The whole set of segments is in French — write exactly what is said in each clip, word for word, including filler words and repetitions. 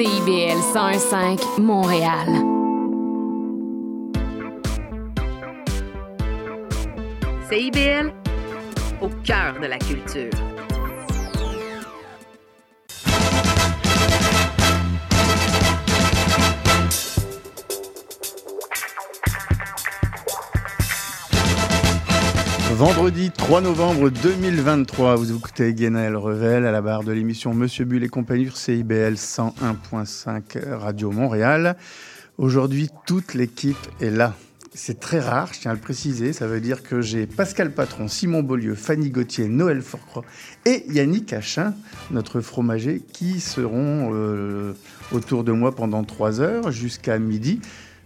C I B L cent un virgule cinq Montréal. C I B L, au cœur de la culture. Vendredi trois novembre deux mille vingt-trois, vous écoutez Guénaël Revel à la barre de l'émission Monsieur Bull et compagnie sur C I B L cent un virgule cinq Radio Montréal. Aujourd'hui, toute l'équipe est là. C'est très rare, je tiens à le préciser. Ça veut dire que j'ai Pascal Patron, Simon Beaulieu, Fanny Gauthier, Noël Forcroix et Yannick Achin, notre fromager, qui seront euh, autour de moi pendant trois heures jusqu'à midi.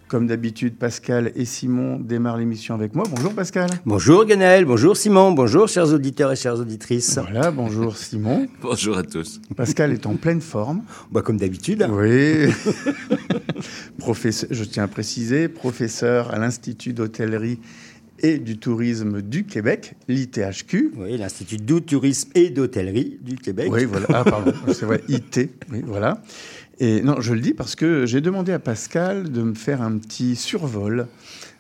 Comme d'habitude, Pascal et Simon démarrent l'émission avec moi. Bonjour Pascal. Bonjour Guénaël, bonjour Simon, bonjour chers auditeurs et chères auditrices. Voilà, bonjour Simon. Bonjour à tous. Pascal est en pleine forme. Bah, comme d'habitude. Oui. Professeur, je tiens à préciser, professeur à l'Institut d'hôtellerie et du tourisme du Québec, l'I T H Q. Oui, l'Institut du tourisme et d'hôtellerie du Québec. Oui, voilà. Ah, pardon, c'est vrai, I T. Oui, voilà. Et non, je le dis parce que j'ai demandé à Pascal de me faire un petit survol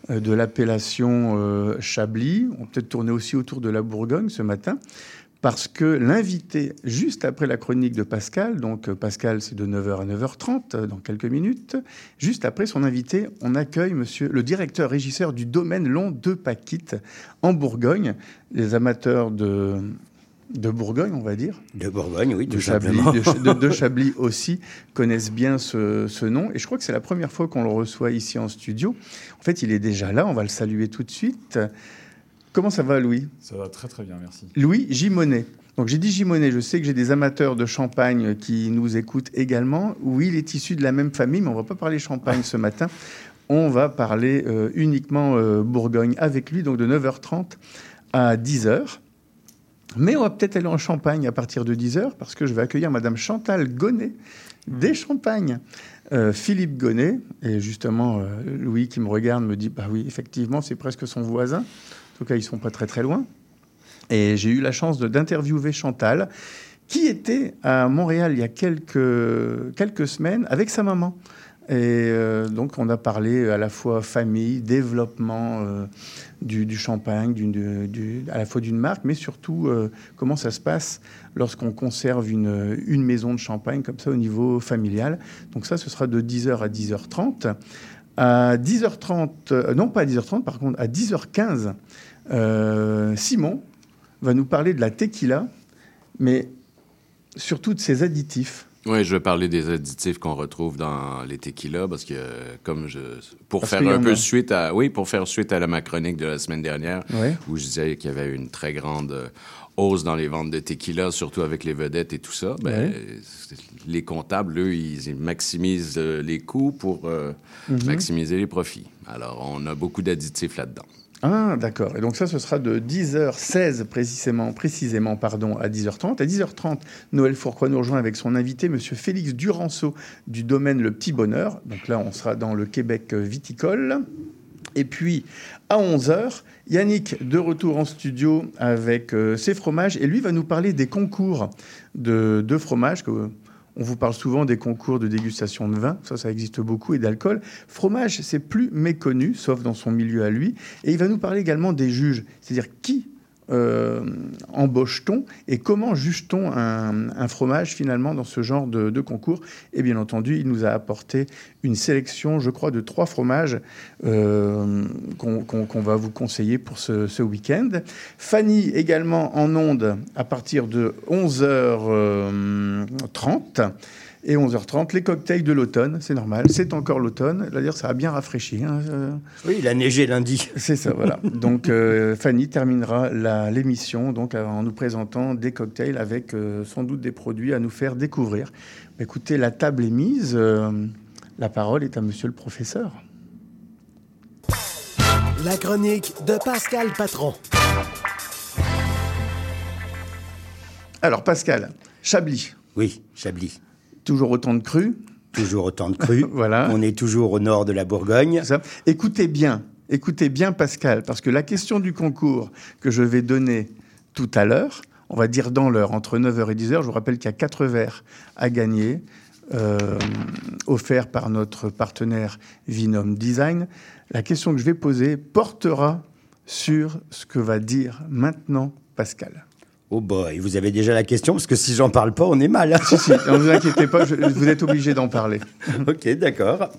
de l'appellation euh, Chablis. On peut-être tourner aussi autour de la Bourgogne ce matin, parce que l'invité, juste après la chronique de Pascal, donc Pascal, c'est de neuf heures à neuf heures trente, dans quelques minutes, juste après son invité, on accueille monsieur, le directeur régisseur du domaine Long-Dépaquit en Bourgogne. Les amateurs de, de Bourgogne, on va dire. De Bourgogne, oui, tout de Chablis, de, de, de Chablis aussi, connaissent bien ce, ce nom. Et je crois que c'est la première fois qu'on le reçoit ici en studio. En fait, il est déjà là, on va le saluer tout de suite. Comment ça va, Louis ? Ça va très, très bien, merci. Louis Gimonnet. Donc, j'ai dit Gimonnet. Je sais que j'ai des amateurs de champagne qui nous écoutent également. Oui, il est issu de la même famille, mais on ne va pas parler champagne ce matin. On va parler euh, uniquement euh, Bourgogne avec lui, donc de neuf heures trente à dix heures. Mais on va peut-être aller en Champagne à partir de dix heures, parce que je vais accueillir Madame Chantal Gonet des Champagnes. Euh, Philippe Gonet, et justement, euh, Louis qui me regarde me dit « Bah oui, effectivement, c'est presque son voisin ». En tout cas, ils ne sont pas très, très loin. Et j'ai eu la chance de, d'interviewer Chantal, qui était à Montréal il y a quelques, quelques semaines avec sa maman. Et euh, donc, on a parlé à la fois famille, développement euh, du, du champagne, du, du, à la fois d'une marque, mais surtout euh, comment ça se passe lorsqu'on conserve une, une maison de champagne comme ça au niveau familial. Donc ça, ce sera de dix heures à dix heures trente. À dix heures trente, non pas à dix heures trente, par contre, à dix heures quinze, euh, Simon va nous parler de la tequila, mais surtout de ses additifs. Oui, je vais parler des additifs qu'on retrouve dans les tequilas, parce que comme je pour parce faire un peu a... suite à oui pour faire suite à la ma chronique de la semaine dernière, ouais, où je disais qu'il y avait une très grande hausse dans les ventes de tequila, surtout avec les vedettes et tout ça. Ben, ouais. Les comptables, eux, ils maximisent les coûts pour euh, mm-hmm. maximiser les profits. Alors, on a beaucoup d'additifs là-dedans. Ah, d'accord. Et donc ça, ce sera de dix heures seize précisément, précisément pardon, à dix heures trente. À dix heures trente, Noël Forcroix nous rejoint avec son invité, M. Félix Duranceau, du domaine Le Petit Bonheur. Donc là, on sera dans le Québec viticole. Et puis, à onze heures, Yannick, de retour en studio avec euh, ses fromages. Et lui va nous parler des concours de, de fromages. Que, on vous parle souvent des concours de dégustation de vin. Ça, ça existe beaucoup, et d'alcool. Fromage, c'est plus méconnu, sauf dans son milieu à lui. Et il va nous parler également des juges. C'est-à-dire, qui euh, embauche-t-on et comment juge-t-on un, un fromage, finalement, dans ce genre de, de concours? Et bien entendu, il nous a apporté une sélection, je crois, de trois fromages euh, qu'on, qu'on, qu'on va vous conseiller pour ce, ce week-end. Fanny, également en onde, à partir de onze heures trente. Et onze heures trente, les cocktails de l'automne, c'est normal, c'est encore l'automne. D'ailleurs, ça a bien rafraîchi. Hein. Oui, il a neigé lundi. C'est ça, voilà. Donc, euh, Fanny terminera la, l'émission donc, en nous présentant des cocktails avec euh, sans doute des produits à nous faire découvrir. Écoutez, la table est mise. Euh, La parole est à monsieur le professeur. La chronique de Pascal Patron. Alors, Pascal, Chablis. Oui, Chablis. Toujours autant de cru. Toujours autant de cru. Voilà. On est toujours au nord de la Bourgogne. Ça. Écoutez bien, écoutez bien, Pascal, parce que la question du concours que je vais donner tout à l'heure, on va dire dans l'heure, entre neuf heures et dix heures, je vous rappelle qu'il y a quatre verres à gagner. euh, offert par notre partenaire Vinom Design, la question que je vais poser portera sur ce que va dire maintenant Pascal. Oh boy, vous avez déjà la question, parce que si j'en parle pas, on est mal. Si, si, ne vous inquiétez pas, je, vous êtes obligé d'en parler. Ok, d'accord.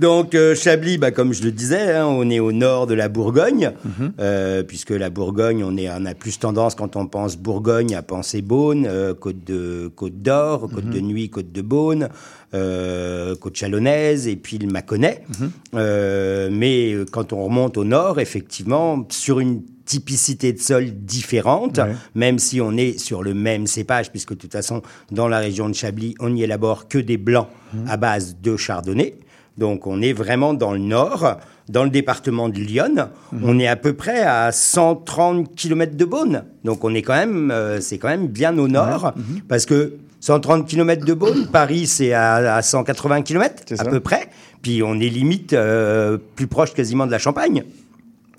Donc, euh, Chablis, bah, comme je le disais, hein, on est au nord de la Bourgogne, mm-hmm. euh, puisque la Bourgogne, on, est, on a plus tendance, quand on pense Bourgogne, à penser Beaune, euh, côte, de, côte d'Or, Côte mm-hmm. de Nuits, Côte de Beaune, euh, Côte Chalonnaise, et puis le Mâconnais. Mm-hmm. Euh, mais quand on remonte au nord, effectivement, sur une typicité de sol différente, ouais. même si on est sur le même cépage, puisque de toute façon, dans la région de Chablis, on n'y élabore que des blancs mmh. à base de Chardonnay. Donc, on est vraiment dans le nord, dans le département de l'Yonne. Mmh. On est à peu près à cent trente kilomètres de Beaune. Donc, on est quand même, euh, c'est quand même bien au nord, ouais. mmh. parce que cent trente kilomètres de Beaune, Paris, c'est à, à cent quatre-vingts kilomètres, c'est à ça. Peu près. Puis, on est limite euh, plus proche quasiment de la Champagne.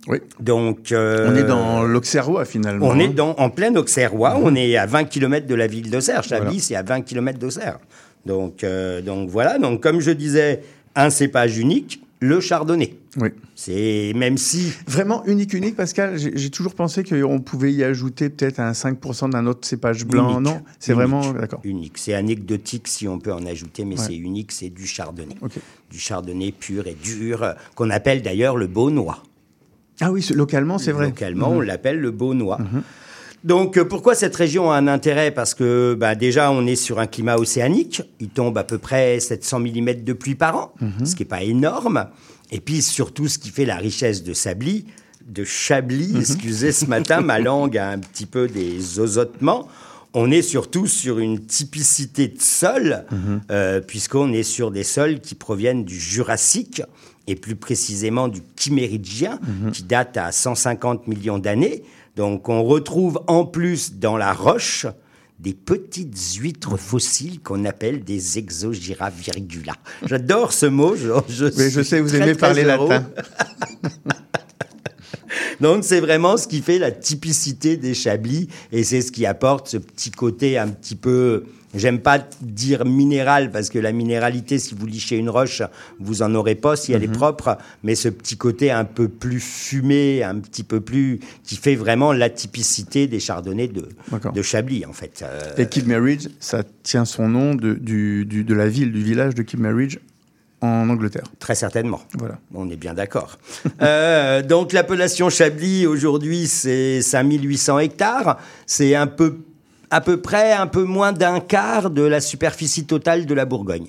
Oui. Donc, euh, on est dans l'Auxerrois, finalement. On est dans, en plein Auxerrois. Mmh. On est à vingt kilomètres de la ville d'Auxerre. Chablis, voilà. C'est à vingt kilomètres d'Auxerre. Donc, euh, donc voilà. Donc, comme je disais, un cépage unique, le Chardonnay. Oui. C'est même si... Vraiment unique, unique, Pascal. J'ai, j'ai toujours pensé qu'on pouvait y ajouter peut-être un cinq pour cent d'un autre cépage blanc. Unique. Non, c'est unique. Vraiment... D'accord. Unique. C'est anecdotique si on peut en ajouter, mais ouais. c'est unique. C'est du Chardonnay. Okay. Du Chardonnay pur et dur, qu'on appelle d'ailleurs le Beaunois. Ah oui, localement, c'est vrai. Localement, mmh. on l'appelle le Beaunois. Mmh. Donc, pourquoi cette région a un intérêt ? Parce que, bah, déjà, on est sur un climat océanique. Il tombe à peu près sept cents millimètres de pluie par an, mmh. ce qui n'est pas énorme. Et puis, surtout, ce qui fait la richesse de Chablis, de Chablis, mmh. excusez ce matin, ma langue a un petit peu des ozotements. On est surtout sur une typicité de sol, mmh. euh, puisqu'on est sur des sols qui proviennent du Jurassique, et plus précisément du Kimméridgien, mmh. qui date à cent cinquante millions d'années. Donc, on retrouve en plus dans la roche des petites huîtres fossiles qu'on appelle des exogyra virgula. J'adore ce mot. Je, je, Mais je sais, vous très, aimez très parler heureux. Latin. Donc, c'est vraiment ce qui fait la typicité des Chablis, et c'est ce qui apporte ce petit côté un petit peu... J'aime pas dire minéral, parce que la minéralité, si vous lichez une roche, vous en aurez pas si elle mmh. est propre, mais ce petit côté un peu plus fumé, un petit peu plus, qui fait vraiment la typicité des Chardonnays de, de Chablis, en fait. Euh... Et Kimmeridge, ça tient son nom de, du, du, de la ville, du village de Kimmeridge, en Angleterre. Très certainement. Voilà. On est bien d'accord. euh, donc, l'appellation Chablis, aujourd'hui, c'est cinq mille huit cents hectares. C'est un peu à peu près un peu moins d'un quart de la superficie totale de la Bourgogne.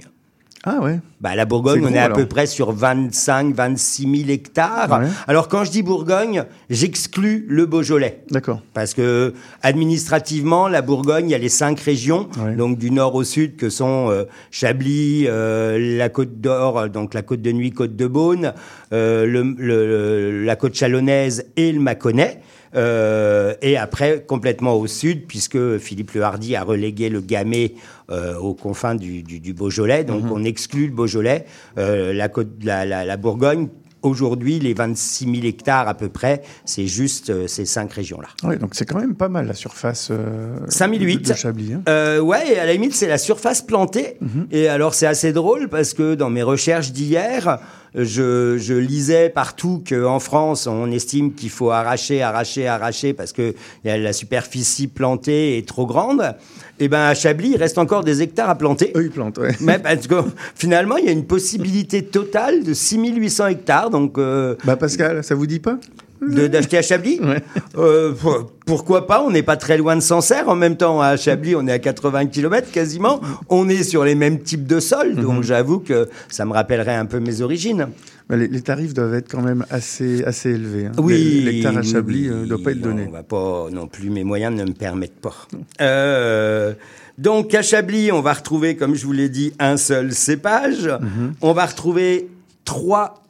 Ah ouais. Bah, la Bourgogne, gros, on est à alors. peu près sur vingt-cinq à vingt-six mille hectares. Ouais. Alors, quand je dis Bourgogne, j'exclus le Beaujolais. D'accord. Parce que, administrativement, la Bourgogne, il y a les cinq régions, ouais. donc du nord au sud, que sont euh, Chablis, euh, la Côte d'Or, donc la Côte de Nuits, Côte de Beaune, euh, le, le, la Côte Chalonnaise et le Mâconnais. Euh, et après, complètement au sud, puisque Philippe Le Hardy a relégué le Gamay euh, aux confins du, du, du Beaujolais. Donc, mmh. on exclut le Beaujolais, euh, la, côte, la, la, la Bourgogne. Aujourd'hui, les vingt-six mille hectares à peu près, c'est juste euh, ces cinq régions-là. Oui, donc c'est quand même pas mal la surface euh, cinq mille huit cents de, de Chablis. Hein. Euh, ouais, à la limite, c'est la surface plantée. Mm-hmm. Et alors, c'est assez drôle parce que dans mes recherches d'hier, je, je lisais partout qu'en France, on estime qu'il faut arracher, arracher, arracher parce que la superficie plantée est trop grande. Eh bien, à Chablis, il reste encore des hectares à planter. Eux, ils plantent, oui. Mais parce que finalement, il y a une possibilité totale de six mille huit cents hectares. Donc, euh, bah Pascal, ça vous dit pas de, d'acheter à Chablis ouais. euh, pour, pourquoi pas, on n'est pas très loin de Sancerre. En même temps, à Chablis, on est à quatre-vingts kilomètres quasiment. On est sur les mêmes types de sols. Donc, mm-hmm. j'avoue que ça me rappellerait un peu mes origines. Les, les tarifs doivent être quand même assez, assez élevés. Hein. Oui, l'hectare à Chablis ne oui, euh, doit pas être donné. On va pas non plus, mes moyens ne me permettent pas. Euh, donc, à Chablis, on va retrouver, comme je vous l'ai dit, un seul cépage. Mm-hmm. On va retrouver trois,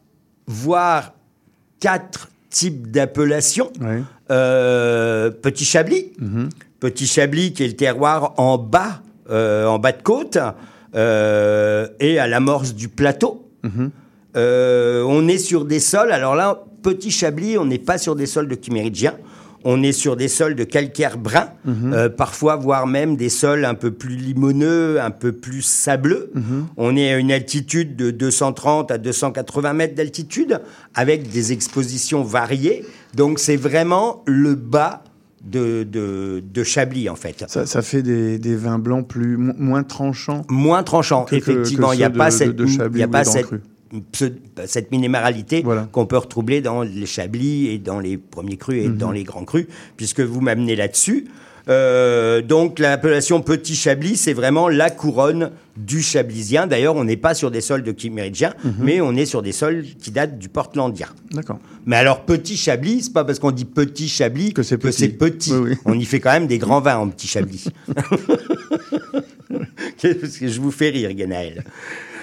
voire quatre types d'appellations. Oui. Euh, Petit Chablis. Mm-hmm. Petit Chablis, qui est le terroir en bas, euh, en bas de côte, euh, et à l'amorce du plateau. Mm-hmm. Euh, on est sur des sols, alors là, Petit Chablis, on n'est pas sur des sols de Kimméridgien, On est sur des sols de calcaire brun, mmh. euh, parfois voire même des sols un peu plus limoneux, un peu plus sableux. Mmh. On est à une altitude de deux cent trente à deux cent quatre-vingts mètres d'altitude, avec des expositions variées. Donc c'est vraiment le bas de, de, de Chablis, en fait. Ça, ça fait des, des vins blancs plus, moins tranchants Moins tranchants, que, effectivement. Il n'y a pas de, cette... De Chablis y a pas cette cette minéralité voilà. qu'on peut retrouver dans les Chablis et dans les premiers crus et mmh. dans les grands crus, puisque vous m'amenez là-dessus. Euh, donc l'appellation Petit Chablis, c'est vraiment la couronne du Chablisien. D'ailleurs, on n'est pas sur des sols de Kimméridgien, mmh. mais on est sur des sols qui datent du Portlandien. D'accord. Mais alors Petit Chablis, c'est pas parce qu'on dit Petit Chablis que c'est petit. Que c'est petit. Oui, oui. On y fait quand même des grands vins en Petit Chablis. Parce que je vous fais rire, Guénaël.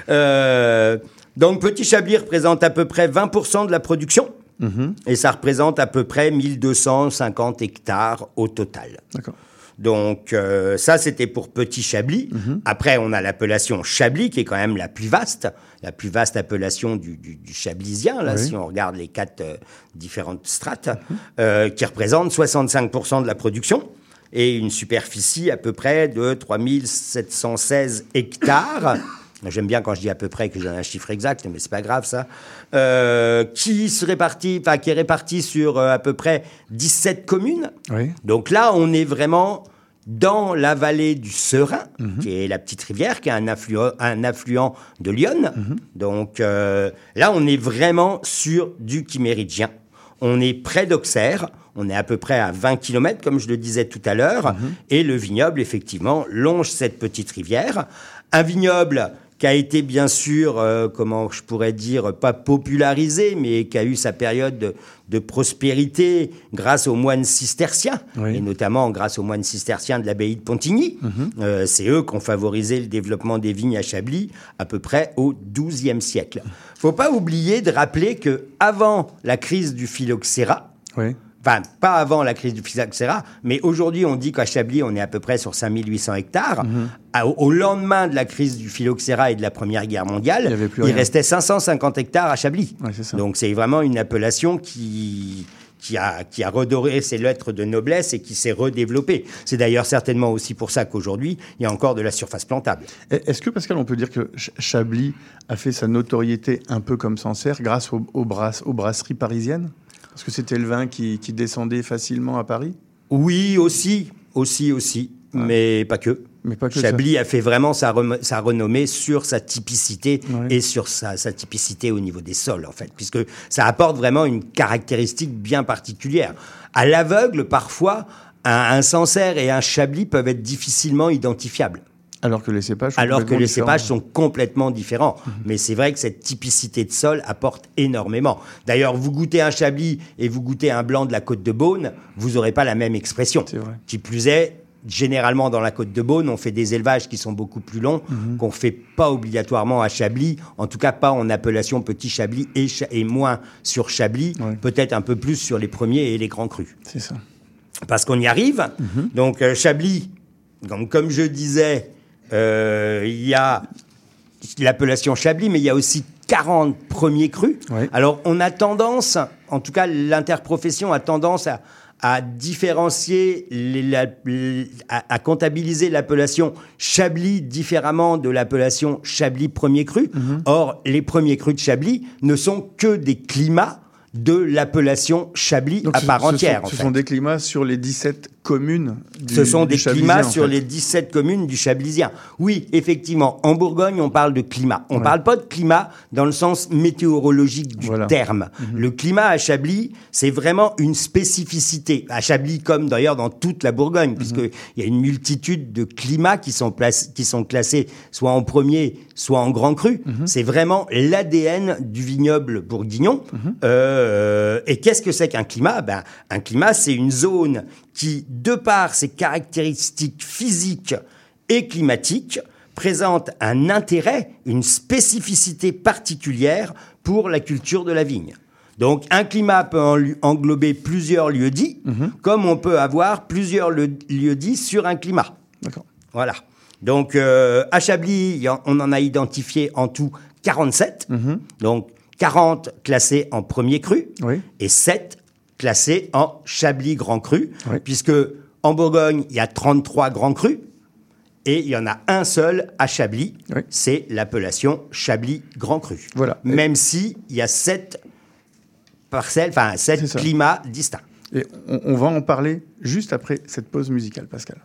Euh... Donc, Petit Chablis représente à peu près vingt pour cent de la production mmh. et ça représente à peu près mille deux cent cinquante hectares au total. D'accord. Donc, euh, ça, c'était pour Petit Chablis. Mmh. Après, on a l'appellation Chablis, qui est quand même la plus vaste, la plus vaste appellation du, du, du Chablisien, là, oui. si on regarde les quatre euh, différentes strates, mmh. euh, qui représente soixante-cinq pour cent de la production et une superficie à peu près de trois mille sept cent seize hectares. J'aime bien quand je dis à peu près que j'ai un chiffre exact, mais c'est pas grave ça. Euh, qui se répartit, enfin qui est réparti sur euh, à peu près dix-sept communes. Oui. Donc là, on est vraiment dans la vallée du Serein, mmh. qui est la petite rivière, qui est un, affluo- un affluent de l'Yonne. Mmh. Donc euh, là, on est vraiment sur du Kimméridgien. On est près d'Auxerre, on est à peu près à vingt kilomètres, comme je le disais tout à l'heure, mmh. et le vignoble, effectivement, longe cette petite rivière. Un vignoble qui a été bien sûr, euh, comment je pourrais dire, pas popularisé, mais qui a eu sa période de, de prospérité grâce aux moines cisterciens, oui. et notamment grâce aux moines cisterciens de l'abbaye de Pontigny. Mm-hmm. Euh, c'est eux qui ont favorisé le développement des vignes à Chablis à peu près au douzième siècle. Il ne faut pas oublier de rappeler qu'avant la crise du phylloxéra, oui. Enfin, pas avant la crise du phylloxéra, mais aujourd'hui, on dit qu'à Chablis, on est à peu près sur cinq mille huit cents hectares. Mmh. À, au lendemain de la crise du phylloxéra et de la Première Guerre mondiale, il, il restait cinq cent cinquante hectares à Chablis. Ouais, c'est ça. Donc, c'est vraiment une appellation qui... Qui a, qui a redoré ses lettres de noblesse et qui s'est redéveloppé. C'est d'ailleurs certainement aussi pour ça qu'aujourd'hui, il y a encore de la surface plantable. Est-ce que, Pascal, on peut dire que Ch- Chablis a fait sa notoriété un peu comme Sancerre grâce aux, aux, brass- aux brasseries parisiennes ? Parce que c'était le vin qui, qui descendait facilement à Paris ? Oui, aussi, aussi, aussi, ouais. mais pas que. Mais pas que Chablis ça. a fait vraiment sa, re- sa renommée sur sa typicité ouais. et sur sa, sa typicité au niveau des sols, en fait, puisque ça apporte vraiment une caractéristique bien particulière. À l'aveugle, parfois, un, un Sancerre et un Chablis peuvent être difficilement identifiables. Alors que les cépages sont, Alors complètement, que les cépages sont complètement différents. Mmh. Mais c'est vrai que cette typicité de sol apporte énormément. D'ailleurs, vous goûtez un Chablis et vous goûtez un blanc de la Côte de Beaune, vous n'aurez pas la même expression. C'est vrai. Qui plus est, généralement dans la Côte de Beaune, on fait des élevages qui sont beaucoup plus longs, mmh. qu'on ne fait pas obligatoirement à Chablis, en tout cas pas en appellation Petit Chablis et, cha- et moins sur Chablis, ouais. peut-être un peu plus sur les premiers et les grands crus. C'est ça. Parce qu'on y arrive. Mmh. Donc euh, Chablis, donc, comme je disais... Il euh, y a l'appellation Chablis, mais il y a aussi quarante premiers crus. Ouais. Alors, on a tendance, en tout cas, l'interprofession a tendance à, à différencier, les, la, à, à comptabiliser l'appellation Chablis différemment de l'appellation Chablis premier cru. Mmh. Or, les premiers crus de Chablis ne sont que des climats de l'appellation Chablis donc à part ce, entière. Ce, sont, en ce fait. sont des climats sur les dix-sept communes du Chablisien. Ce sont des climats sur fait. les dix-sept communes du Chablisien. Oui, effectivement, en Bourgogne, on parle de climat. On ne ouais. parle pas de climat dans le sens météorologique du voilà. terme. Mmh. Le climat à Chablis, c'est vraiment une spécificité. À Chablis, comme d'ailleurs dans toute la Bourgogne, mmh. puisqu'il y a une multitude de climats qui sont, place, qui sont classés soit en premier, soit en grand cru. Mmh. C'est vraiment l'A D N du vignoble bourguignon. Mmh. Euh, Euh, et qu'est-ce que c'est qu'un climat ? Ben, un climat, c'est une zone qui, de par ses caractéristiques physiques et climatiques, présente un intérêt, une spécificité particulière pour la culture de la vigne. Donc, un climat peut englober plusieurs lieux-dits, mmh. comme on peut avoir plusieurs lieux- lieux-dits sur un climat. D'accord. Voilà. Donc, euh, à Chablis, on en a identifié en tout quarante-sept. Mmh. Donc, quarante classés en premier cru oui. et sept classé en Chablis-Grand-Cru, oui. puisque en Bourgogne, il y a trente-trois Grands Crus, et il y en a un seul à Chablis, oui. c'est l'appellation Chablis-Grand-Cru. Voilà. Même et... s'il y a sept parcelles, enfin sept climats distincts. Et on, on va en parler juste après cette pause musicale, Pascal.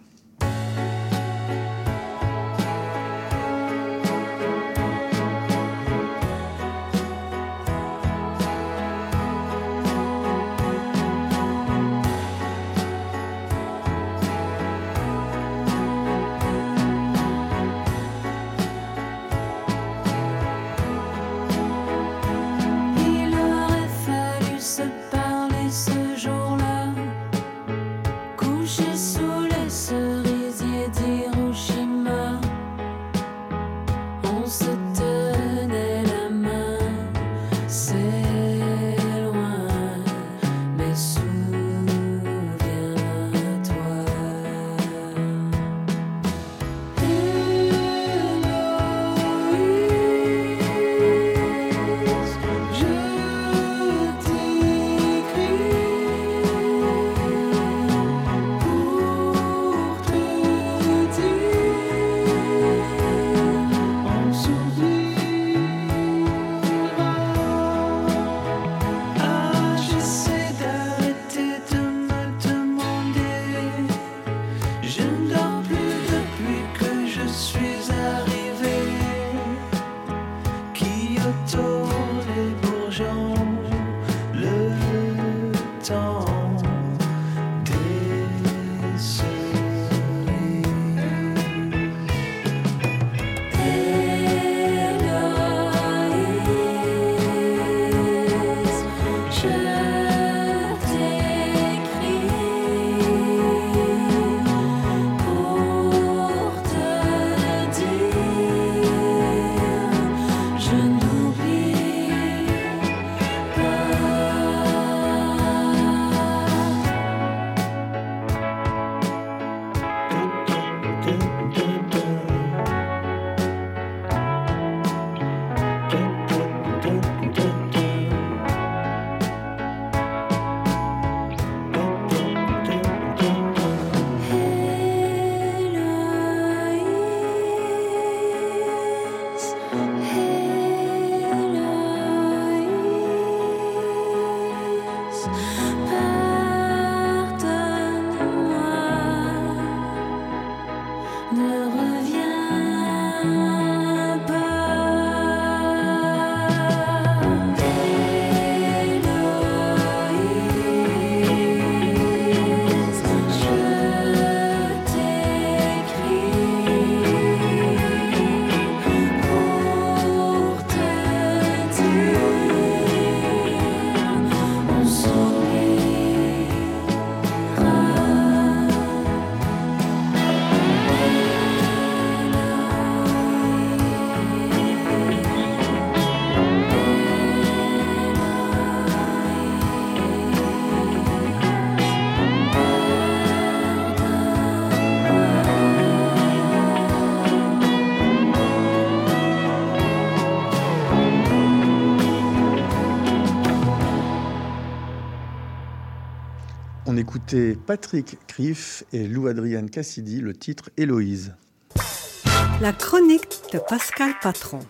Écoutez Patrick Criff et Lou-Adrian Cassidy, le titre Héloïse. La chronique de Pascal Patron.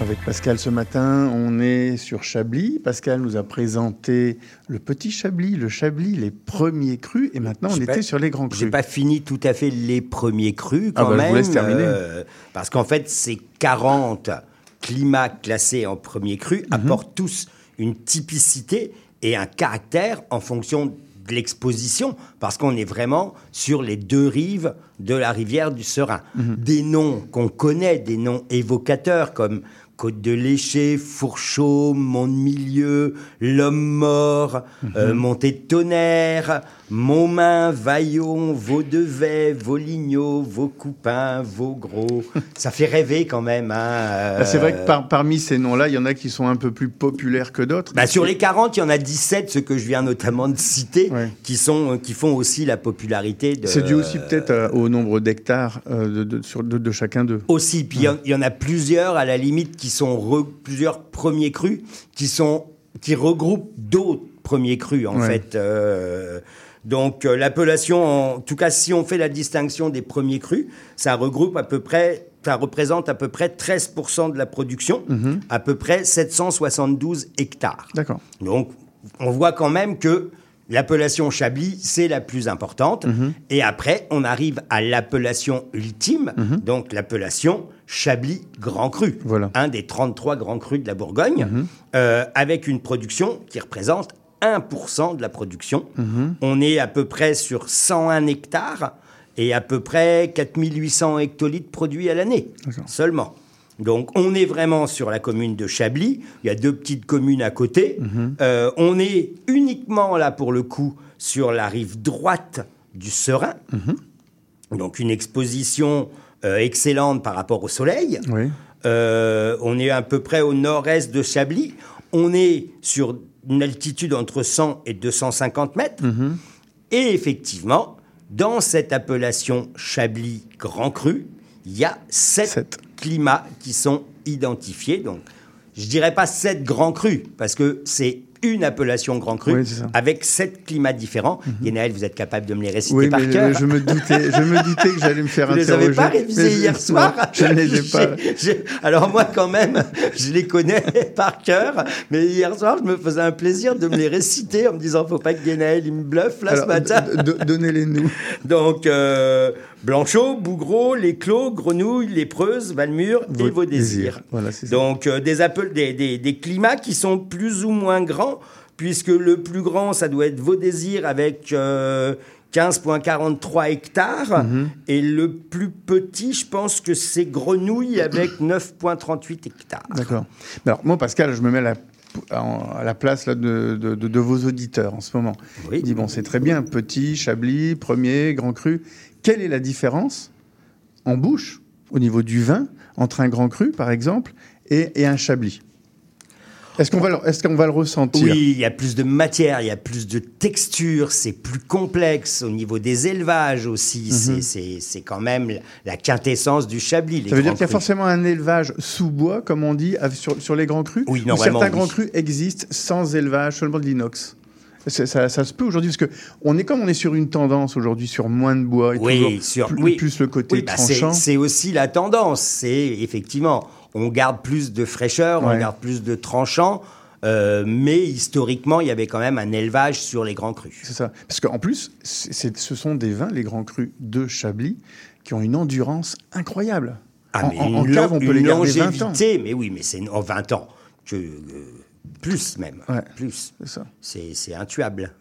Avec Pascal ce matin, on est sur Chablis. Pascal nous a présenté le petit Chablis, le Chablis, les premiers crus. Et maintenant, on j'ai était pas, sur les grands crus. Je n'ai pas fini tout à fait les premiers crus quand ah bah, même. Je vous laisse terminer. Euh, parce qu'en fait, ces quarante climats classés en premier cru mmh. apportent tous une typicité et un caractère en fonction de l'exposition, parce qu'on est vraiment sur les deux rives de la rivière du Serein. Mmh. Des noms qu'on connaît, des noms évocateurs, comme Côte de Léché, Fourchaud, Mont-de-Milieu, L'Homme-Mort, mmh. euh, Montée-de-Tonnerre, Montmain, Vaillon, Vaux-de-Vey, Vaulignot, Vaucoupin, Vaugros. Ça fait rêver quand même. Hein, euh... bah c'est vrai que par, parmi ces noms-là, il y en a qui sont un peu plus populaires que d'autres. Bah sur les quarante, il y en a dix-sept, ceux que je viens notamment de citer, ouais. qui, sont, qui font aussi la popularité. De, c'est dû aussi euh... peut-être euh, au nombre d'hectares euh, de, de, sur, de, de chacun d'eux. Aussi, puis il ouais. y, y en a plusieurs, à la limite, qui sont re, plusieurs premiers crus, qui sont qui regroupe d'autres premiers crus, en ouais. fait. Euh, donc, euh, l'appellation, en tout cas, si on fait la distinction des premiers crus, ça regroupe à peu près... ça représente à peu près treize pour cent de la production, mmh. à peu près sept cent soixante-douze hectares. D'accord. Donc, on voit quand même que l'appellation Chablis, c'est la plus importante. Mmh. Et après, on arrive à l'appellation ultime, mmh. donc l'appellation Chablis-Grand-Cru, voilà. un des trente-trois grands crus de la Bourgogne, mmh. euh, avec une production qui représente un pour cent de la production. Mmh. On est à peu près sur cent un hectares, et à peu près quatre mille huit cents hectolitres produits à l'année, d'accord. seulement. Donc, on est vraiment sur la commune de Chablis. Il y a deux petites communes à côté. Mm-hmm. Euh, on est uniquement, là, pour le coup, sur la rive droite du Serein. Mm-hmm. Donc, une exposition euh, excellente par rapport au soleil. Oui. Euh, on est à peu près au nord-est de Chablis. On est sur une altitude entre cent et deux cent cinquante mètres. Mm-hmm. Et effectivement... dans cette appellation Chablis-Grand-Cru, il y a sept, sept climats qui sont identifiés. Donc, je ne dirais pas sept grands crus, parce que c'est une appellation Grand Cru, oui, avec sept climats différents. Mm-hmm. Guénaël, vous êtes capable de me les réciter oui, par cœur. Oui, je, je me doutais que j'allais me faire interroger. Vous ne les avez pas révisés hier soir? Non, je ne les ai pas. J'ai, j'ai... Alors moi, quand même, je les connais par cœur, mais hier soir, je me faisais un plaisir de me les réciter en me disant, il ne faut pas que Guénaël, il me bluffe là. Alors, ce matin. D- d- donnez-les-nous. Donc, euh, Blanchot, Bougreau, Les Clos, Grenouille, Les Preuses, Valmure Vaud- et Vaudésir. Voilà, c'est ça. Donc, euh, des, appel- des, des, des climats qui sont plus ou moins grands, puisque le plus grand, ça doit être Vaudésir avec euh, quinze virgule quarante-trois hectares. Mmh. Et le plus petit, je pense que c'est Grenouille avec neuf virgule trente-huit hectares. D'accord. Alors, moi, Pascal, je me mets la, à la place là, de, de, de, de vos auditeurs en ce moment. Oui. Je dis, bon, c'est très bien, petit, Chablis, premier, grand cru. Quelle est la différence en bouche, au niveau du vin, entre un grand cru, par exemple, et, et un Chablis ? Est-ce qu'on va le, est-ce qu'on va le ressentir ? Oui, il y a plus de matière, il y a plus de texture, c'est plus complexe au niveau des élevages aussi. Mm-hmm. C'est, c'est, c'est quand même la quintessence du Chablis. Les Ça veut dire crus. Qu'il y a forcément un élevage sous bois, comme on dit, sur, sur les grands crus ? Oui, normalement, certains oui. grands crus existent sans élevage, seulement de l'inox. Ça, ça, ça se peut aujourd'hui, parce que on est comme on est sur une tendance aujourd'hui sur moins de bois et oui, toujours sur, plus, oui. plus le côté oui, bah tranchant. C'est, c'est aussi la tendance, c'est effectivement... on garde plus de fraîcheur, ouais. on garde plus de tranchant, euh, mais historiquement, il y avait quand même un élevage sur les grands crus. C'est ça. Parce qu'en plus, c'est, ce sont des vins, les grands crus de Chablis, qui ont une endurance incroyable. Ah, en, mais en, une en cave, on peut les garder vingt ans. Mais oui, mais c'est en vingt ans. Que, euh, plus même. Ouais, plus. C'est ça. C'est, c'est intuable.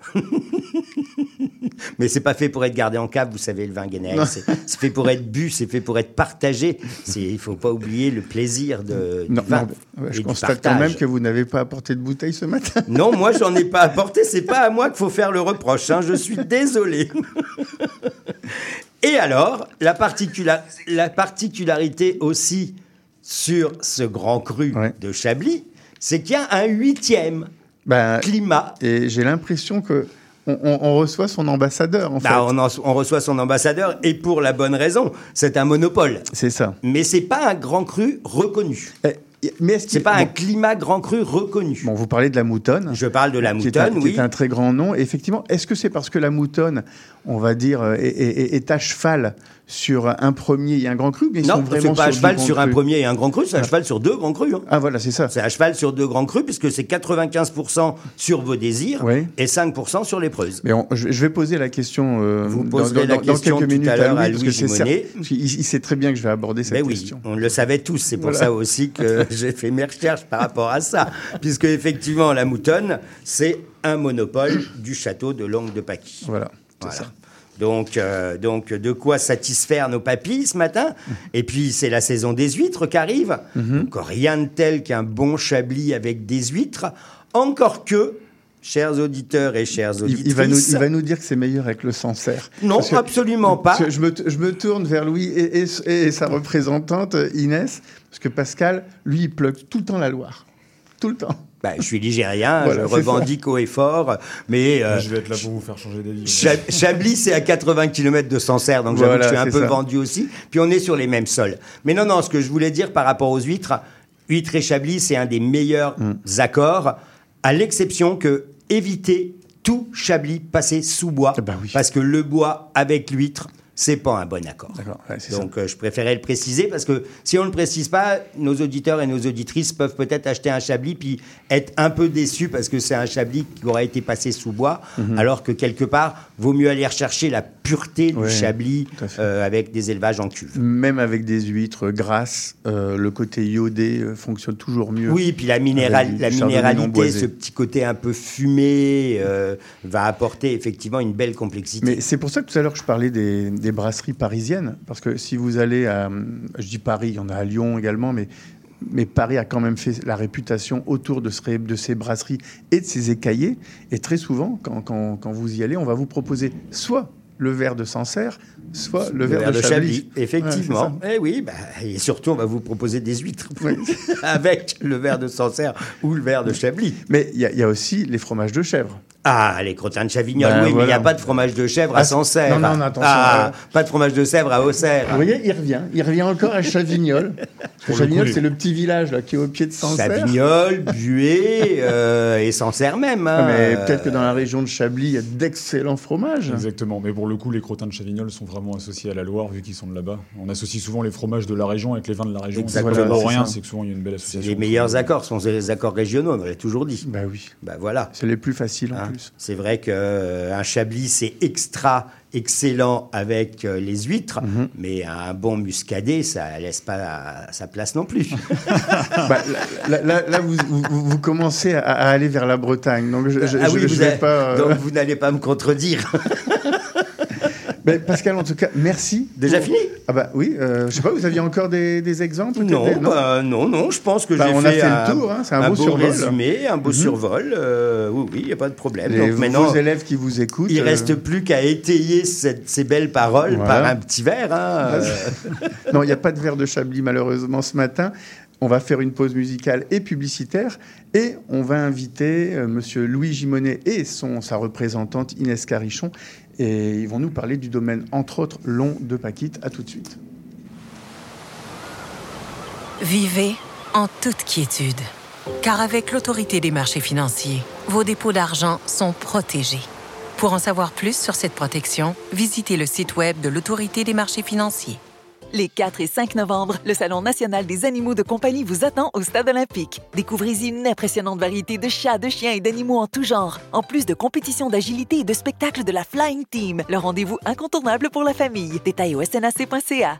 Mais c'est pas fait pour être gardé en cave, vous savez, le vin Guénaël. C'est, c'est fait pour être bu, c'est fait pour être partagé. C'est, il faut pas oublier le plaisir de, non, du vin. Non, je constate quand même que vous n'avez pas apporté de bouteille ce matin. Non, moi, j'en ai pas apporté. C'est pas à moi qu'il faut faire le reproche. Hein. Je suis désolé. Et alors, la, particula- la particularité aussi sur ce grand cru ouais. de Chablis, c'est qu'il y a un huitième ben, climat. Et j'ai l'impression que. On, on, on reçoit son ambassadeur, en bah, fait. On, en, on reçoit son ambassadeur, et pour la bonne raison. C'est un monopole. C'est ça. Mais c'est pas un grand cru reconnu. Eh, mais est-ce c'est pas bon, un climat grand cru reconnu. Bon, vous parlez de la Moutonne. Je parle de la Moutonne, un, oui. C'est un très grand nom. Effectivement, est-ce que c'est parce que la Moutonne, on va dire, est, est, est à cheval sur un premier et un grand cru, mais ils non, sont vraiment c'est pas à cheval sur un premier et un grand cru, c'est ah. à cheval sur deux grands crus. Hein. Ah voilà, c'est ça. C'est à cheval sur deux grands crus, puisque c'est quatre-vingt-quinze pour cent sur vos désirs oui. et cinq pour cent sur les Preuses. Mais on, je, je vais poser la question, euh, Vous dans, dans, la dans question quelques minutes à, à Louis, à Louis parce que c'est certain, il, il sait très bien que je vais aborder cette mais oui, question. On le savait tous, c'est pour voilà. ça aussi que j'ai fait mes recherches par rapport à ça, puisque effectivement la Moutonne, c'est un monopole du château de Long-Dépaquit. Voilà, c'est voilà. ça. Donc, euh, donc, de quoi satisfaire nos papilles ce matin. Et puis, c'est la saison des huîtres qui arrive. Mmh. Donc, rien de tel qu'un bon Chablis avec des huîtres. Encore que, chers auditeurs et chères auditrices... Il va nous, il va nous dire que c'est meilleur avec le Sancerre. Non, que, absolument pas. Je me, je me tourne vers Louis et, et, et sa représentante, Inès, parce que Pascal, lui, il plugue tout le temps la Loire. Tout le temps. Ben, je suis ligérien, voilà, je revendique ça. Haut et fort, mais... Euh, je vais être là pour vous faire changer d'avis. Chab- Chablis, c'est à quatre-vingts kilomètres de Sancerre, donc voilà, j'avoue que je suis un peu ça. vendu aussi. Puis on est sur les mêmes sols. Mais non, non, ce que je voulais dire par rapport aux huîtres, huîtres et Chablis, c'est un des meilleurs mmh. accords à l'exception que éviter tout Chablis passé sous bois, ben oui. parce que le bois avec l'huître, c'est pas un bon accord. Ouais, c'est Donc euh, je préférais le préciser, parce que si on le précise pas, nos auditeurs et nos auditrices peuvent peut-être acheter un Chablis puis être un peu déçus parce que c'est un Chablis qui aura été passé sous bois, mm-hmm. alors que quelque part, vaut mieux aller rechercher la pureté ouais, du Chablis euh, avec des élevages en cuve. Même avec des huîtres grasses, euh, le côté iodé euh, fonctionne toujours mieux. Oui, puis la, minéral, la minéralité, ce petit côté un peu fumé euh, va apporter effectivement une belle complexité. Mais c'est pour ça que tout à l'heure je parlais des des brasseries parisiennes, parce que si vous allez à... Je dis Paris, il y en a à Lyon également, mais, mais Paris a quand même fait la réputation autour de, ce, de ces brasseries et de ces écaillés. Et très souvent, quand, quand, quand vous y allez, on va vous proposer soit le verre de Sancerre, soit le, le verre, verre de, de Chablis. Chablis. Effectivement. Ouais, et oui, bah, et surtout, on va vous proposer des huîtres oui. avec le verre de Sancerre ou le verre de Chablis. Mais il y, y a aussi les fromages de chèvre. Ah, les crottins de Chavignol, ben oui, voilà. mais il n'y a pas de fromage de chèvre ah, à Sancerre. Non, non, non, attention. Ah, euh... Pas de fromage de chèvre à Auxerre. Vous voyez, il revient. Il revient encore à Chavignol. Chavignol, c'est le petit village là, qui est au pied de Sancerre. Chavignol, Buée euh, et Sancerre même. Hein. Mais peut-être que dans la région de Chablis, il y a d'excellents fromages. Exactement. Mais pour le coup, les crottins de Chavignol sont vraiment associés à la Loire, vu qu'ils sont de là-bas. On associe souvent les fromages de la région avec les vins de la région. Exactement. C'est voilà, rien, ça. C'est que souvent, il y a une belle association. Les meilleurs accords sont les accords régionaux, on l'a toujours dit. Ben oui. Ben voilà. C'est les plus faciles. Hein. C'est vrai qu'un euh, Chablis, c'est extra excellent avec euh, les huîtres, mm-hmm. mais un bon muscadet, ça laisse pas sa place non plus. bah, là, là, là vous, vous, vous commencez à, à aller vers la Bretagne, donc je, je, ah je, oui, je, je vais a... pas. Euh... Donc vous n'allez pas me contredire. Ben Pascal, en tout cas, merci. Déjà pour... fini ? Ah bah oui, euh, je sais pas, vous aviez encore des, des exemples ? Non, des... Non, bah, non, non, je pense que bah, j'ai on fait, a fait un, le tour, hein, c'est un, un beau, beau survol. Résumé, un beau mmh. survol, euh, oui, oui, il n'y a pas de problème. Les, Donc, vos, vos élèves qui vous écoutent... Il ne euh... reste plus qu'à étayer cette, ces belles paroles voilà. par un petit verre. Hein, euh... non, il n'y a pas de verre de Chablis, malheureusement, ce matin. On va faire une pause musicale et publicitaire et on va inviter euh, monsieur Louis Gimonnet et son, sa représentante Inès Carichon. Et ils vont nous parler du domaine, entre autres, Long-Dépaquit. À tout de suite. Vivez en toute quiétude. Car avec l'Autorité des marchés financiers, vos dépôts d'argent sont protégés. Pour en savoir plus sur cette protection, visitez le site web de l'Autorité des marchés financiers. Les quatre et cinq novembre, le Salon national des animaux de compagnie vous attend au Stade olympique. Découvrez-y une impressionnante variété de chats, de chiens et d'animaux en tout genre. En plus de compétitions d'agilité et de spectacles de la Flying Team, le rendez-vous incontournable pour la famille. Détails au s n a c point c a.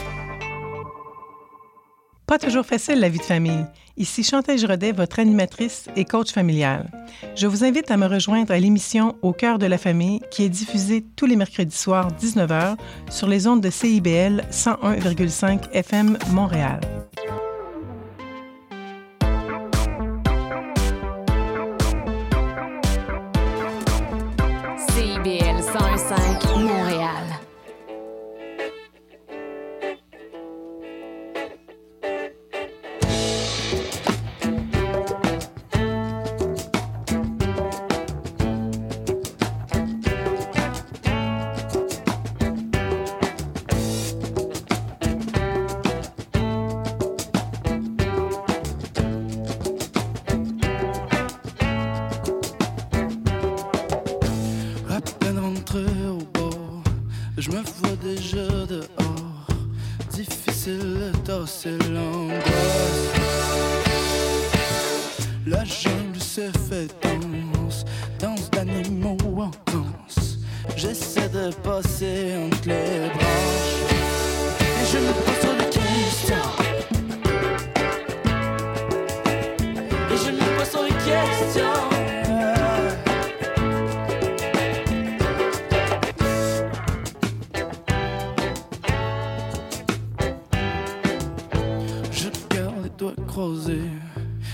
Pas toujours facile la vie de famille. Ici Chantal Gonet, votre animatrice et coach familiale. Je vous invite à me rejoindre à l'émission Au cœur de la famille qui est diffusée tous les mercredis soirs dix-neuf heures sur les ondes de C I B L cent un virgule cinq F M Montréal. C I B L cent un virgule cinq Montréal.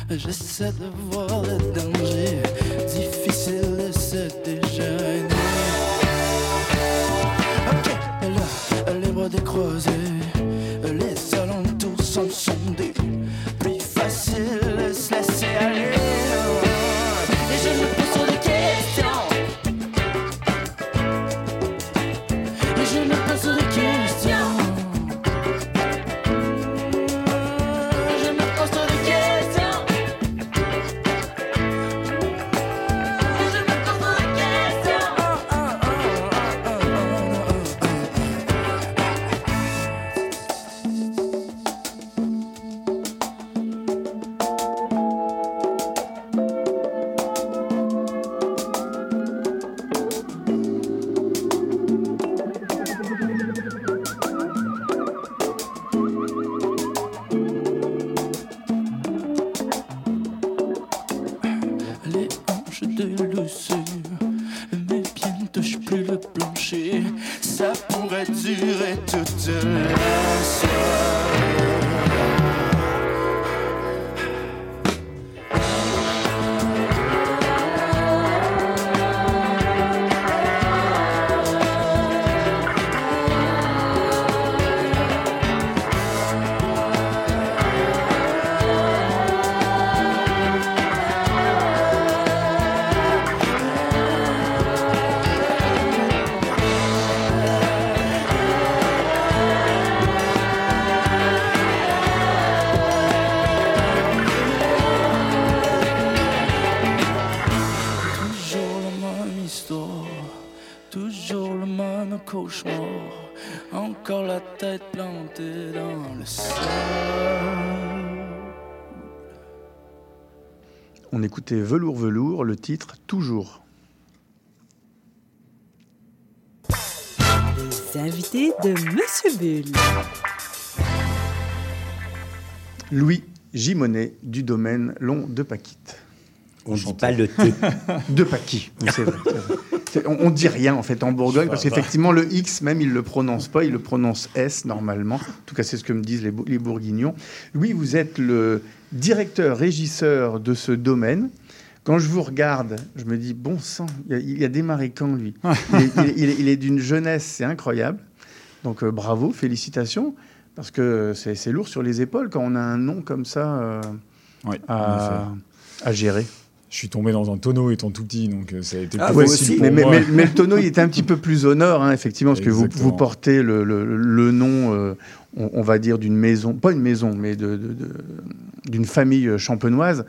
J'essaie de voir le danger, difficile de ce déjeuner. Ok, là, les bras décroisés, les salons tous encendus. Plus facile de se laisser aller. Et je me pose des questions. Et je me pose des questions. On écoutait Velours Velours, le titre Toujours. Les invités de Monsieur Bulle. Louis Gimonnet du domaine Long-Dépaquit. On ne dit pas le T. Depaquit, c'est vrai. C'est vrai. C'est, on ne dit rien, en fait, en Bourgogne, parce qu'effectivement, le X, même, ils ne le prononcent pas. Ils le prononcent S, normalement. En tout cas, c'est ce que me disent les, les Bourguignons. Louis, vous êtes le directeur, régisseur de ce domaine. Quand je vous regarde, je me dis, bon sang, il a, il a démarré quand, lui il est, il, il, est, il est d'une jeunesse, c'est incroyable. Donc, euh, bravo, félicitations, parce que c'est, c'est lourd sur les épaules quand on a un nom comme ça euh, oui, à, à gérer. Je suis tombé dans un tonneau étant tout petit, donc ça a été ah, plus facile pour mais, moi. Mais, mais, mais le tonneau, il était un petit peu plus au nord, hein, effectivement, parce Exactement. que vous, vous portez le, le, le nom, euh, on, on va dire, d'une maison, pas une maison, mais de, de, de, d'une famille champenoise.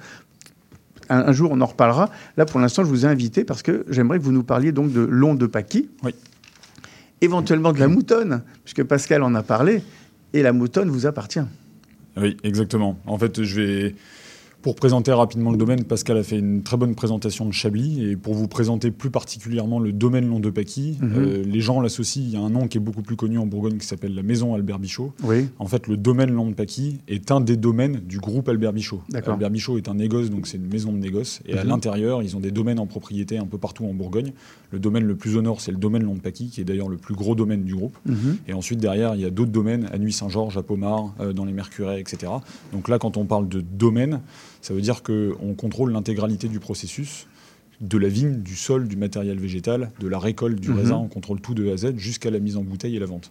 Un, un jour, on en reparlera. Là, pour l'instant, je vous ai invité parce que j'aimerais que vous nous parliez donc de Long-Dépaquit, oui. éventuellement de la Moutonne, puisque Pascal en a parlé, et la Moutonne vous appartient. Oui, exactement. En fait, je vais... Pour présenter rapidement le domaine, Pascal a fait une très bonne présentation de Chablis. Et pour vous présenter plus particulièrement le domaine Long-Dépaquit, mmh. euh, les gens l'associent. Il y a un nom qui est beaucoup plus connu en Bourgogne qui s'appelle la maison Albert Bichot. Oui. En fait, le domaine Long-Dépaquit est un des domaines du groupe Albert Bichot. D'accord. Albert Bichot est un négoce, donc c'est une maison de négoce. Et mmh. à l'intérieur, ils ont des domaines en propriété un peu partout en Bourgogne. Le domaine le plus au nord, c'est le domaine Long-Dépaquit, qui est d'ailleurs le plus gros domaine du groupe. Mmh. Et ensuite, derrière, il y a d'autres domaines, à Nuit-Saint-Georges, à Pomard, euh, dans les Mercurets, et cetera. Donc là, quand on parle de domaine, ça veut dire qu'on contrôle l'intégralité du processus, de la vigne, du sol, du matériel végétal, de la récolte, du mmh. raisin. On contrôle tout de A à Z jusqu'à la mise en bouteille et la vente.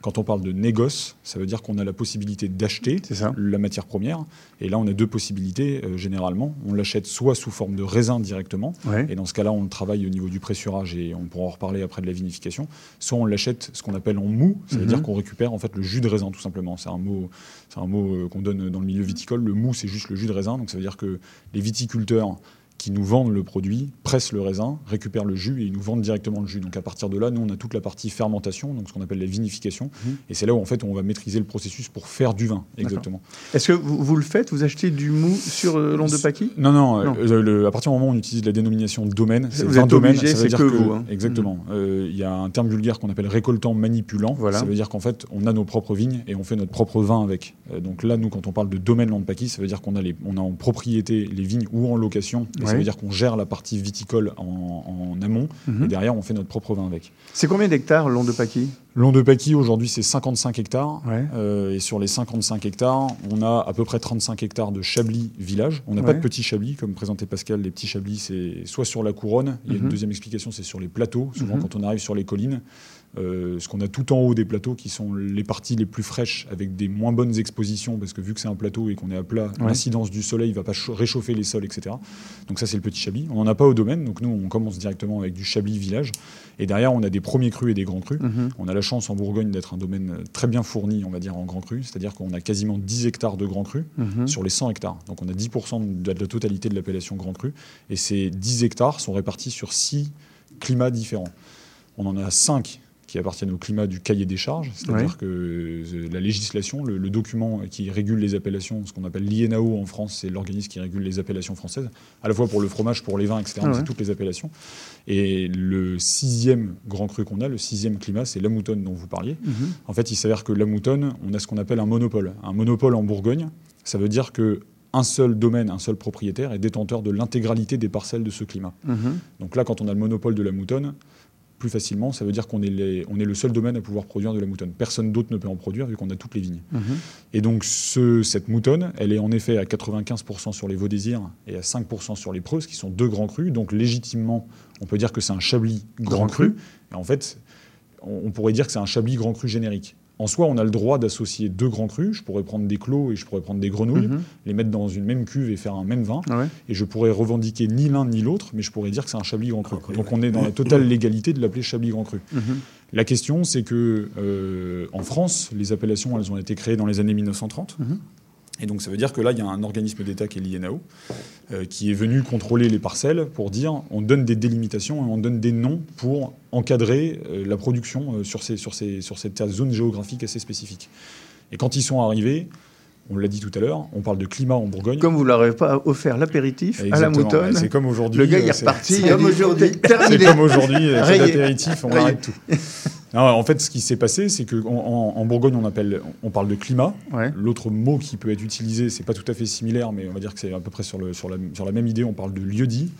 Quand on parle de négoce, ça veut dire qu'on a la possibilité d'acheter la matière première. Et là, on a deux possibilités, euh, généralement. On l'achète soit sous forme de raisin directement, ouais. et dans ce cas-là, on le travaille au niveau du pressurage, et on pourra en reparler après de la vinification. Soit on l'achète ce qu'on appelle en mou, ça veut mm-hmm. dire qu'on récupère en fait, le jus de raisin, tout simplement. C'est un mot, c'est un mot euh, qu'on donne dans le milieu viticole. Le mou, c'est juste le jus de raisin. Donc ça veut dire que les viticulteurs qui nous vendent le produit, pressent le raisin, récupèrent le jus et ils nous vendent directement le jus. Donc à partir de là, nous, on a toute la partie fermentation, donc ce qu'on appelle la vinification. Mmh. Et c'est là où, en fait, on va maîtriser le processus pour faire du vin, exactement. D'accord. Est-ce que vous, vous le faites ? Vous achetez du mou sur euh, Long-Dépaquit ? Non, non. non. Euh, le, à partir du moment où on utilise la dénomination domaine, c'est vous un êtes domaine, obligé, ça veut c'est dire que, que vous. Hein. Exactement. Il mmh. euh, y a un terme vulgaire qu'on appelle récoltant manipulant. Voilà. Ça veut dire qu'en fait, on a nos propres vignes et on fait notre propre vin avec. Euh, donc là, nous, quand on parle de domaine Long-Dépaquit, ça veut dire qu'on a, les, on a en propriété les vignes ou en location. Les oui. ça veut dire qu'on gère la partie viticole en, en amont, mm-hmm. et derrière, on fait notre propre vin avec. C'est combien d'hectares, Long-Dépaquit ? Long-Dépaquit, aujourd'hui, c'est cinquante-cinq hectares. Ouais. Euh, et sur les cinquante-cinq hectares, on a à peu près trente-cinq hectares de Chablis village. On n'a ouais. pas de Petit Chablis, comme présentait Pascal. Les Petits Chablis, c'est soit sur la couronne. Il y a une deuxième explication, c'est sur les plateaux. Souvent, mm-hmm. quand on arrive sur les collines, Euh, ce qu'on a tout en haut des plateaux qui sont les parties les plus fraîches avec des moins bonnes expositions parce que vu que c'est un plateau et qu'on est à plat, ouais. l'incidence du soleil ne va pas réchauffer les sols, et cetera. Donc ça, c'est le Petit Chablis. On n'en a pas au domaine. Donc nous, on commence directement avec du Chablis village. Et derrière, on a des premiers crus et des grands crus. Mmh. On a la chance en Bourgogne d'être un domaine très bien fourni, on va dire, en grands crus. C'est-à-dire qu'on a quasiment dix hectares de grands crus mmh. sur les cent hectares. Donc on a dix pour cent de la totalité de l'appellation grands crus. Et ces dix hectares sont répartis sur six climats différents. On en a cinq qui appartiennent au climat du cahier des charges, c'est-à-dire oui. que la législation, le, le document qui régule les appellations, ce qu'on appelle l'I N A O en France, c'est l'organisme qui régule les appellations françaises, à la fois pour le fromage, pour les vins, et cetera. Ah ouais. C'est toutes les appellations. Et le sixième grand cru qu'on a, le sixième climat, c'est la Moutonne dont vous parliez. Mmh. En fait, il s'avère que la Moutonne, on a ce qu'on appelle un monopole. Un monopole en Bourgogne, ça veut dire que un seul domaine, un seul propriétaire est détenteur de l'intégralité des parcelles de ce climat. Mmh. Donc là, quand on a le monopole de la Moutonne, plus facilement, ça veut dire qu'on est, les, on est le seul domaine à pouvoir produire de la moutonne. Personne d'autre ne peut en produire vu qu'on a toutes les vignes. Mmh. Et donc ce, cette moutonne, elle est en effet à quatre-vingt-quinze pour cent sur les Vaudésirs et à cinq pour cent sur les Preuses, qui sont deux grands crus. Donc légitimement, on peut dire que c'est un Chablis grand, grand cru. cru. Et en fait, on, on pourrait dire que c'est un Chablis grand cru générique. En soi, on a le droit d'associer deux grands crus. Je pourrais prendre des clos et je pourrais prendre des grenouilles, mmh. les mettre dans une même cuve et faire un même vin. Ah ouais. Et je pourrais revendiquer ni l'un ni l'autre, mais je pourrais dire que c'est un Chablis Grand Cru. Ah, okay, Donc ouais. on est dans la totale légalité de l'appeler Chablis Grand Cru. Mmh. La question, c'est que euh, en France, les appellations, elles ont été créées dans les années mille neuf cent trente. Mmh. Et donc ça veut dire que là, il y a un organisme d'État qui est l'I N A O, euh, qui est venu contrôler les parcelles pour dire on donne des délimitations et on donne des noms pour encadrer euh, la production euh, sur, ces, sur, ces, sur cette zone géographique assez spécifique. Et quand ils sont arrivés, on l'a dit tout à l'heure, on parle de climat en Bourgogne. Comme vous ne leur avez pas offert l'apéritif Exactement. à la Moutonne. C'est comme aujourd'hui. Le gars est reparti, c'est comme aujourd'hui. C'est comme aujourd'hui, c'est l'apéritif, on Rayé. arrête tout. Non, en fait, ce qui s'est passé, c'est qu'en en, en Bourgogne, on, appelle, on parle de climat. Ouais. L'autre mot qui peut être utilisé, c'est pas tout à fait similaire, mais on va dire que c'est à peu près sur, le, sur, la, sur la même idée, on parle de lieu-dit.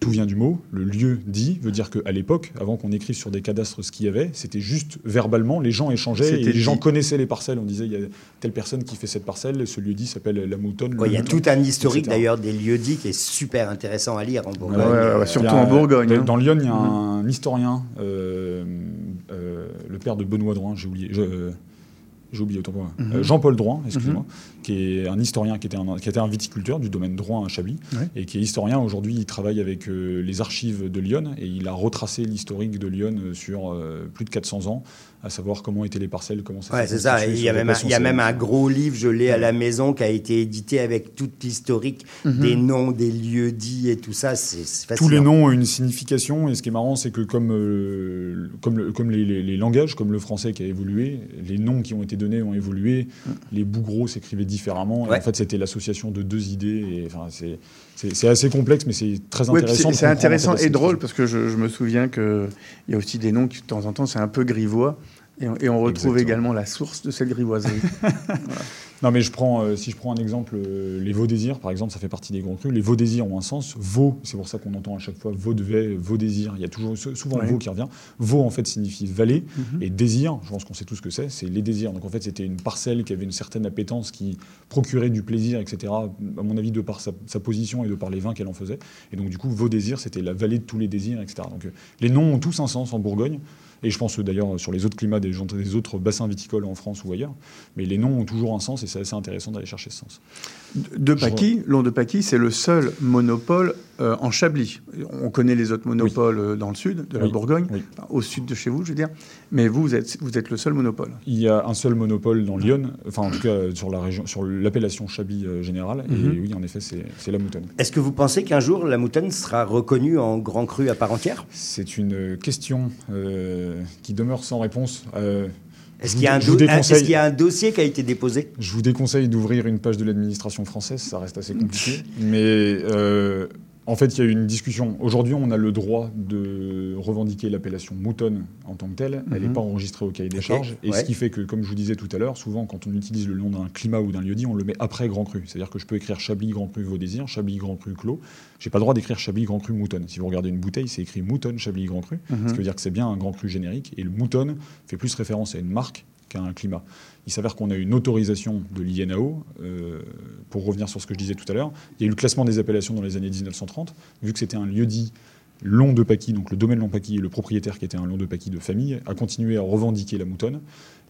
Tout vient du mot. Le lieu-dit veut dire qu'à l'époque, avant qu'on écrive sur des cadastres ce qu'il y avait, c'était juste verbalement, les gens échangeaient c'était et les dit. gens connaissaient les parcelles. On disait, il y a telle personne qui fait cette parcelle, ce lieu-dit s'appelle la Moutonne. Il ouais, y a tout un historique et cetera d'ailleurs des lieux-dits qui est super intéressant à lire en Bourgogne. Ouais, ouais, ouais, ouais, surtout a, en Bourgogne. Hein. Dans Lyon, il y a un mmh. historien, euh, euh, le père de Benoît Drouin, j'ai oublié... Je, euh, J'ai oublié autant pour moi. Mm-hmm. Euh, Jean-Paul Drouin, excusez-moi, mm-hmm. qui est un historien, qui était un, qui était un viticulteur du domaine Drouin à Chablis, oui. et qui est historien. Aujourd'hui, il travaille avec euh, les archives de Lyon, et il a retracé l'historique de Lyon sur euh, plus de quatre cents ans, à savoir comment étaient les parcelles, comment ça s'est ouais, c'est ça. Il y a, même un, il y a même un gros livre, je l'ai à la maison, qui a été édité avec tout l'historique mm-hmm. des noms, des lieux dits et tout ça. C'est, c'est fascinant. Tous les noms ont une signification, et ce qui est marrant, c'est que comme, euh, comme, le, comme les, les, les langages, comme le français qui a évolué, les noms qui ont été données ont évolué, les bougros s'écrivaient différemment, ouais. et en fait c'était l'association de deux idées, et enfin c'est, c'est, c'est assez complexe mais c'est très intéressant. Ouais, c'est c'est intéressant et drôle parce que je, je me souviens qu'il y a aussi des noms qui de temps en temps c'est un peu grivois, et on, et on retrouve Exactement. également la source de cette grivoiserie. Voilà. Non mais je prends, euh, si je prends un exemple, euh, les Vaudésirs, par exemple, ça fait partie des grands crus. Les Vaudésirs ont un sens. Vaux, c'est pour ça qu'on entend à chaque fois Vaudevey, Vaudésir. Il y a toujours souvent le ouais. Vaux qui revient. Vaux, en fait, signifie vallée. Mm-hmm. Et désir, je pense qu'on sait tous ce que c'est, c'est les désirs. Donc en fait, c'était une parcelle qui avait une certaine appétence, qui procurait du plaisir, et cetera. À mon avis, de par sa, sa position et de par les vins qu'elle en faisait. Et donc du coup, Vaudésir, c'était la vallée de tous les désirs, et cetera. Donc euh, les noms ont tous un sens en Bourgogne. Et je pense d'ailleurs sur les autres climats des, des autres bassins viticoles en France ou ailleurs. Mais les noms ont toujours un sens et c'est assez intéressant d'aller chercher ce sens. Long-Dépaquit, Long-Dépaquit, c'est le seul monopole euh, en Chablis. On connaît les autres monopoles oui. dans le sud, de la oui. Bourgogne, oui. Enfin, au sud de chez vous, je veux dire. Mais vous, vous êtes, vous êtes le seul monopole. Il y a un seul monopole dans Lyon, enfin en tout cas sur, la région, sur l'appellation Chablis euh, générale. Mm-hmm. Et oui, en effet, c'est, c'est la Moutonne. Est-ce que vous pensez qu'un jour, la Moutonne sera reconnue en grand cru à part entière ? C'est une question... Euh, qui demeure sans réponse. Euh, est-ce, qu'il do- est-ce qu'il y a un dossier qui a été déposé ? Je vous déconseille d'ouvrir une page de l'administration française, ça reste assez compliqué. Mais euh, En fait, il y a eu une discussion. Aujourd'hui, on a le droit de revendiquer l'appellation Moutonne en tant que telle. Elle n'est mm-hmm. pas enregistrée au cahier des okay. charges. Et ouais. ce qui fait que, comme je vous disais tout à l'heure, souvent, quand on utilise le nom d'un climat ou d'un lieu-dit, on le met après Grand Cru. C'est-à-dire que je peux écrire Chablis-Grand-Cru Vaudésir, Chablis-Grand-Cru Clos. Je n'ai pas le droit d'écrire Chablis-Grand-Cru Moutonne. Si vous regardez une bouteille, c'est écrit Moutonne Chablis-Grand-Cru, mm-hmm. ce qui veut dire que c'est bien un Grand Cru générique. Et le Moutonne fait plus référence à une marque qu'à un climat. Il s'avère qu'on a une autorisation de l'I N A O, euh, pour revenir sur ce que je disais tout à l'heure. Il y a eu le classement des appellations dans les années dix-neuf cent trente. Vu que c'était un lieu-dit Long-Dépaquit, donc le domaine Long-Dépaquit et le propriétaire qui était un Long-Dépaquit de famille, a continué à revendiquer la Moutonne.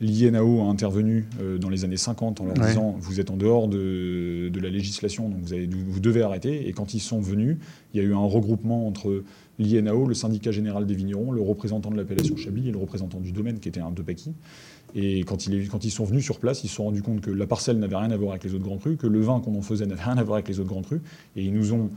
L'I N A O a intervenu euh, dans les années cinquante en leur ouais. disant « vous êtes en dehors de, de la législation, donc vous, avez, vous devez arrêter ». Et quand ils sont venus, il y a eu un regroupement entre l'I N A O, le syndicat général des vignerons, le représentant de l'appellation Chablis et le représentant du domaine qui était un Dépaquit. Et quand, il est, quand ils sont venus sur place, ils se sont rendus compte que la parcelle n'avait rien à voir avec les autres grands crus, que le vin qu'on en faisait n'avait rien à voir avec les autres grands crus. Et ils nous ont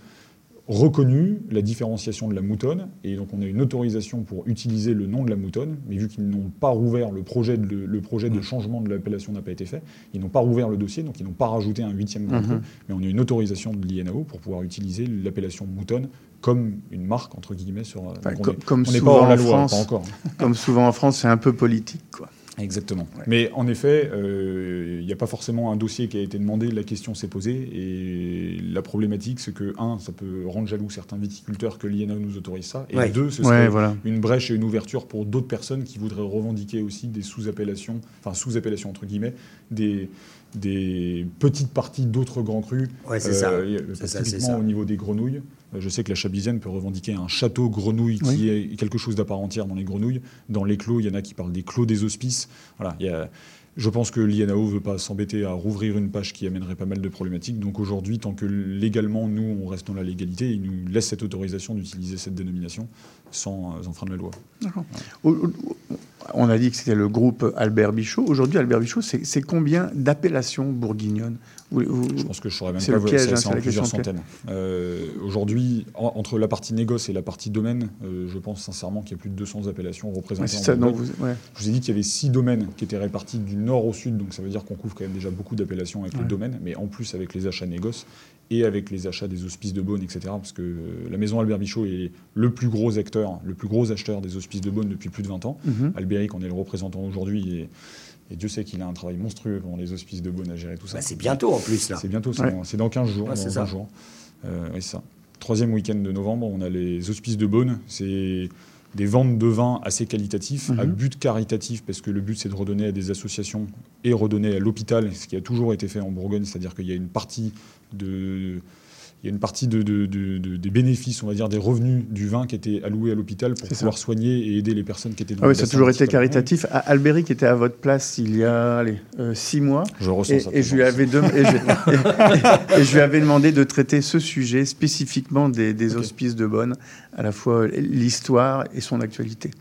reconnu la différenciation de la Moutonne. Et donc on a une autorisation pour utiliser le nom de la Moutonne. Mais vu qu'ils n'ont pas rouvert le projet de, le projet de changement de l'appellation n'a pas été fait, ils n'ont pas rouvert le dossier, donc ils n'ont pas rajouté un huitième grand cru. Mm-hmm. Mais on a une autorisation de l'I N A O pour pouvoir utiliser l'appellation Moutonne comme une marque, entre guillemets, sur... Enfin, com- est, comme, souvent en France, loi, pas encore. Comme souvent en France, c'est un peu politique, quoi. Exactement. Ouais. Mais en effet, il euh, n'y a pas forcément un dossier qui a été demandé, la question s'est posée, et la problématique, c'est que, un, ça peut rendre jaloux certains viticulteurs que l'I N A O nous autorise ça, et ouais. deux, ce serait ouais, voilà. une brèche et une ouverture pour d'autres personnes qui voudraient revendiquer aussi des sous-appellations, enfin sous-appellations entre guillemets, des... des petites parties d'autres grands crus, ouais, c'est ça. Euh, c'est ça, typiquement c'est ça. Au niveau des grenouilles. Je sais que la Chablisienne peut revendiquer un château grenouille oui. qui est quelque chose d'à part entière dans les grenouilles. Dans les clos, il y en a qui parlent des clos des hospices. Voilà, il y a... Je pense que l'I N A O ne veut pas s'embêter à rouvrir une page qui amènerait pas mal de problématiques. Donc aujourd'hui, tant que légalement, nous, on reste dans la légalité, ils nous laissent cette autorisation d'utiliser cette dénomination sans enfreindre la loi. D'accord. Ouais. On a dit que c'était le groupe Albert Bichot. Aujourd'hui, Albert Bichot, c'est, c'est combien d'appellations bourguignonnes ? vous, vous, Je pense que je ne saurais même c'est pas. Le piège, ça, hein, c'est en plusieurs centaines. Euh, aujourd'hui, en, entre la partie négoce et la partie domaine, euh, je pense sincèrement qu'il y a plus de deux cents appellations représentées. Ouais, c'est ça, en non, vous, ouais. Je vous ai dit qu'il y avait six domaines qui étaient répartis d'une nord au sud, donc ça veut dire qu'on couvre quand même déjà beaucoup d'appellations avec ouais. le domaine, mais en plus avec les achats négoces et avec les achats des hospices de Beaune, et cetera. Parce que la maison Albert Bichot est le plus gros acteur, le plus gros acheteur des hospices de Beaune depuis plus de vingt ans. Mm-hmm. Albéric en est le représentant aujourd'hui et, et Dieu sait qu'il a un travail monstrueux pendant les hospices de Beaune à gérer tout ça. Bah c'est bientôt en plus là. C'est bientôt, c'est, ouais. dans, c'est dans quinze jours, ouais, dans vingt jours. Euh, oui, c'est ça. Troisième week-end de novembre, on a les hospices de Beaune. C'est... des ventes de vins assez qualitatifs, mmh. à but caritatif, parce que le but, c'est de redonner à des associations et redonner à l'hôpital, ce qui a toujours été fait en Bourgogne, c'est-à-dire qu'il y a une partie de... Il y a une partie de, de, de, de, des bénéfices, on va dire, des revenus du vin qui étaient alloués à l'hôpital pour c'est pouvoir ça. Soigner et aider les personnes qui étaient dans ah oui, ça a toujours été caritatif. À Albéric était à votre place il y a allez, euh, six mois. Je ressens et, ça. Et je, lui avais de, et, je, et, et je lui avais demandé de traiter ce sujet spécifiquement des, des okay. hospices de Beaune, à la fois l'histoire et son actualité.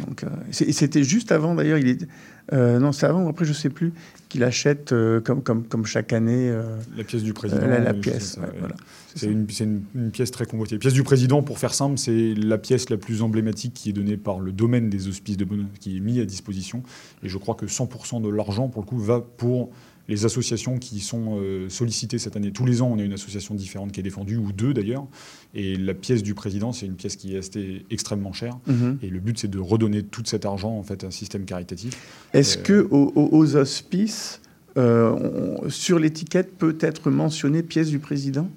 Donc, euh, c'était juste avant, d'ailleurs, il est... Euh, non, c'est avant ou après, je ne sais plus, qu'il achète, euh, comme, comme, comme chaque année... Euh, la pièce du président. Euh, la, la pièce, ouais, voilà. C'est, c'est, une, c'est une, une pièce très convoitée. La pièce du président, pour faire simple, c'est la pièce la plus emblématique qui est donnée par le domaine des hospices de Beaune, qui est mise à disposition. Et je crois que cent pour cent de l'argent, pour le coup, va pour... les associations qui sont euh, sollicitées cette année. Tous les ans, on a une association différente qui est défendue, ou deux d'ailleurs. Et la pièce du président, c'est une pièce qui est restée extrêmement chère. Mm-hmm. Et le but, c'est de redonner tout cet argent en fait, à un système caritatif. Est-ce euh... qu'aux aux hospices, euh, on, sur l'étiquette, peut être mentionné pièce du président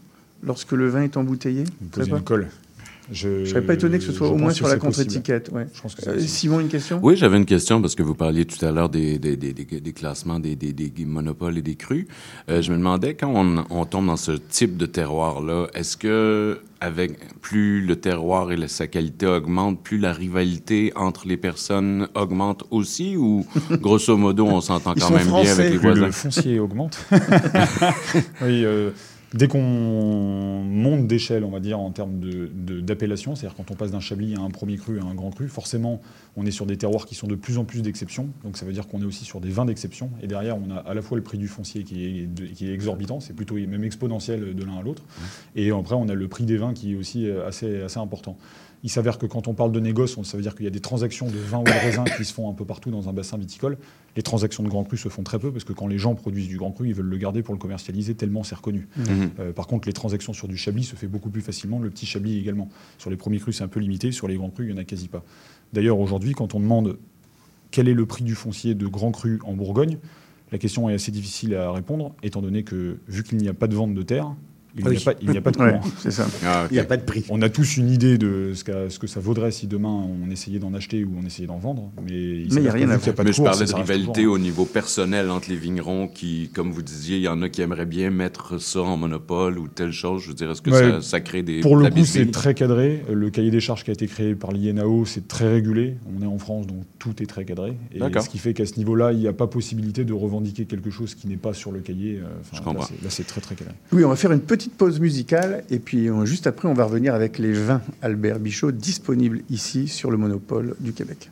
lorsque le vin est embouteillé ? Vous posez une colle. Je ne serais pas étonné que ce soit au moins sur la contre-étiquette. Ouais. Euh, Simon, une question ? Oui, j'avais une question, parce que vous parliez tout à l'heure des, des, des, des classements, des, des, des monopoles et des crus. Euh, je me demandais, quand on, on tombe dans ce type de terroir-là, est-ce que, avec plus le terroir et la, sa qualité augmentent, plus la rivalité entre les personnes augmente aussi, ou grosso modo, on s'entend quand même français. Bien avec les plus voisins ? Le foncier augmente. Oui, euh... dès qu'on monte d'échelle, on va dire, en termes de, de, d'appellation, c'est-à-dire quand on passe d'un Chablis à un premier cru à un grand cru, forcément, on est sur des terroirs qui sont de plus en plus d'exceptions. Donc ça veut dire qu'on est aussi sur des vins d'exception. Et derrière, on a à la fois le prix du foncier qui est, de, qui est exorbitant, c'est plutôt même exponentiel de l'un à l'autre. Et après, on a le prix des vins qui est aussi assez, assez important. Il s'avère que quand on parle de négoce, ça veut dire qu'il y a des transactions de vin ou de raisin qui se font un peu partout dans un bassin viticole. Les transactions de Grand Cru se font très peu parce que quand les gens produisent du Grand Cru, ils veulent le garder pour le commercialiser tellement c'est reconnu. Mmh. Euh, par contre, les transactions sur du Chablis se fait beaucoup plus facilement, le Petit Chablis également. Sur les premiers crus, c'est un peu limité. Sur les Grands Crus, il n'y en a quasi pas. D'ailleurs, aujourd'hui, quand on demande quel est le prix du foncier de Grand Cru en Bourgogne, la question est assez difficile à répondre, étant donné que, vu qu'il n'y a pas de vente de terre, il n'y ah oui. a, a pas de comment. Ouais, c'est ça. Ah, okay. Il n'y a pas de prix. On a tous une idée de ce, qu'a, ce que ça vaudrait si demain on essayait d'en acheter ou on essayait d'en vendre. Mais il n'y a rien à faire. Mais je parlais de rivalité au niveau personnel entre les vignerons qui, comme vous disiez, il y en a qui aimeraient bien mettre ça en monopole ou telle chose. Je veux dire, est-ce que ouais, ça, ça crée des... Pour le coup, c'est très cadré. Le cahier des charges qui a été créé par l'I N A O, c'est très régulé. On est en France, donc tout est très cadré. Et d'accord, ce qui fait qu'à ce niveau-là, il n'y a pas possibilité de revendiquer quelque chose qui n'est pas sur le cahier. Enfin, je comprends. Là c'est, là, c'est très, très cadré. Oui, on va faire une petite pause musicale et puis on, juste après on va revenir avec les vins Albert Bichot disponibles ici sur le monopole du Québec.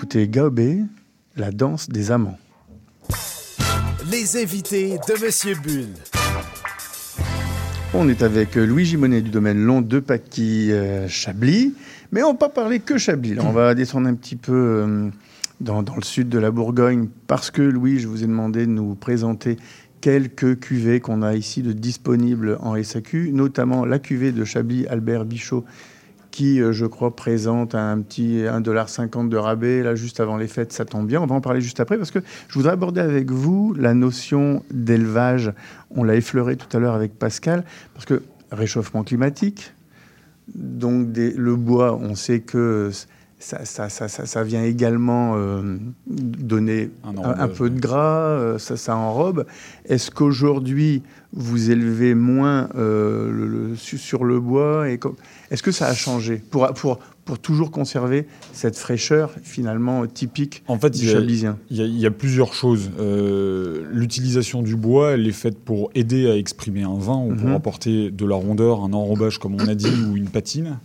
Écoutez Gaobé, la danse des amants. Les invités de Monsieur Bull. On est avec Louis Gimonnet du domaine Long-Dépaquit euh, Chablis, mais on ne va pas parler que Chablis. Là, on va descendre un petit peu euh, dans, dans le sud de la Bourgogne parce que, Louis, je vous ai demandé de nous présenter quelques cuvées qu'on a ici de disponibles en S A Q, notamment la cuvée de Chablis Albert Bichot, qui, je crois, présente un petit un dollar cinquante de rabais, là, juste avant les fêtes, ça tombe bien. On va en parler juste après, parce que je voudrais aborder avec vous la notion d'élevage. On l'a effleuré tout à l'heure avec Pascal, parce que réchauffement climatique, donc des, le bois, on sait que Ça, ça, ça, ça, ça vient également euh, donner un, un, un peu de gras, euh, ça, ça enrobe. Est-ce qu'aujourd'hui, vous élevez moins euh, le, le, sur le bois et co- Est-ce que ça a changé pour, pour, pour toujours conserver cette fraîcheur, finalement, typique en fait, du Chablisien ? Il y, y a plusieurs choses. Euh, l'utilisation du bois, elle est faite pour aider à exprimer un vin ou mm-hmm. pour apporter de la rondeur, un enrobage, comme on a dit, ou une patine.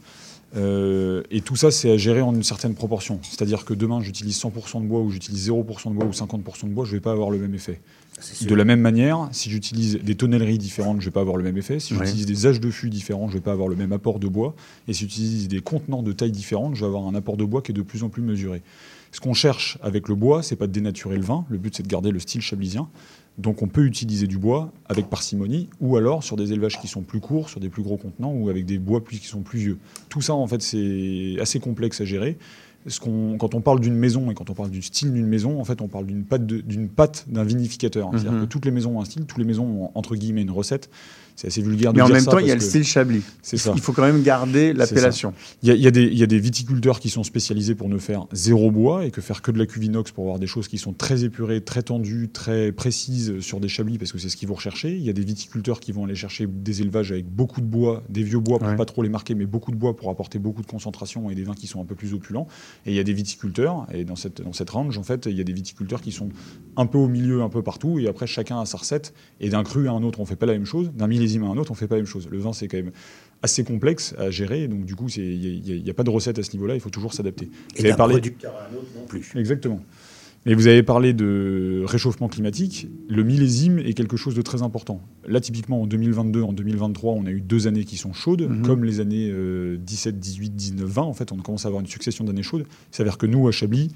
Euh, et tout ça, c'est à gérer en une certaine proportion. C'est-à-dire que demain, j'utilise cent pour cent de bois ou j'utilise zéro pour cent de bois ou cinquante pour cent de bois, je ne vais pas avoir le même effet. De la même manière, si j'utilise des tonnelleries différentes, je ne vais pas avoir le même effet. Si j'utilise oui. des âges de fût différents, je ne vais pas avoir le même apport de bois. Et si j'utilise des contenants de taille différente, je vais avoir un apport de bois qui est de plus en plus mesuré. Ce qu'on cherche avec le bois, ce n'est pas de dénaturer le vin. Le but, c'est de garder le style chablisien. Donc on peut utiliser du bois avec parcimonie ou alors sur des élevages qui sont plus courts, sur des plus gros contenants ou avec des bois plus, qui sont plus vieux. Tout ça, en fait, c'est assez complexe à gérer. Ce qu'on, quand on parle d'une maison et quand on parle du style d'une maison, en fait, on parle d'une patte, de, d'une patte d'un vinificateur. Hein. Mm-hmm. C'est-à-dire que toutes les maisons ont un style, toutes les maisons ont, entre guillemets, une recette. C'est assez vulgaire de dire ça. Mais en même temps, il y a le style Chablis. C'est ça. Il faut quand même garder l'appellation. Il y a, il y a des, il y a des viticulteurs qui sont spécialisés pour ne faire zéro bois et que faire que de la cuve inox pour avoir des choses qui sont très épurées, très tendues, très précises sur des Chablis parce que c'est ce qu'ils vont rechercher. Il y a des viticulteurs qui vont aller chercher des élevages avec beaucoup de bois, des vieux bois pour ouais. pas trop les marquer, mais beaucoup de bois pour apporter beaucoup de concentration et des vins qui sont un peu plus opulents. Et il y a des viticulteurs, et dans cette, dans cette range, en fait, il y a des viticulteurs qui sont un peu au milieu, un peu partout, et après, chacun a sa recette. Et d'un cru à un autre, on ne fait pas la même chose. D'un millésime à un autre, on ne fait pas la même chose. Le vin, c'est quand même assez complexe à gérer. Donc, du coup, il n'y a, a pas de recette à ce niveau-là. Il faut toujours s'adapter. Et d'un parlé... producteur à un autre, non plus. Exactement. Mais vous avez parlé de réchauffement climatique. Le millésime est quelque chose de très important. Là, typiquement, en deux mille vingt-deux, en deux mille vingt-trois, on a eu deux années qui sont chaudes, mmh. comme les années euh, dix-sept, dix-huit, dix-neuf, vingt. En fait, on commence à avoir une succession d'années chaudes. Il s'avère que nous, à Chablis,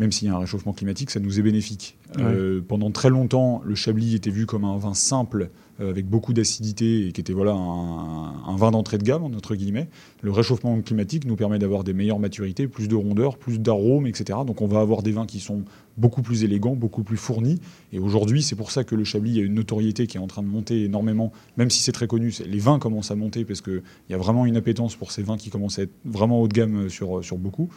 même s'il y a un réchauffement climatique, ça nous est bénéfique. Ouais. Euh, pendant très longtemps, le Chablis était vu comme un vin simple, euh, avec beaucoup d'acidité, et qui était voilà, un, un vin d'entrée de gamme, entre guillemets. Le réchauffement climatique nous permet d'avoir des meilleures maturités, plus de rondeur, plus d'arômes, et cetera. Donc on va avoir des vins qui sont beaucoup plus élégants, beaucoup plus fournis. Et aujourd'hui, c'est pour ça que le Chablis a une notoriété qui est en train de monter énormément, même si c'est très connu. Les vins commencent à monter parce qu'il y a vraiment une appétence pour ces vins qui commencent à être vraiment haut de gamme sur, sur beaucoup.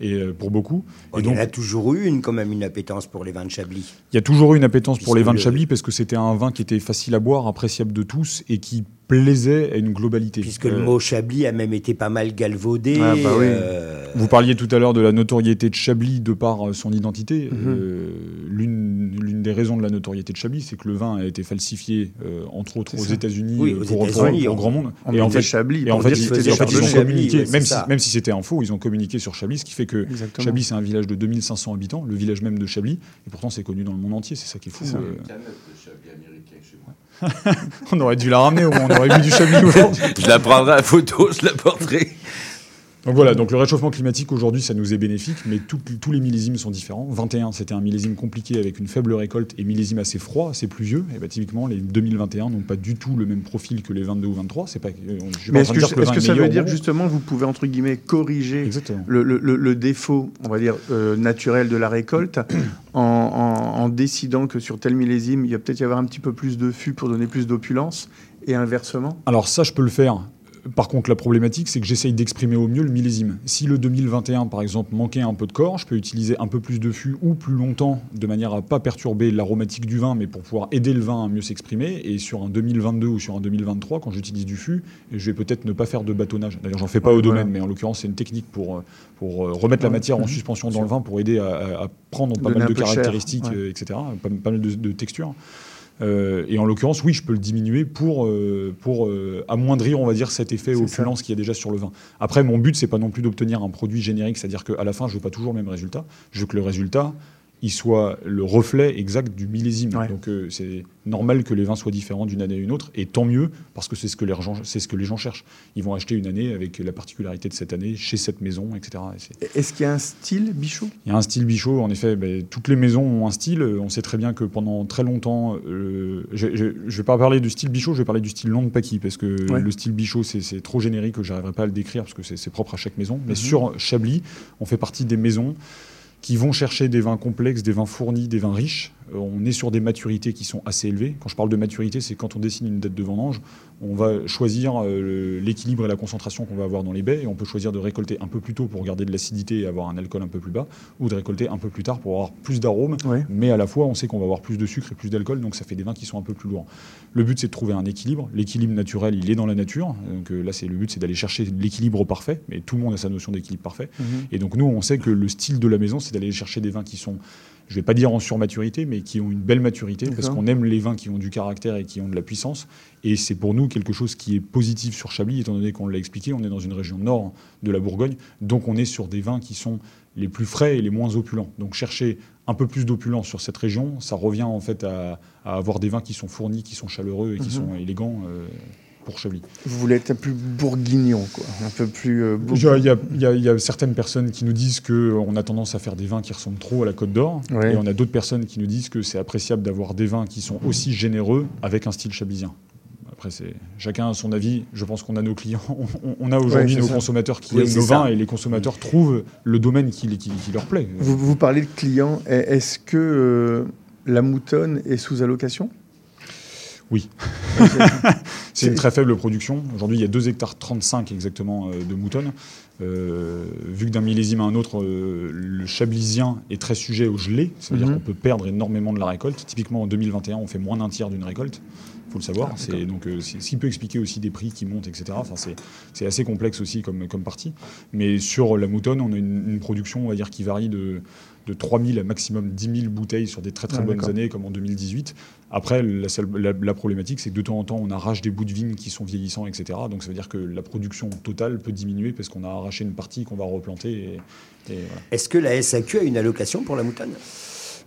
Et pour beaucoup. On et donc, il y en a toujours eu une, quand même, une appétence pour les vins de Chablis. Il y a toujours eu une appétence Puisque pour les vins de Chablis parce que c'était un vin qui était facile à boire, appréciable de tous et qui plaisait à une globalité. Puisque euh... le mot Chablis a même été pas mal galvaudé. Ah bah oui. euh... Vous parliez tout à l'heure de la notoriété de Chablis de par son identité. Mm-hmm. Euh, l'une, l'une des raisons de la notoriété de Chablis, c'est que le vin a été falsifié, euh, entre autres, aux États-Unis, oui, aux pour États-Unis, au grand monde. On et en fait, Chablis, et en fait, ils, en fait Chablis, ils ont communiqué, ouais, même, si, même si c'était un faux, ils ont communiqué sur Chablis, ce qui fait que exactement. Chablis, c'est un village de deux mille cinq cents habitants, le village même de Chablis, et pourtant c'est connu dans le monde entier, c'est ça qui est fou. C'est euh... une canette de Chablis américain chez moi. On aurait dû la ramener au moins, on aurait vu du Chablis aujourd'hui. Je la prendrai à photo, je la porterai. Donc voilà, donc le réchauffement climatique aujourd'hui, ça nous est bénéfique, mais tout, tous les millésimes sont différents. vingt et un, c'était un millésime compliqué avec une faible récolte et millésime assez froid, assez pluvieux. Et bah, typiquement, les deux mille vingt et un n'ont pas du tout le même profil que les vingt-deux ou vingt-trois. C'est pas, je mais est-ce que, que, est-ce que ça veut dire justement que vous pouvez, entre guillemets, corriger le, le, le, le défaut, on va dire, euh, naturel de la récolte en, en, en décidant que sur tel millésime, il va peut-être y avoir un petit peu plus de fût pour donner plus d'opulence et inversement ? Alors ça, je peux le faire. Par contre, la problématique, c'est que j'essaye d'exprimer au mieux le millésime. Si le deux mille vingt et un, par exemple, manquait un peu de corps, je peux utiliser un peu plus de fût ou plus longtemps, de manière à ne pas perturber l'aromatique du vin, mais pour pouvoir aider le vin à mieux s'exprimer. Et sur un deux mille vingt-deux ou sur un deux mille vingt-trois, quand j'utilise du fût, je vais peut-être ne pas faire de bâtonnage. D'ailleurs, j'en fais pas ouais, au domaine, ouais. mais en l'occurrence, c'est une technique pour, pour remettre la matière en suspension dans le vin, pour aider à, à prendre pas Donner mal de caractéristiques, cher, ouais. et cetera, pas, pas mal de, de textures. Euh, et en l'occurrence, oui, je peux le diminuer pour, euh, pour euh, amoindrir, on va dire, cet effet opulence qu'il y a déjà sur le vin. Après, mon but, c'est pas non plus d'obtenir un produit générique, c'est-à-dire qu'à la fin, je veux pas toujours le même résultat. Je veux que le résultat, il soit le reflet exact du millésime. Ouais. Donc euh, c'est normal que les vins soient différents d'une année à une autre, et tant mieux, parce que c'est ce que les gens, c'est ce que les gens cherchent. Ils vont acheter une année avec la particularité de cette année, chez cette maison, et cetera. Et Est-ce qu'il y a un style Bichot ? Il y a un style Bichot, en effet. Bah, toutes les maisons ont un style. On sait très bien que pendant très longtemps... Euh, je ne vais pas parler du style Bichot, je vais parler du style Long-Dépaquit, parce que ouais. le style Bichot, c'est, c'est trop générique, je n'arriverai pas à le décrire, parce que c'est, c'est propre à chaque maison. Mais mm-hmm. sur Chablis, on fait partie des maisons qui vont chercher des vins complexes, des vins fournis, des vins riches, on est sur des maturités qui sont assez élevées. Quand je parle de maturité, c'est quand on dessine une date de vendange, on va choisir l'équilibre et la concentration qu'on va avoir dans les baies, et on peut choisir de récolter un peu plus tôt pour garder de l'acidité et avoir un alcool un peu plus bas, ou de récolter un peu plus tard pour avoir plus d'arômes, oui. mais à la fois on sait qu'on va avoir plus de sucre et plus d'alcool, donc ça fait des vins qui sont un peu plus lourds. Le but, c'est de trouver un équilibre. L'équilibre naturel, il est dans la nature, donc là c'est, le but c'est d'aller chercher l'équilibre parfait, mais tout le monde a sa notion d'équilibre parfait, mmh. et donc nous on sait que le style de la maison, c'est d'aller chercher des vins qui sont, je ne vais pas dire en surmaturité, mais qui ont une belle maturité, D'accord. parce qu'on aime les vins qui ont du caractère et qui ont de la puissance. Et c'est pour nous quelque chose qui est positif sur Chablis, étant donné qu'on l'a expliqué, on est dans une région nord de la Bourgogne, donc on est sur des vins qui sont les plus frais et les moins opulents. Donc chercher un peu plus d'opulence sur cette région, ça revient en fait à, à avoir des vins qui sont fournis, qui sont chaleureux et qui mmh. sont élégants. Euh, Pour Chablis. Vous voulez être un peu plus bourguignon, quoi. Un peu plus. Euh, bourguignon. Il, y a, il, y a, il y a certaines personnes qui nous disent qu'on a tendance à faire des vins qui ressemblent trop à la Côte d'Or. Ouais. Et on a d'autres personnes qui nous disent que c'est appréciable d'avoir des vins qui sont aussi généreux avec un style chablisien. Après, c'est... chacun a son avis. Je pense qu'on a nos clients. On, on a aujourd'hui ouais, nos ça. consommateurs qui oui, aiment nos ça. vins et les consommateurs trouvent le domaine qui, qui, qui leur plaît. Vous, vous parlez de clients. Est-ce que euh, la Moutonne est sous allocation ? Oui. C'est une très faible production. Aujourd'hui, il y a deux hectares trente-cinq exactement de Moutonne. Euh, vu que d'un millésime à un autre, euh, le chablisien est très sujet au gelé. C'est-à-dire mm-hmm. qu'on peut perdre énormément de la récolte. Typiquement, en deux mille vingt et un, on fait moins d'un tiers d'une récolte. Il faut le savoir. Ah, c'est, donc, euh, c'est, ce qui peut expliquer aussi des prix qui montent, et cetera. Enfin, c'est, c'est assez complexe aussi comme, comme partie. Mais sur la Moutonne, on a une, une production, on va dire, qui varie de... de trois mille à maximum dix mille bouteilles sur des très très ah, bonnes d'accord. années, comme en deux mille dix-huit. Après, la, seule, la, la problématique, c'est que de temps en temps, on arrache des bouts de vignes qui sont vieillissants, et cetera. Donc ça veut dire que la production totale peut diminuer parce qu'on a arraché une partie qu'on va replanter. Et, et voilà. Est-ce que la S A Q a une allocation pour la Moutonne ?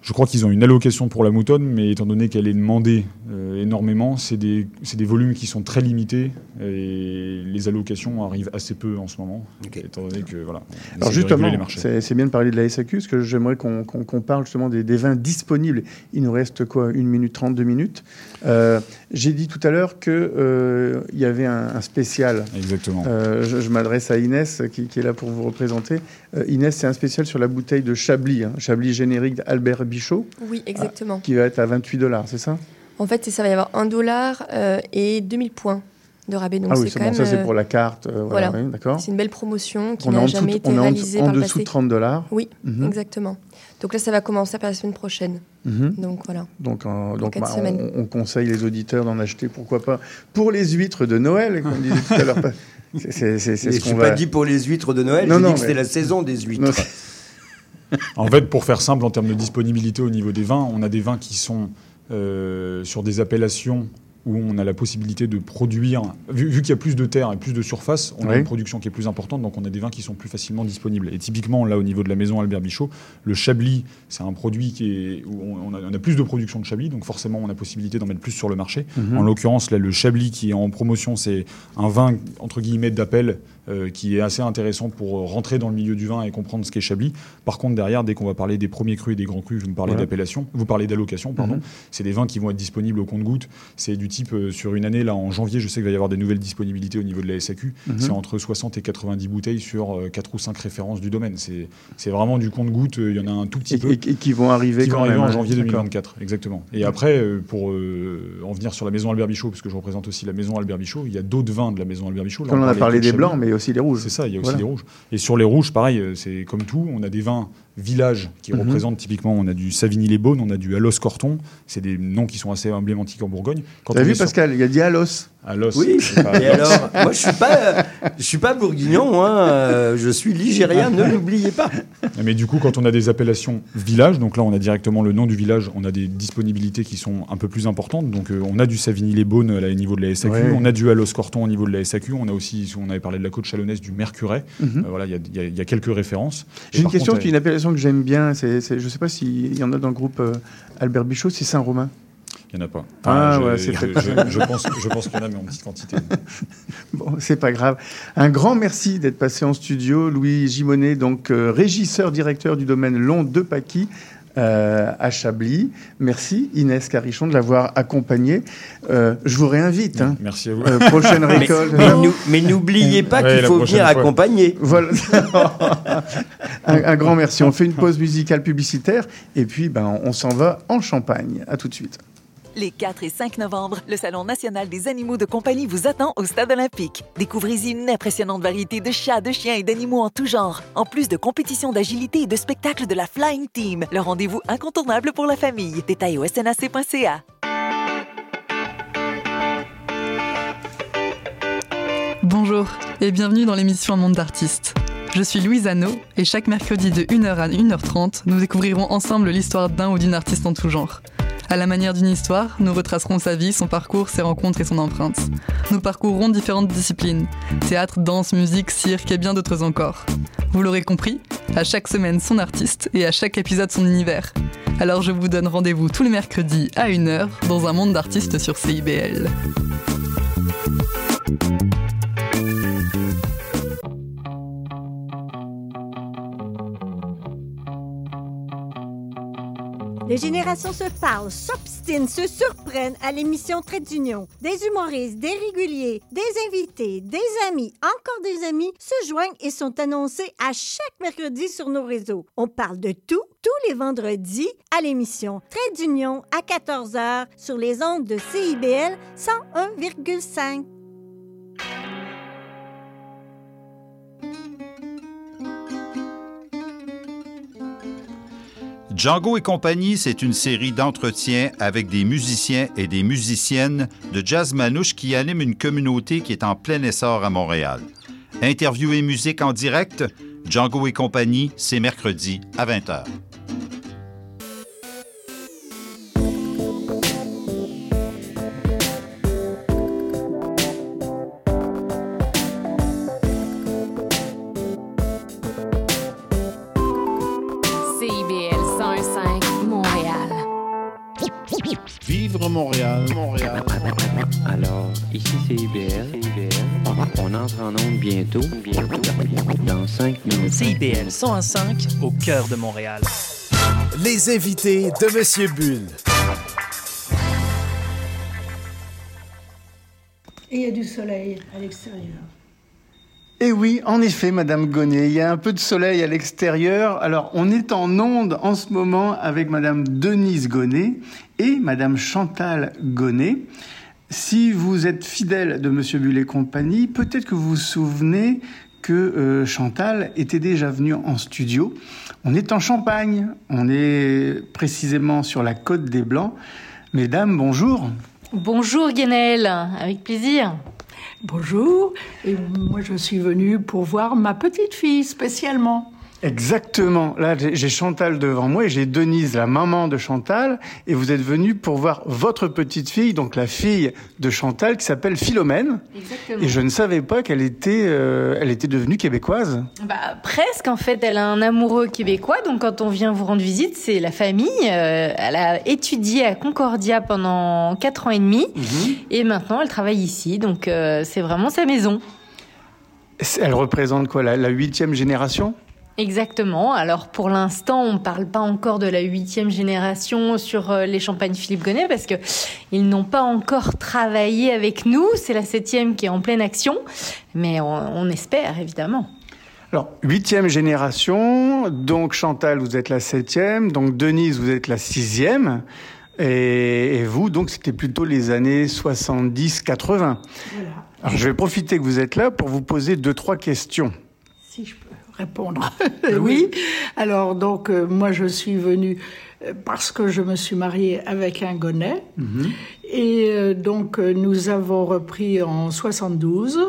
Je crois qu'ils ont une allocation pour la Moutonne, mais étant donné qu'elle est demandée euh, énormément, c'est des, c'est des volumes qui sont très limités et les allocations arrivent assez peu en ce moment, okay. étant donné que voilà. Alors justement, c'est, c'est bien de parler de la S A Q, parce que j'aimerais qu'on, qu'on, qu'on parle justement des, des vins disponibles. Il nous reste quoi, une minute trente, deux minutes. Euh, j'ai dit tout à l'heure qu'il euh, y avait un, un spécial. Exactement. Euh, je, je m'adresse à Inès, qui, qui est là pour vous représenter. Euh, Inès, c'est un spécial sur la bouteille de Chablis, hein, Chablis générique d'Albert Bichot. Oui, exactement. Ah, qui va être à vingt-huit dollars, c'est ça ? En fait, ça va y avoir un dollar euh, et deux mille points de rabais. Donc ah oui, c'est, c'est quand bon, même, ça c'est pour la carte. Euh, voilà, voilà. Oui, d'accord. C'est une belle promotion qui on n'a jamais tout, été réalisée par le passé. On est en dessous de trente dollars. Oui, mm-hmm. exactement. Donc là, ça va commencer par la semaine prochaine. Mm-hmm. Donc voilà. Donc, euh, donc bah, on, on conseille les auditeurs d'en acheter, pourquoi pas, pour les huîtres de Noël, comme disait tout à l'heure. C'est, c'est, c'est, c'est ce qu'on je n'ai va... pas dit pour les huîtres de Noël, non, j'ai non, dit que mais... c'était la saison des huîtres. Non, en fait, pour faire simple, en termes de disponibilité au niveau des vins, on a des vins qui sont euh, sur des appellations où on a la possibilité de produire... Vu, vu qu'il y a plus de terre et plus de surface, on oui. a une production qui est plus importante, donc on a des vins qui sont plus facilement disponibles. Et typiquement, là, au niveau de la maison Albert Bichot, le Chablis, c'est un produit qui est, où on a, on a plus de production de Chablis, donc forcément, on a possibilité d'en mettre plus sur le marché. Mm-hmm. En l'occurrence, là, le Chablis qui est en promotion, c'est un vin, entre guillemets, d'appel, euh, qui est assez intéressant pour rentrer dans le milieu du vin et comprendre ce qu'est Chablis. Par contre, derrière, dès qu'on va parler des premiers crus et des grands crus, vous me parlez voilà. d'appellation, vous parlez d'allocation, pardon. Mm-hmm. C'est des vins qui vont être disponibles au compte-gouttes. C'est du sur une année, là, en janvier, je sais qu'il va y avoir des nouvelles disponibilités au niveau de la S A Q. Mmh. C'est entre soixante et quatre-vingt-dix bouteilles sur quatre ou cinq références du domaine. C'est, c'est vraiment du compte-gouttes. Il y en a un tout petit et, peu. Et, et qui vont arriver, qui quand vont arriver même, en janvier d'accord. deux mille vingt-quatre. Exactement. Et après, pour euh, en venir sur la maison Albert Bichot, parce que je représente aussi la maison Albert Bichot, il y a d'autres vins de la maison Albert Bichot. Là, on, on a parlé des blancs, mais aussi des rouges. C'est ça, il y a aussi voilà. des rouges. Et sur les rouges, pareil, c'est comme tout, on a des vins villages qui mmh. représentent typiquement, on a du Savigny-les-Beaunes, on a du Allos-Corton. C'est des noms qui sont assez emblématiques en Bourgogne. Quand T'as vu sur... Pascal, il a dit Allos. Allos. Oui. Pas... Et alors, moi je suis pas, je suis pas bourguignon, moi, euh, je suis ligérien, ne l'oubliez pas. Mais du coup, quand on a des appellations villages, donc là on a directement le nom du village, on a des disponibilités qui sont un peu plus importantes. Donc euh, on a du Savigny-les-Beaunes au niveau de la S A Q, ouais. on a du Allos-Corton au niveau de la S A Q, on a aussi, on avait parlé de la côte chalonnaise, du Mercuret. Mmh. Euh, voilà, il y, y, y a quelques références. J'ai Et une question, contre, qui est une appellation que j'aime bien, c'est, c'est, je ne sais pas s'il y en a dans le groupe euh, Albert Bichot, c'est Saint-Romain. Il n'y en a pas. Enfin, ah, ouais, c'est je, je, je, pense, je pense qu'il y en a, mais en petite quantité. Bon, c'est pas grave. Un grand merci d'être passé en studio. Louis Gimonnet, donc euh, régisseur, directeur du domaine Long-Dépaquit, euh, à Chablis. Merci Inès Carichon de l'avoir accompagnée. Euh, je vous réinvite. Hein. Merci à vous. Euh, prochaine récolte. Mais, mais, mais n'oubliez pas ouais, qu'il faut venir fois. Accompagner. Voilà. un, un grand merci. On fait une pause musicale publicitaire et puis ben, on s'en va en Champagne. À tout de suite. Les quatre et cinq novembre, le Salon national des animaux de compagnie vous attend au Stade olympique. Découvrez-y une impressionnante variété de chats, de chiens et d'animaux en tout genre. En plus de compétitions d'agilité et de spectacles de la Flying Team, le rendez-vous incontournable pour la famille. Détails au s n a c point c a. Bonjour et bienvenue dans l'émission Un monde d'artistes. Je suis Louise Anneau et chaque mercredi de une heure à une heure trente, nous découvrirons ensemble l'histoire d'un ou d'une artiste en tout genre. À la manière d'une histoire, nous retracerons sa vie, son parcours, ses rencontres et son empreinte. Nous parcourrons différentes disciplines, théâtre, danse, musique, cirque et bien d'autres encore. Vous l'aurez compris, à chaque semaine son artiste et à chaque épisode son univers. Alors je vous donne rendez-vous tous les mercredis à une heure dans un monde d'artistes sur C I B L. Les générations se parlent, s'obstinent, se surprennent à l'émission Trait d'Union. Des humoristes, des réguliers, des invités, des amis, encore des amis se joignent et sont annoncés à chaque mercredi sur nos réseaux. On parle de tout, tous les vendredis à l'émission Trait d'Union à quatorze heures sur les ondes de C I B L cent un virgule cinq. Django et compagnie, c'est une série d'entretiens avec des musiciens et des musiciennes de jazz manouche qui animent une communauté qui est en plein essor à Montréal. Interview et musique en direct, Django et compagnie, c'est mercredi à vingt heures. Montréal. Montréal. Alors, ici c'est I B L. On entre en onde bientôt. bientôt. Dans cinq minutes. C I B L cent un virgule cinq au cœur de Montréal. Les invités de Monsieur Bulle. Et il y a du soleil à l'extérieur. Et oui, en effet, Madame Gonet, il y a un peu de soleil à l'extérieur. Alors, on est en onde en ce moment avec Madame Denise Gonet et Madame Chantal Gonet. Si vous êtes fidèle de Monsieur Bulle et compagnie, peut-être que vous vous souvenez que euh, Chantal était déjà venue en studio. On est en Champagne, on est précisément sur la Côte des Blancs. Mesdames, bonjour. Bonjour Guénaël, avec plaisir. Bonjour, et moi je suis venue pour voir ma petite-fille spécialement. Exactement, là j'ai Chantal devant moi et j'ai Denise, la maman de Chantal, et vous êtes venue pour voir votre petite-fille, donc la fille de Chantal qui s'appelle Philomène. Exactement. Et je ne savais pas qu'elle était, euh, elle était devenue québécoise. Bah, presque en fait, elle a un amoureux québécois, donc quand on vient vous rendre visite, c'est la famille. Euh, elle a étudié à Concordia pendant quatre ans et demi, mmh. et maintenant elle travaille ici, donc euh, c'est vraiment sa maison. Elle représente quoi, la huitième génération ? Exactement. Alors, pour l'instant, on ne parle pas encore de la huitième génération sur les champagnes Philippe Gonet parce que ils n'ont pas encore travaillé avec nous. C'est la septième qui est en pleine action, mais on, on espère, évidemment. Alors, huitième génération. Donc, Chantal, vous êtes la septième. Donc, Denise, vous êtes la sixième. Et, et vous, donc, c'était plutôt les années soixante-dix quatre-vingts. Voilà. Alors, je vais profiter que vous êtes là pour vous poser deux, trois questions. Si je peux. Répondre. Oui. Alors, donc, euh, moi, je suis venue parce que je me suis mariée avec un Gonet. Mmh. Et euh, donc, nous avons repris en soixante-douze,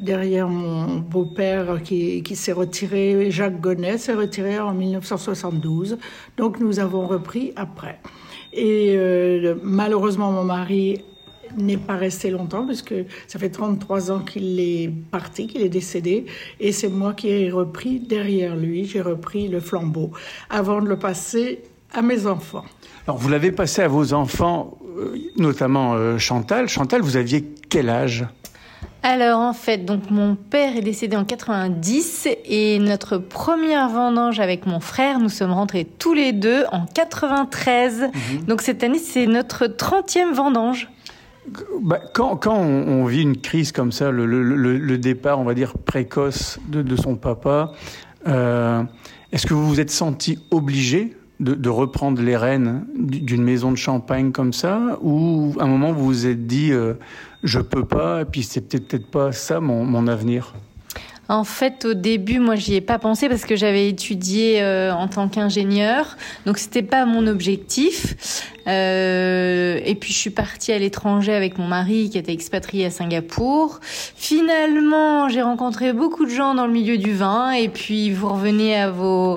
derrière mon beau-père qui, qui s'est retiré, Jacques Gonet s'est retiré en dix-neuf cent soixante-douze. Donc, nous avons repris après. Et euh, malheureusement, mon mari n'est pas resté longtemps, puisque ça fait trente-trois ans qu'il est parti, qu'il est décédé, et c'est moi qui ai repris derrière lui, j'ai repris le flambeau, avant de le passer à mes enfants. Alors, vous l'avez passé à vos enfants, notamment euh, Chantal. Chantal, vous aviez quel âge ? Alors en fait, donc mon père est décédé en quatre-vingt-dix et notre première vendange avec mon frère, nous sommes rentrés tous les deux en quatre-vingt-treize. Mmh. Donc cette année, c'est notre trentième vendange. Bah, quand, quand on, on vit une crise comme ça, le, le, le, le départ, on va dire, précoce de, de son papa, euh, est-ce que vous vous êtes senti obligé de, de reprendre les rênes d'une maison de champagne comme ça, ou à un moment vous vous êtes dit euh, je peux pas, et puis c'est peut-être pas ça mon, mon avenir? En fait, au début, moi, j'y ai pas pensé parce que j'avais étudié euh, en tant qu'ingénieur, donc c'était pas mon objectif. Euh, et puis, je suis partie à l'étranger avec mon mari qui était expatrié à Singapour. Finalement, j'ai rencontré beaucoup de gens dans le milieu du vin, et puis vous revenez à vos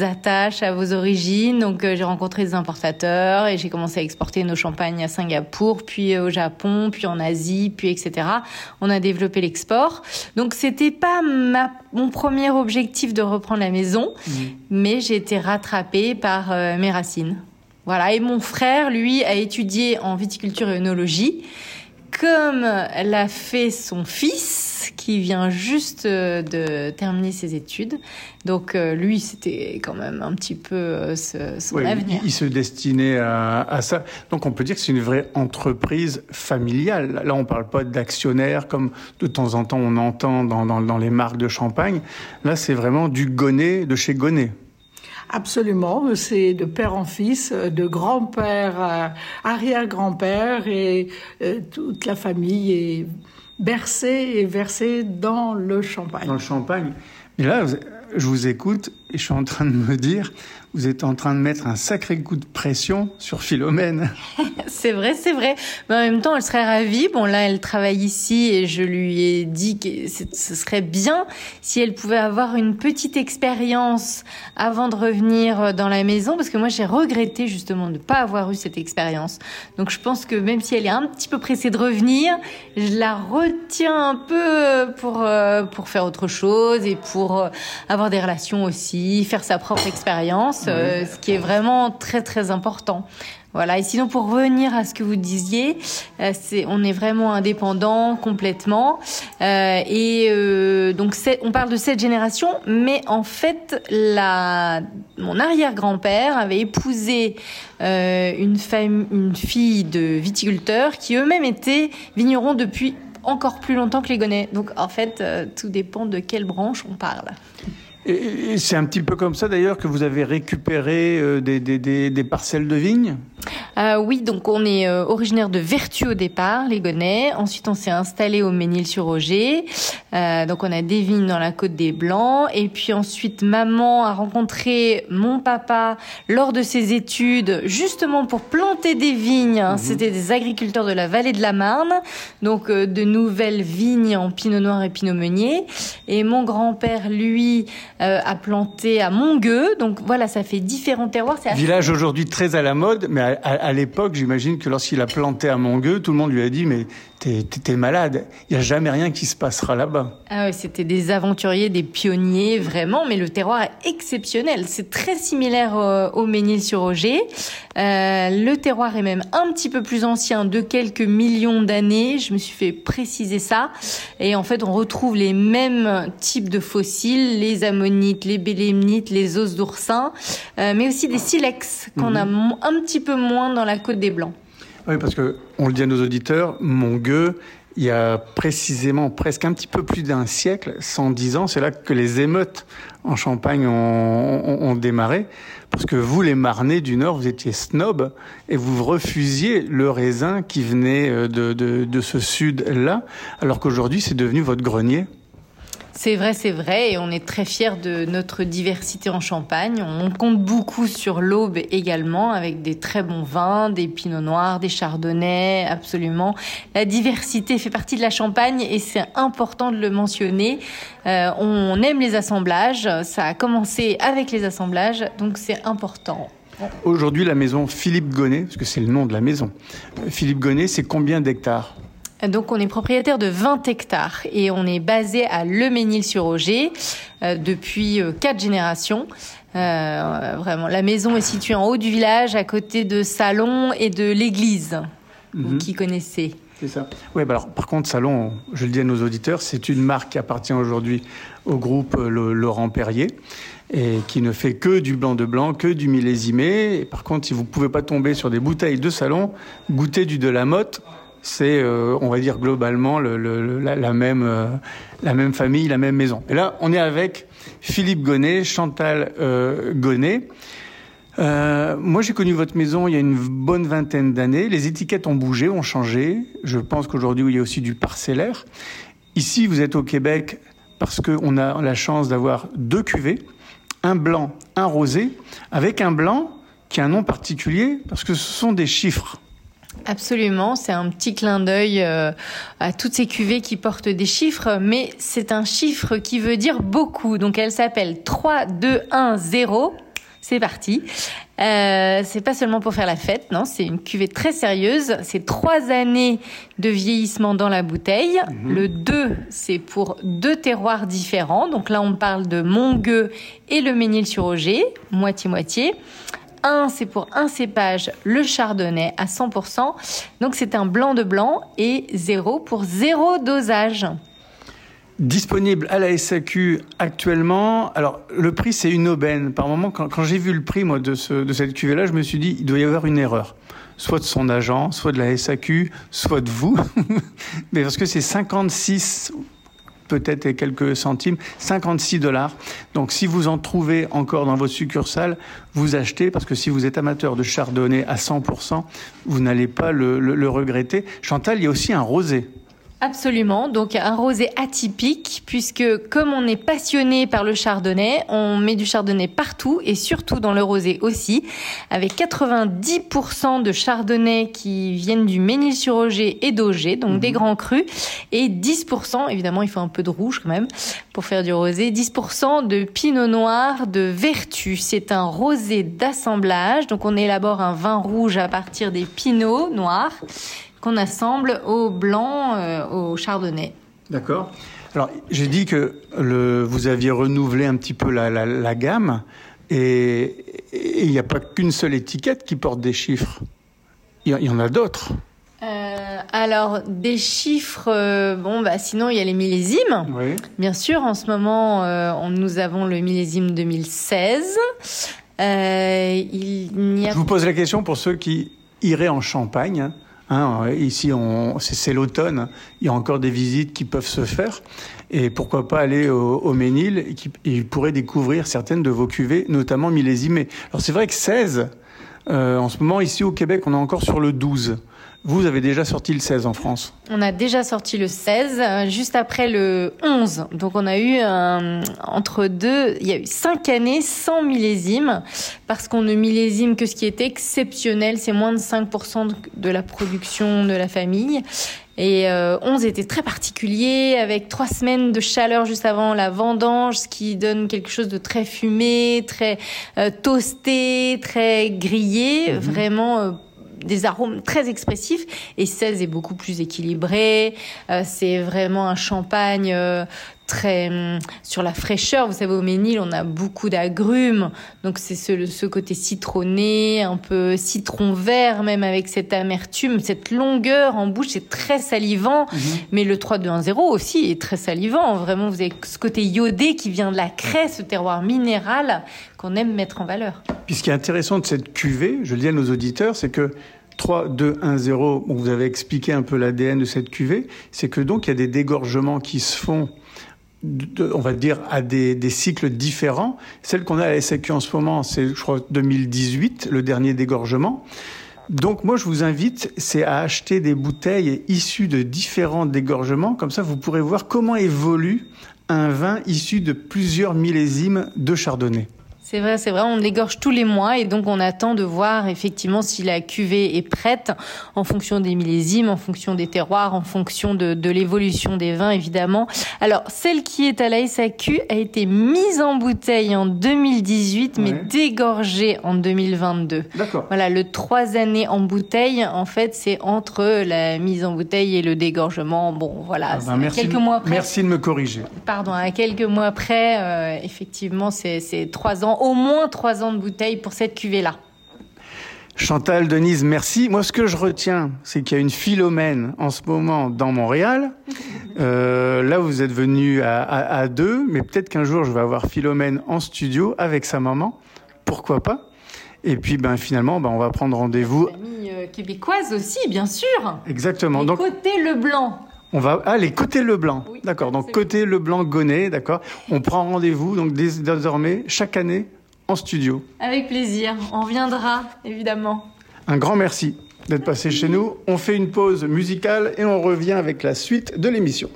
attaches, à vos origines. Donc, euh, j'ai rencontré des importateurs et j'ai commencé à exporter nos champagnes à Singapour, puis au Japon, puis en Asie, puis et cetera. On a développé l'export. Donc, c'était pas Ma, mon premier objectif de reprendre la maison, mmh. mais j'ai été rattrapée par euh, mes racines. Voilà. Et mon frère, lui, a étudié en viticulture et œnologie, comme l'a fait son fils, qui vient juste de terminer ses études. Donc, euh, lui, c'était quand même un petit peu euh, ce, son ouais, avenir. Il, il se destinait à, à ça. Donc, on peut dire que c'est une vraie entreprise familiale. Là, on ne parle pas d'actionnaire, comme de temps en temps on entend dans, dans, dans les marques de champagne. Là, c'est vraiment du Gonet, de chez Gonet. Absolument, c'est de père en fils, de grand-père à arrière-grand-père, et euh, toute la famille est bercée et versée dans le champagne. Dans le champagne. Mais là, je vous écoute et je suis en train de me dire, vous êtes en train de mettre un sacré coup de pression sur Philomène. C'est vrai, c'est vrai. Mais en même temps, elle serait ravie. Bon, là, elle travaille ici et je lui ai dit que ce serait bien si elle pouvait avoir une petite expérience avant de revenir dans la maison, parce que moi, j'ai regretté justement de ne pas avoir eu cette expérience. Donc, je pense que même si elle est un petit peu pressée de revenir, je la retiens un peu pour, pour faire autre chose et pour avoir des relations aussi, faire sa propre expérience. Euh, ce qui est vraiment très très important. Voilà. Et sinon, pour revenir à ce que vous disiez, euh, c'est, on est vraiment indépendant complètement. Euh, et euh, donc, c'est, on parle de cette génération, mais en fait, la, mon arrière-grand-père avait épousé euh, une, femme, une fille de viticulteurs qui eux-mêmes étaient vignerons depuis encore plus longtemps que les Gonets. Donc, en fait, euh, tout dépend de quelle branche on parle. Et c'est un petit peu comme ça d'ailleurs que vous avez récupéré des, des, des, des parcelles de vignes ? euh, Oui, donc on est euh, originaire de Vertu au départ, les Gonets. Ensuite, on s'est installé au Mesnil-sur-Auger. Euh, donc on a des vignes dans la Côte des Blancs. Et puis ensuite, maman a rencontré mon papa lors de ses études, justement pour planter des vignes. Mmh. C'était des agriculteurs de la vallée de la Marne. Donc euh, de nouvelles vignes en Pinot Noir et Pinot Meunier. Et mon grand-père, lui... Euh, à planter à Montgueux. Donc voilà, ça fait différents terroirs. C'est assez... Village aujourd'hui très à la mode, mais à, à, à l'époque, j'imagine que lorsqu'il a planté à Montgueux, tout le monde lui a dit « mais t'es, t'es, t'es malade, il n'y a jamais rien qui se passera là-bas ». Ah oui, c'était des aventuriers, des pionniers, vraiment, mais le terroir est exceptionnel. C'est très similaire euh, au Mesnil-sur-Auger. Euh, le terroir est même un petit peu plus ancien, de quelques millions d'années. Je me suis fait préciser ça. Et en fait, on retrouve les mêmes types de fossiles, les amonites, les bélémnites, les os d'oursin, euh, mais aussi des silex qu'on mmh. a m- un petit peu moins dans la Côte des Blancs. Oui, parce qu'on le dit à nos auditeurs, Montgueux, il y a précisément presque un petit peu plus d'un siècle, cent dix ans, c'est là que les émeutes en Champagne ont, ont, ont démarré, parce que vous, les Marnais du Nord, vous étiez snobs et vous refusiez le raisin qui venait de, de, de ce sud-là, alors qu'aujourd'hui, c'est devenu votre grenier. C'est vrai, c'est vrai, et on est très fiers de notre diversité en Champagne. On compte beaucoup sur l'Aube également, avec des très bons vins, des pinots noirs, des chardonnays, absolument. La diversité fait partie de la Champagne, et c'est important de le mentionner. Euh, on aime les assemblages, ça a commencé avec les assemblages, donc c'est important. Aujourd'hui, la maison Philippe Gonet, parce que c'est le nom de la maison, Philippe Gonet, c'est combien d'hectares ? Donc, on est propriétaire de vingt hectares et on est basé à Le Mesnil-sur-Auger euh, depuis euh, quatre générations. Euh, vraiment, la maison est située en haut du village, à côté de Salon et de l'église, mmh. vous qui connaissez. C'est ça. Oui, bah alors, par contre, Salon, je le dis à nos auditeurs, c'est une marque qui appartient aujourd'hui au groupe le, Laurent Perrier et qui ne fait que du blanc de blanc, que du millésimé. Et par contre, si vous ne pouvez pas tomber sur des bouteilles de Salon, goûtez du de la Motte. C'est, euh, on va dire, globalement le, le, la, la, même, euh, la même famille, la même maison. Et là, on est avec Philippe Gonet, Chantal euh, Gonet. Euh, moi, j'ai connu votre maison il y a une bonne vingtaine d'années. Les étiquettes ont bougé, ont changé. Je pense qu'aujourd'hui, il y a aussi du parcellaire. Ici, vous êtes au Québec parce qu'on a la chance d'avoir deux cuvées, un blanc, un rosé, avec un blanc qui a un nom particulier parce que ce sont des chiffres. Absolument, c'est un petit clin d'œil euh, à toutes ces cuvées qui portent des chiffres, mais c'est un chiffre qui veut dire beaucoup. Donc, elle s'appelle trois, deux, un, zéro... C'est parti. Euh, c'est pas seulement pour faire la fête, non, c'est une cuvée très sérieuse. C'est trois années de vieillissement dans la bouteille. Mmh. Le deux, c'est pour deux terroirs différents. Donc là, on parle de Montgueux et le Mesnil-sur-Auger, moitié-moitié. un, c'est pour un cépage, le Chardonnay à cent pour cent. Donc c'est un blanc de blanc et zéro pour zéro dosage. Disponible à la S A Q actuellement. Alors, le prix, c'est une aubaine. Par moment, quand, quand j'ai vu le prix, moi, de, ce, de cette cuvée-là, je me suis dit, il doit y avoir une erreur. Soit de son agent, soit de la S A Q, soit de vous. Mais parce que c'est cinquante-six, peut-être, et quelques centimes, cinquante-six dollars. Donc, si vous en trouvez encore dans votre succursale, vous achetez, parce que si vous êtes amateur de Chardonnay à cent pour cent, vous n'allez pas le, le, le regretter. Chantal, il y a aussi un rosé. Absolument, donc un rosé atypique puisque comme on est passionné par le Chardonnay, on met du Chardonnay partout et surtout dans le rosé aussi, avec quatre-vingt-dix pour cent de Chardonnay qui viennent du Mesnil-sur-Auger et d'Auger, donc mmh. des grands crus, et dix pour cent, évidemment il faut un peu de rouge quand même pour faire du rosé, dix pour cent de Pinot Noir de Vertu. C'est un rosé d'assemblage, donc on élabore un vin rouge à partir des Pinots Noirs qu'on assemble au blanc, euh, au Chardonnay. D'accord. Alors, j'ai dit que le, vous aviez renouvelé un petit peu la, la, la gamme et il n'y a pas qu'une seule étiquette qui porte des chiffres. Il y, y en a d'autres. Euh, alors, des chiffres... Euh, bon, bah, sinon, il y a les millésimes. Oui. Bien sûr, en ce moment, euh, on, nous avons le millésime deux mille seize. Euh, il y a... Je vous pose la question pour ceux qui iraient en Champagne. Hein, ici, on, c'est, c'est l'automne. Il y a encore des visites qui peuvent se faire. Et pourquoi pas aller au, au Mesnil et qui, et pourraient découvrir certaines de vos cuvées, notamment millésimées. Alors, c'est vrai que seize, euh, en ce moment, ici au Québec, on est encore sur le douze. Vous avez déjà sorti le seize en France. On a déjà sorti le seize, juste après le onze. Donc, on a eu un, entre deux, il y a eu cinq années sans millésime, parce qu'on ne millésime que ce qui est exceptionnel. C'est moins de cinq pour cent de la production de la famille. Et euh, onze était très particulier, avec trois semaines de chaleur juste avant la vendange, ce qui donne quelque chose de très fumé, très euh, toasté, très grillé, mmh. vraiment... Euh, des arômes très expressifs, et seize est beaucoup plus équilibré. Euh, c'est vraiment un champagne euh, très euh, sur la fraîcheur. Vous savez, au Mesnil, on a beaucoup d'agrumes, donc c'est ce, ce côté citronné, un peu citron vert, même avec cette amertume, cette longueur en bouche, c'est très salivant. Mmh. Mais le trois deux un zéro aussi est très salivant. Vraiment, vous avez ce côté iodé qui vient de la craie, ce terroir minéral qu'on aime mettre en valeur. Puis ce qui est intéressant de cette cuvée, je le dis à nos auditeurs, c'est que trois, deux, un, zéro, bon, vous avez expliqué un peu l'A D N de cette cuvée, c'est que donc il y a des dégorgements qui se font, de, on va dire, à des, des cycles différents. Celle qu'on a à la S A Q en ce moment, c'est, je crois, deux mille dix-huit, le dernier dégorgement. Donc moi, je vous invite, c'est à acheter des bouteilles issues de différents dégorgements. Comme ça, vous pourrez voir comment évolue un vin issu de plusieurs millésimes de Chardonnay. C'est vrai, c'est vrai, on dégorge tous les mois et donc on attend de voir effectivement si la cuvée est prête en fonction des millésimes, en fonction des terroirs, en fonction de, de l'évolution des vins évidemment. Alors, celle qui est à la S A Q a été mise en bouteille en deux mille dix-huit, ouais. mais dégorgée en deux mille vingt-deux. D'accord. Voilà, le trois années en bouteille, en fait, c'est entre la mise en bouteille et le dégorgement. Bon, voilà, ah ben c'est merci à quelques de, mois après. Merci de me corriger. Pardon, à quelques mois après, euh, effectivement, c'est, c'est trois ans. Au moins trois ans de bouteille pour cette cuvée-là. Chantal, Denise, merci. Moi, ce que je retiens, c'est qu'il y a une Philomène en ce moment dans Montréal. Euh, là, vous êtes venus à, à, à deux, mais peut-être qu'un jour, je vais avoir Philomène en studio avec sa maman. Pourquoi pas ? Et puis, ben, finalement, ben, on va prendre rendez-vous. Famille euh, québécoise aussi, bien sûr. Exactement. Les Donc, côté Leblanc. On va ah les côtés Leblanc, oui, d'accord. Donc côté Leblanc Gonet, d'accord. On prend rendez-vous donc dés, désormais chaque année en studio. Avec plaisir, on viendra évidemment. Un grand merci d'être passé chez nous. On fait une pause musicale et on revient avec la suite de l'émission.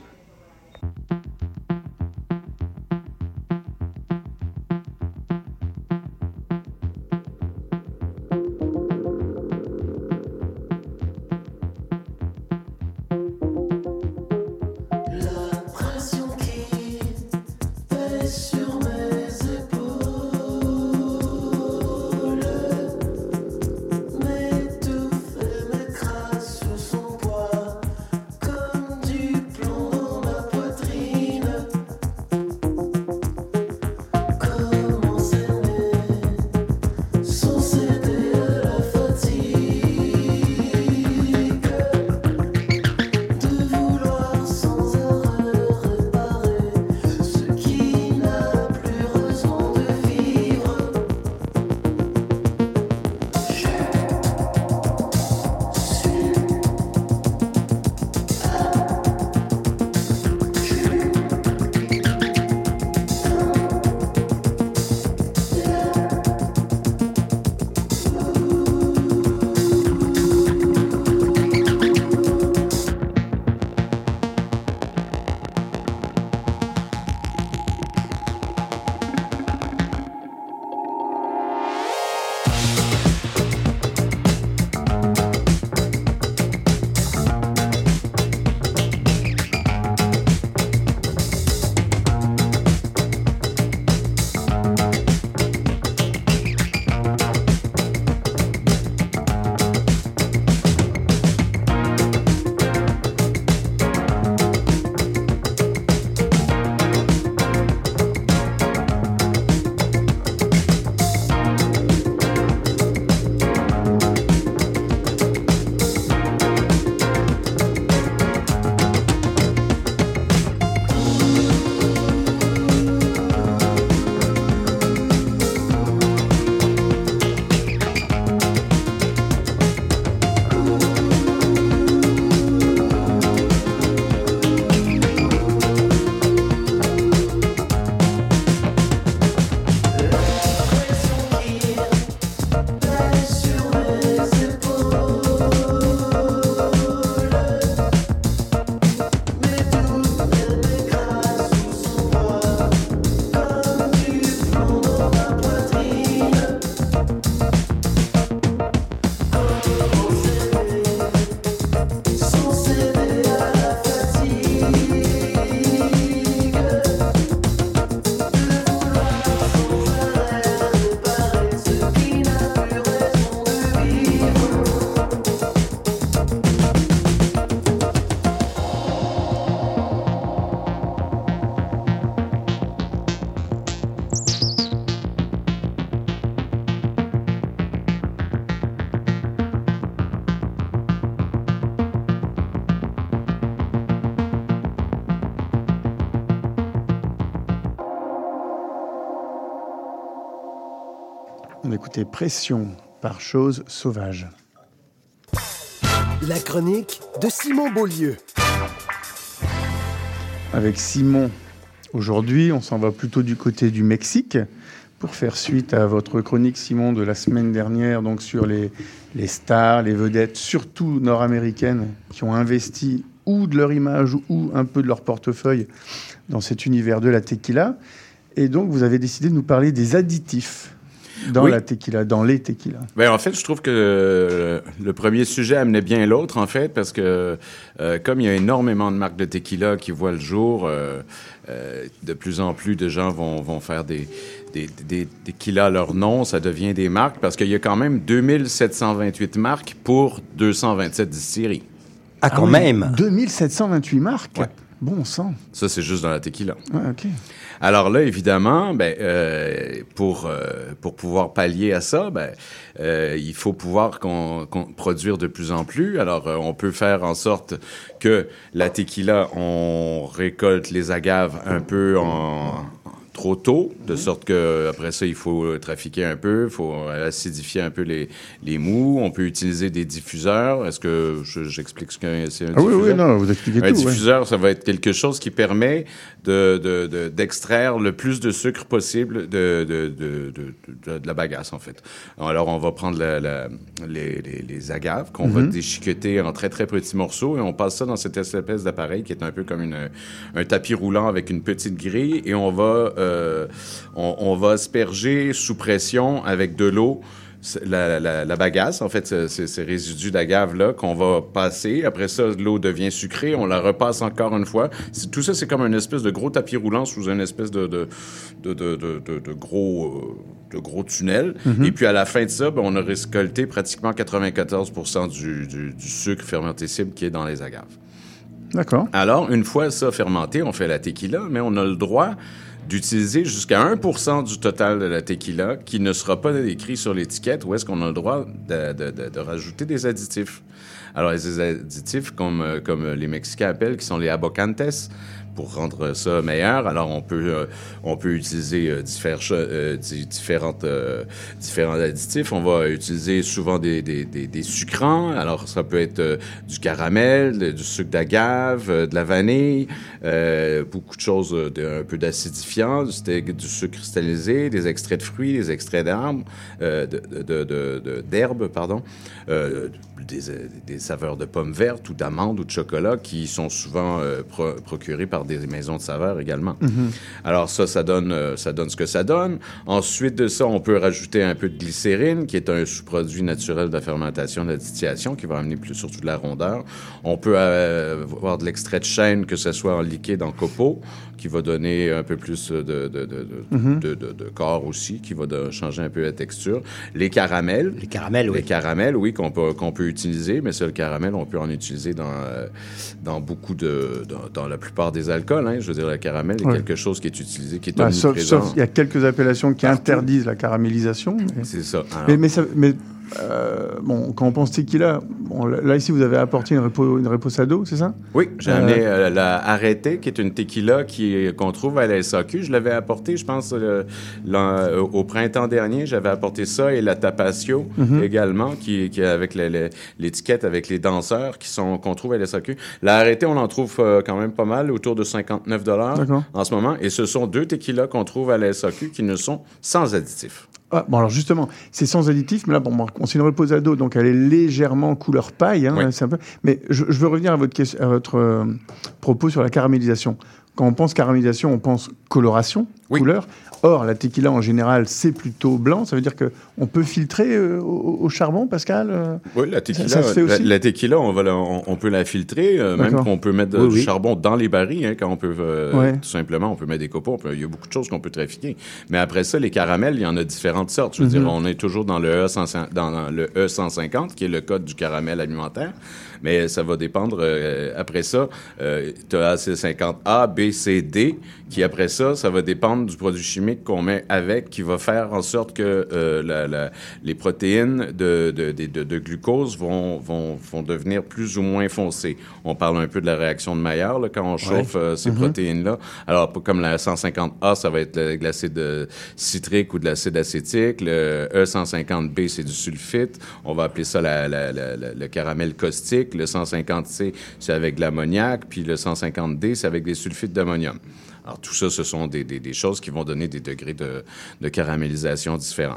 Écoutez, pression par chose sauvage. La chronique de Simon Beaulieu. Avec Simon, aujourd'hui, on s'en va plutôt du côté du Mexique pour faire suite à votre chronique, Simon, de la semaine dernière, donc sur les, les stars, les vedettes, surtout nord-américaines, qui ont investi ou de leur image ou un peu de leur portefeuille dans cet univers de la tequila. Et donc, vous avez décidé de nous parler des additifs. Dans oui. la tequila, dans les tequilas. Bien, en fait, je trouve que euh, le premier sujet amenait bien l'autre, en fait, parce que euh, comme il y a énormément de marques de tequila qui voient le jour, euh, euh, de plus en plus de gens vont, vont faire des, des, des, des tequilas à leur nom, ça devient des marques, parce qu'il y a quand même deux mille sept cent vingt-huit marques pour deux cent vingt-sept distilleries. Ah, quand ah, même! deux mille sept cent vingt-huit marques? Ouais. Bon sang. Ça, c'est juste dans la tequila. Ah, OK. Alors là, évidemment, ben, euh, pour, euh, pour pouvoir pallier à ça, ben, euh, il faut pouvoir qu'on, qu'on produire de plus en plus. Alors, euh, on peut faire en sorte que la tequila, on récolte les agaves un peu en... trop tôt, de sorte qu'après ça, il faut trafiquer un peu, il faut acidifier un peu les, les mous. On peut utiliser des diffuseurs. Est-ce que je, j'explique ce qu'un c'est un ah diffuseur? Oui, oui, non, vous expliquez un tout. Un diffuseur, ouais. Ça va être quelque chose qui permet de, de, de, d'extraire le plus de sucre possible de, de, de, de, de, de la bagasse, en fait. Alors, on va prendre la, la, les, les, les agaves qu'on mm-hmm. va déchiqueter en très, très petits morceaux et on passe ça dans cette espèce d'appareil qui est un peu comme une, un tapis roulant avec une petite grille et on va... Euh, Euh, on, on va asperger sous pression avec de l'eau la, la, la bagasse, en fait, ces, ces résidus d'agave-là qu'on va passer. Après ça, l'eau devient sucrée, on la repasse encore une fois. C'est, tout ça, c'est comme une espèce de gros tapis roulant sous une espèce de, de, de, de, de, de, de gros... Euh, de gros tunnels. Mm-hmm. Et puis, à la fin de ça, ben, on a récolté pratiquement quatre-vingt-quatorze pour cent du, du, du sucre fermentescible qui est dans les agaves. D'accord. Alors, une fois ça fermenté, on fait la tequila, mais on a le droit d'utiliser jusqu'à un pour cent du total de la tequila qui ne sera pas écrit sur l'étiquette où est-ce qu'on a le droit de, de, de, de rajouter des additifs. Alors, les additifs, comme, comme les Mexicains appellent, qui sont les abocantes, pour rendre ça meilleur. Alors, on peut, euh, on peut utiliser euh, diffère, euh, di- différentes, euh, différents additifs. On va utiliser souvent des, des, des, des sucrants. Alors, ça peut être euh, du caramel, de, du sucre d'agave, euh, de la vanille, euh, beaucoup de choses de, un peu d'acidifiant, du, du sucre cristallisé, des extraits de fruits, des extraits d'arbres, euh, de, de, de, de, d'herbes, pardon, euh, des, des saveurs de pommes vertes ou d'amandes ou de chocolat qui sont souvent euh, pro- procurées par des maisons de saveurs également. Mm-hmm. Alors ça, ça donne, ça donne ce que ça donne. Ensuite de ça, on peut rajouter un peu de glycérine, qui est un sous-produit naturel de la fermentation, de la distillation, qui va amener plus, surtout de la rondeur. On peut euh, avoir de l'extrait de chêne, que ce soit en liquide, en copeaux, qui va donner un peu plus de, de, de, de, mm-hmm. de, de, de corps aussi, qui va de, changer un peu la texture. Les caramels. Les caramels, oui. Les caramels, oui, qu'on peut, qu'on peut utiliser, mais ça, le caramel, on peut en utiliser dans, dans beaucoup de... dans, dans la plupart des alcools, hein. Je veux dire, le caramel est ouais. quelque chose qui est utilisé, qui est ben, omniprésent. Sauf, sauf, il y a quelques appellations qui Partout. Interdisent la caramélisation. Mais... C'est ça. Alors... Mais, mais, ça, mais euh, bon, quand on pense tequila, bon, là, ici, vous avez apporté une, repo, une reposado, c'est ça? Oui, j'ai euh... amené euh, la Arrêtée, qui est une tequila qui, qu'on trouve à la S A Q. Je l'avais apportée, je pense, euh, euh, au printemps dernier. J'avais apporté ça et la Tapatio mm-hmm. également, qui, qui avec les, les, l'étiquette avec les danseurs qui sont, qu'on trouve à la S A Q. La Arrêtée, on en trouve euh, quand même pas mal, autour de cinquante-neuf dollars en ce moment. Et ce sont deux tequilas qu'on trouve à la S A Q qui ne sont sans additifs. Ah, bon, alors justement, c'est sans additif, mais là, bon, on c'est une reposado, donc elle est légèrement couleur paille. Hein, oui. C'est un peu... Mais je, je veux revenir à votre, question, à votre euh, propos sur la caramélisation. Quand on pense caramélisation, on pense coloration, oui. couleur. Or, la tequila, en général, c'est plutôt blanc. Ça veut dire qu'on peut filtrer euh, au, au charbon, Pascal euh, oui, la tequila, ça, ça se fait aussi? La, la tequila, on, va la, on, on peut la filtrer. Euh, même qu'on peut mettre oui, du oui. charbon dans les barils. Hein, quand on peut, euh, ouais. Tout simplement, on peut mettre des copeaux. Peut, il y a beaucoup de choses qu'on peut trafiquer. Mais après ça, les caramels, il y en a différentes sortes. Je veux mm-hmm. dire, on est toujours dans le, E cent cinquante, dans le E cent cinquante, qui est le code du caramel alimentaire. Mais ça va dépendre. Euh, après ça, euh, tu as A C cinquante A, B, C, D, qui après ça, ça va dépendre du produit chimique qu'on met avec, qui va faire en sorte que euh, la, la, les protéines de, de, de, de, de glucose vont, vont, vont devenir plus ou moins foncées. On parle un peu de la réaction de Maillard là, quand on chauffe ouais. euh, ces mm-hmm. protéines-là. Alors, comme la cent cinquante A, ça va être de, de l'acide citrique ou de l'acide acétique. Le E cent cinquante B, c'est du sulfite. On va appeler ça la, la, la, la, le caramel caustique. Le cent cinquante C, c'est avec de l'ammoniac, puis le cent cinquante D, c'est avec des sulfites d'ammonium. Alors, tout ça, ce sont des, des, des choses qui vont donner des degrés de, de caramélisation différents.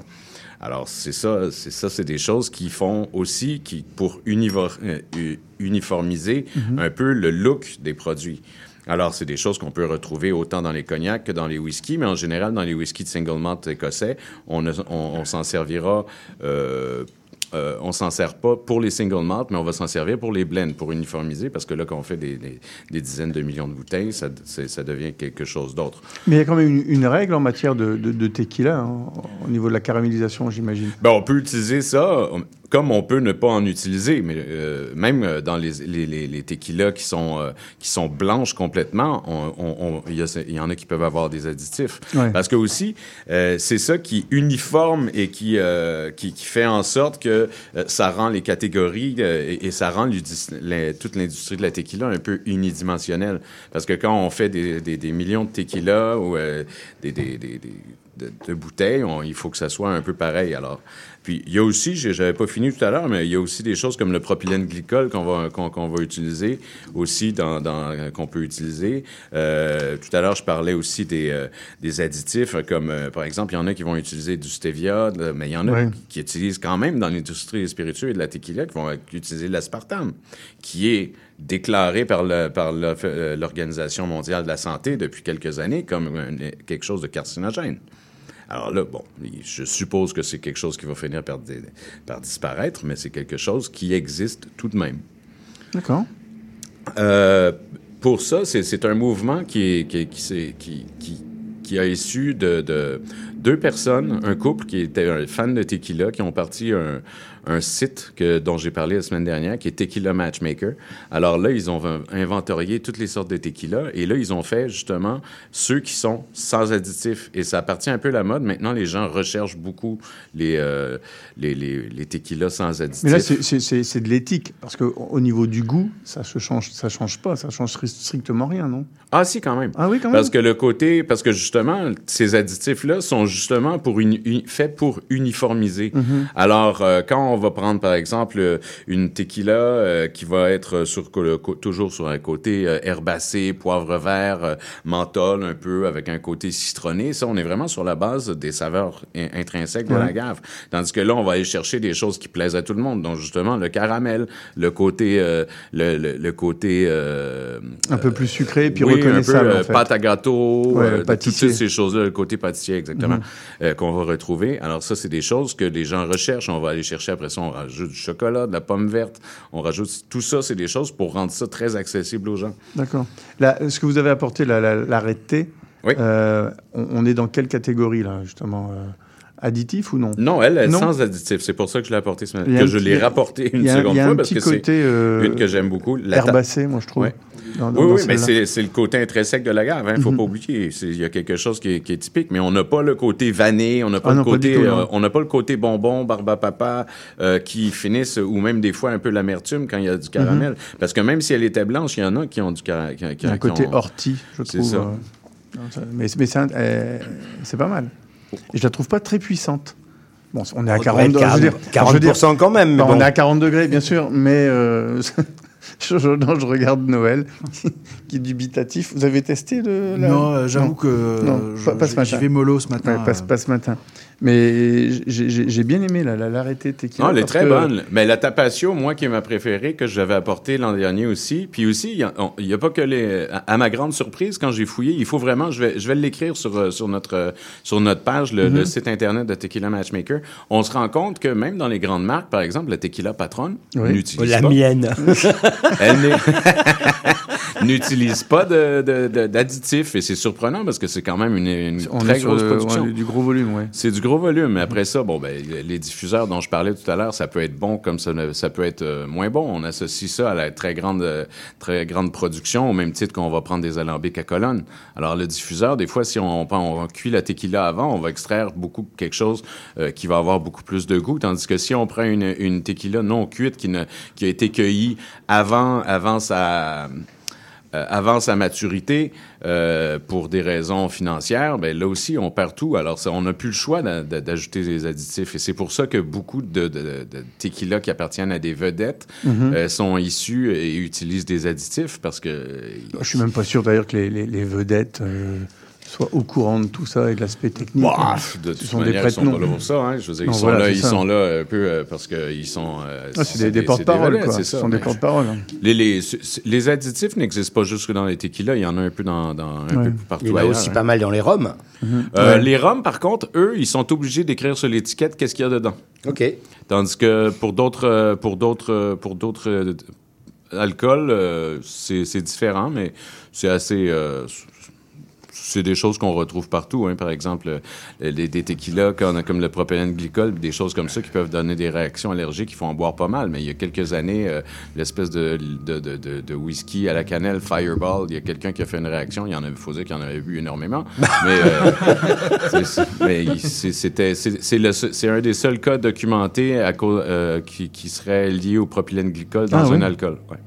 Alors, c'est ça, c'est ça, c'est des choses qui font aussi, qui, pour univor, euh, uniformiser mm-hmm. un peu le look des produits. Alors, c'est des choses qu'on peut retrouver autant dans les cognacs que dans les whiskies, mais en général, dans les whiskies de single malt écossais, on, a, on, on s'en servira... Euh, Euh, on s'en sert pas pour les single malt, mais on va s'en servir pour les blends, pour uniformiser, parce que là, quand on fait des, des, des dizaines de millions de bouteilles, ça, c'est, ça devient quelque chose d'autre. Mais il y a quand même une, une règle en matière de, de, de tequila, hein, au niveau de la caramélisation, j'imagine. Ben, on peut utiliser ça... On... comme on peut ne pas en utiliser. Mais euh, même dans les, les, les, les tequilas qui sont, euh, qui sont blanches complètement, il y, y en a qui peuvent avoir des additifs. Ouais. Parce que aussi, euh, c'est ça qui uniforme et qui, euh, qui, qui fait en sorte que euh, ça rend les catégories euh, et, et ça rend les, toute l'industrie de la tequila un peu unidimensionnelle. Parce que quand on fait des, des, des millions de tequilas ou euh, des... des, des, des De, de bouteilles, on, il faut que ça soit un peu pareil. Alors, puis il y a aussi, j'avais pas fini tout à l'heure, mais il y a aussi des choses comme le propylène glycol qu'on va qu'on, qu'on va utiliser aussi dans, dans qu'on peut utiliser. Euh, tout à l'heure, je parlais aussi des euh, des additifs comme euh, par exemple, il y en a qui vont utiliser du stevia, mais il y en a oui. qui, qui utilisent quand même dans l'industrie spiritueuse et de la tequila qui vont utiliser de l'aspartame, qui est déclaré par, le, par le, l'Organisation mondiale de la santé depuis quelques années comme une, quelque chose de carcinogène. Alors là, bon, je suppose que c'est quelque chose qui va finir par, des, par disparaître, mais c'est quelque chose qui existe tout de même. D'accord. Euh, pour ça, c'est, c'est un mouvement qui, est, qui, qui, qui, qui, qui a issu de, de deux personnes, un couple qui était un fan de tequila, qui ont parti un... un site que, dont j'ai parlé la semaine dernière, qui est Tequila Matchmaker. Alors là, ils ont inventorié toutes les sortes de tequila, et là, ils ont fait, justement, ceux qui sont sans additifs. Et ça appartient un peu à la mode. Maintenant, les gens recherchent beaucoup les, euh, les, les, les tequilas sans additifs. Mais là, c'est, c'est, c'est, c'est de l'éthique, parce qu'au niveau du goût, ça se change, ça change pas, ça change strictement rien, non? Ah si, quand même. Ah oui, quand même? Parce que le côté... Parce que, justement, ces additifs-là sont justement pour une, une, faits pour uniformiser. Mm-hmm. Alors, euh, quand on on va prendre, par exemple, une tequila euh, qui va être sur, toujours sur un côté euh, herbacé, poivre vert, euh, menthol un peu, avec un côté citronné. Ça, on est vraiment sur la base des saveurs in- intrinsèques de ouais. la gaffe. Tandis que là, on va aller chercher des choses qui plaisent à tout le monde. Donc, justement, le caramel, le côté... Euh, le, le, le côté euh, un peu plus sucré, puis oui, reconnaissable, un peu, euh, en fait. Pâte à gâteau, ouais, euh, toutes ces choses-là, le côté pâtissier, exactement, mm-hmm. euh, qu'on va retrouver. Alors ça, c'est des choses que les gens recherchent. On va aller chercher après. Après ça, on rajoute du chocolat, de la pomme verte. On rajoute... Tout ça, c'est des choses pour rendre ça très accessible aux gens. D'accord. La, ce que vous avez apporté, la, la, la red tea, oui. euh, on, on est dans quelle catégorie, là, justement euh, additif ou non? Non, elle est sans additif. C'est pour ça que je l'ai apporté ce matin. Que je l'ai rapporté une a, seconde fois, parce que c'est euh, une que j'aime beaucoup. La herbacée, ta... moi, je trouve. Ouais. Dans, dans, oui, dans oui, mais c'est, c'est le côté intrinsèque de la gave. Il hein, ne faut mm-hmm. pas oublier. Il y a quelque chose qui est, qui est typique, mais on n'a pas le côté vanille, on n'a pas, ah, pas, euh, pas le côté bonbon, barbapapa, euh, qui finissent, ou même des fois un peu l'amertume quand il y a du caramel. Mm-hmm. Parce que même si elle était blanche, il y en a qui ont du caramel. Il y a un côté ont... ortie, je trouve. C'est ça. Euh... Non, ça... Mais, mais c'est, un... euh... c'est pas mal. Et je la trouve pas très puissante. Bon, on est à quarante, quarante, je veux dire, quarante pour cent quand même. Bon, bon. On est à quarante degrés, bien sûr, mais... Euh... Je, je, non, je regarde Noël, qui est dubitatif. Vous avez testé le... La... Non, euh, j'avoue non. que non, je, pas, pas ce j'y vais mollo ce matin. Ouais, pas, pas ce matin. Mais j'ai, j'ai, j'ai bien aimé la, la, l'arrêté tequila. Non, elle est très que... bonne. Mais la tapatio, moi, qui est ma préférée, que j'avais apportée l'an dernier aussi. Puis aussi, il n'y a, a pas que les... À ma grande surprise, quand j'ai fouillé, il faut vraiment... Je vais, je vais l'écrire sur, sur, notre, sur notre page, le, mm-hmm. le site Internet de Tequila Matchmaker. On se rend compte que même dans les grandes marques, par exemple, la Tequila Patron, oui. n'utilise la pas... La mienne. Elle n'utilise pas de, de, de, d'additifs, et c'est surprenant parce que c'est quand même une, une très grosse production. Le, ouais, du gros volume, oui. C'est du gros volume. Après ça, bon, ben, les diffuseurs dont je parlais tout à l'heure, ça peut être bon comme ça, ça peut être euh, moins bon. On associe ça à la très grande, euh, très grande production, au même titre qu'on va prendre des alambics à colonne. Alors, le diffuseur, des fois, si on, on, on cuit la tequila avant, on va extraire beaucoup quelque chose euh, qui va avoir beaucoup plus de goût, tandis que si on prend une, une tequila non cuite qui, ne, qui a été cueillie avant, avant sa... Euh, avant sa maturité, euh, pour des raisons financières, ben là aussi, on perd tout. Alors, ça, on n'a plus le choix d'a- d'ajouter des additifs. Et c'est pour ça que beaucoup de, de, de tequilas qui appartiennent à des vedettes mm-hmm. euh, sont issus et utilisent des additifs parce que... Euh, je suis même pas sûr, d'ailleurs, que les, les, les vedettes... Euh... soit au courant de tout ça et de l'aspect technique. Bah, de toute manière, ils sont pas là pour ça. Hein. Je veux dire, non, ils, sont voilà, là, ils sont là un peu euh, parce qu'ils sont... Euh, ah, c'est, c'est des, des, des porte-paroles, quoi. C'est ça, ce sont des porte-paroles. Hein. Les, les, les additifs n'existent pas juste dans les tequilas. Il y en a un peu, dans, dans, un ouais. peu partout. Il y en a aussi ouais. pas mal dans les rhums. Mm-hmm. Euh, ouais. Les rhums, par contre, eux, ils sont obligés d'écrire sur l'étiquette qu'est-ce qu'il y a dedans. OK. Tandis que pour d'autres... Pour d'autres, pour d'autres alcools, euh, c'est, c'est différent, mais c'est assez... Euh, c'est des choses qu'on retrouve partout, hein. Par exemple, les, des tequilas comme le propylène glycol, des choses comme ça qui peuvent donner des réactions allergiques, qui font en boire pas mal. Mais il y a quelques années, euh, l'espèce de, de, de, de, de whisky à la cannelle, Fireball, il y a quelqu'un qui a fait une réaction. Il y en avait, faut dire qu'il y en avait bu énormément. Mais, euh, c'est, c'est, mais c'est, c'était, c'est, c'est, le, c'est un des seuls cas documentés à cause, euh, qui, qui serait lié au propylène glycol dans ah, un oui. alcool. Ouais.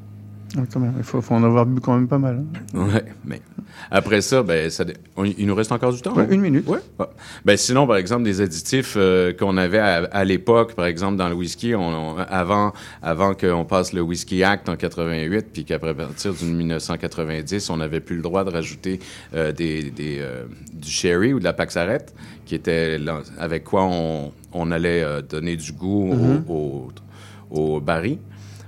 Quand même. Il faut, faut en avoir bu quand même pas mal. Hein. Oui, mais après ça, ben, ça on, il nous reste encore du temps. Ouais, hein? Une minute. Ouais. Ouais. Ben, sinon, par exemple, des additifs euh, qu'on avait à, à l'époque, par exemple, dans le whisky, on, on, avant, avant qu'on passe le Whisky Act en quatre-vingt-huit, puis qu'après partir du dix-neuf cent quatre-vingt-dix, on n'avait plus le droit de rajouter euh, des, des, euh, du sherry ou de la Paxarette, qui était là, avec quoi on, on allait euh, donner du goût mm-hmm. au, au, au baril.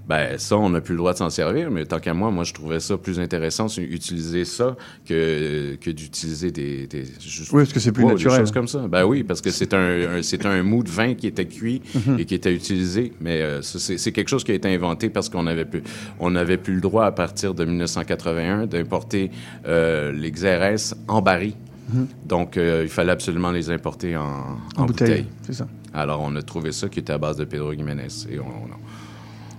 Ben ça, on n'a plus le droit de s'en servir, mais tant qu'à moi, moi, je trouvais ça plus intéressant d'utiliser ça que, que d'utiliser des... des juste, oui, parce que c'est plus wow, naturel. Des choses comme ça. Ben oui, parce que c'est un, un, c'est un mou de vin qui était cuit mm-hmm. et qui était utilisé, mais euh, ça, c'est, c'est quelque chose qui a été inventé parce qu'on n'avait plus, on n'avait plus le droit, à partir de dix-neuf cent quatre-vingt-un, d'importer euh, les Xérès en baril. Mm-hmm. Donc, euh, il fallait absolument les importer en, en, en bouteille. bouteille. C'est ça. Alors, on a trouvé ça qui était à base de Pedro Ximénez et on... on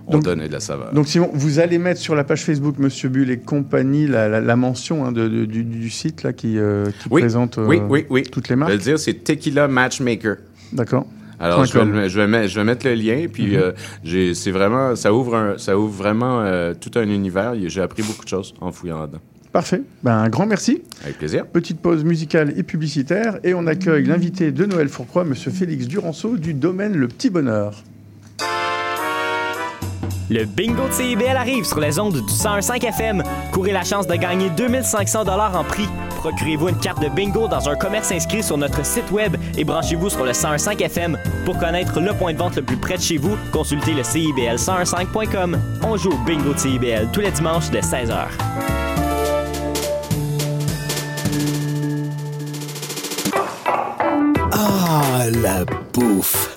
On donc, donnait de la saveur. Donc, Simon, vous allez mettre sur la page Facebook Monsieur Bull et compagnie la, la, la mention hein, de, de, du, du site là, qui, euh, qui oui, présente euh, oui, oui, oui. toutes les marques. Je vais le dire, c'est Tequila Matchmaker. D'accord. Alors, je vais, je, vais mettre, je vais mettre le lien, puis mm-hmm. euh, j'ai, c'est vraiment, ça ouvre, un, ça ouvre vraiment euh, tout un univers. J'ai appris beaucoup de choses en fouillant là-dedans. Parfait. Ben, un grand merci. Avec plaisir. Petite pause musicale et publicitaire. Et on accueille l'invité de Noël Forcroix, Monsieur Félix Duranceau, du domaine Le Petit Bonheur. Le bingo de C I B L arrive sur les ondes du cent un virgule cinq F M. Courez la chance de gagner deux mille cinq cents dollars en prix. Procurez-vous une carte de bingo dans un commerce inscrit sur notre site web et branchez-vous sur le cent un virgule cinq F M. Pour connaître le point de vente le plus près de chez vous, consultez le C I B L cent un virgule cinq point com. On joue au bingo de C I B L tous les dimanches dès seize heures. Ah, la bouffe!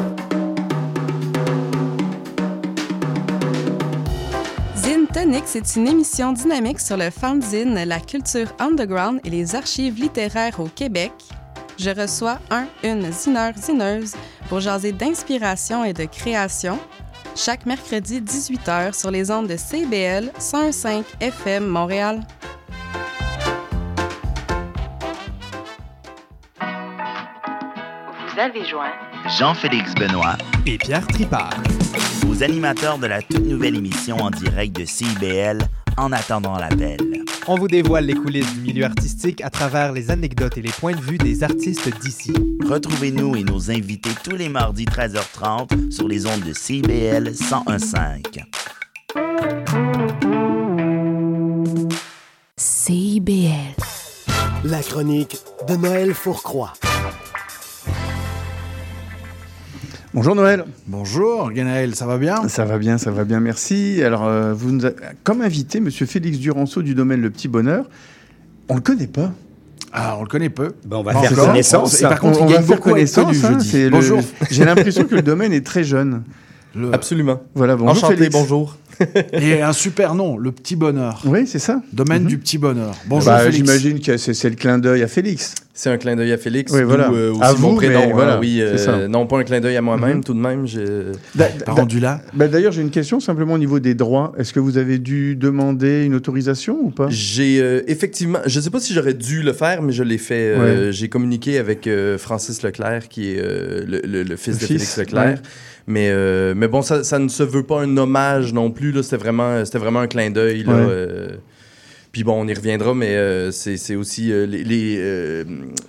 Tonic, c'est une émission dynamique sur le fanzine, la culture underground et les archives littéraires au Québec. Je reçois un, une zineur, zineuse pour jaser d'inspiration et de création chaque mercredi dix-huit heures sur les ondes de C I B L cent un virgule cinq F M Montréal. Vous avez joint Jean-Félix Benoît et Pierre Tripart, aux animateurs de la toute nouvelle émission en direct de C I B L, En attendant l'appel. On vous dévoile les coulisses du milieu artistique à travers les anecdotes et les points de vue des artistes d'ici. Retrouvez-nous et nos invités tous les mardis treize heures trente sur les ondes de C I B L cent un virgule cinq. C I B L. La chronique de Noël Forcroix. Bonjour Noël. Bonjour Guénaël, ça va bien? Ça va bien, ça va bien, merci. Alors, euh, vous nous avez, comme invité, M. Félix Duranceau du domaine Le Petit Bonheur. On le connaît pas. Ah, on le connaît peu. Ben, on va bon, faire connaissance. Ça. Et par contre, on, on va faire connaissance du hein, jeudi. Bonjour. Le, j'ai l'impression que le domaine est très jeune. Le... Absolument. Voilà, bonjour Enchanté, Félix. Bonjour. Et un super nom, Le Petit Bonheur. Oui, c'est ça. Domaine mm-hmm. du Petit Bonheur. Bonjour bah, Félix. J'imagine que c'est, c'est le clin d'œil à Félix. C'est un clin d'œil à Félix, oui, voilà. Ou euh, aussi à vous, mon prénom. Hein, voilà, oui, euh, non, pas un clin d'œil à moi-même, mm-hmm. tout de même. J'ai d'a, pas d'a, rendu là. Bah, d'ailleurs, j'ai une question simplement au niveau des droits. Est-ce que vous avez dû demander une autorisation ou pas? J'ai euh, effectivement, je ne sais pas si j'aurais dû le faire, mais je l'ai fait. Euh, ouais. J'ai communiqué avec euh, Francis Leclerc, qui est euh, le, le, le fils le de fils, Félix Leclerc. Ouais. Mais, euh, mais bon, ça, ça ne se veut pas un hommage non plus. Là, c'était, vraiment, c'était vraiment un clin d'œil. Là, ouais. euh, Puis bon, on y reviendra, mais euh, c'est, c'est aussi euh, les, les, euh,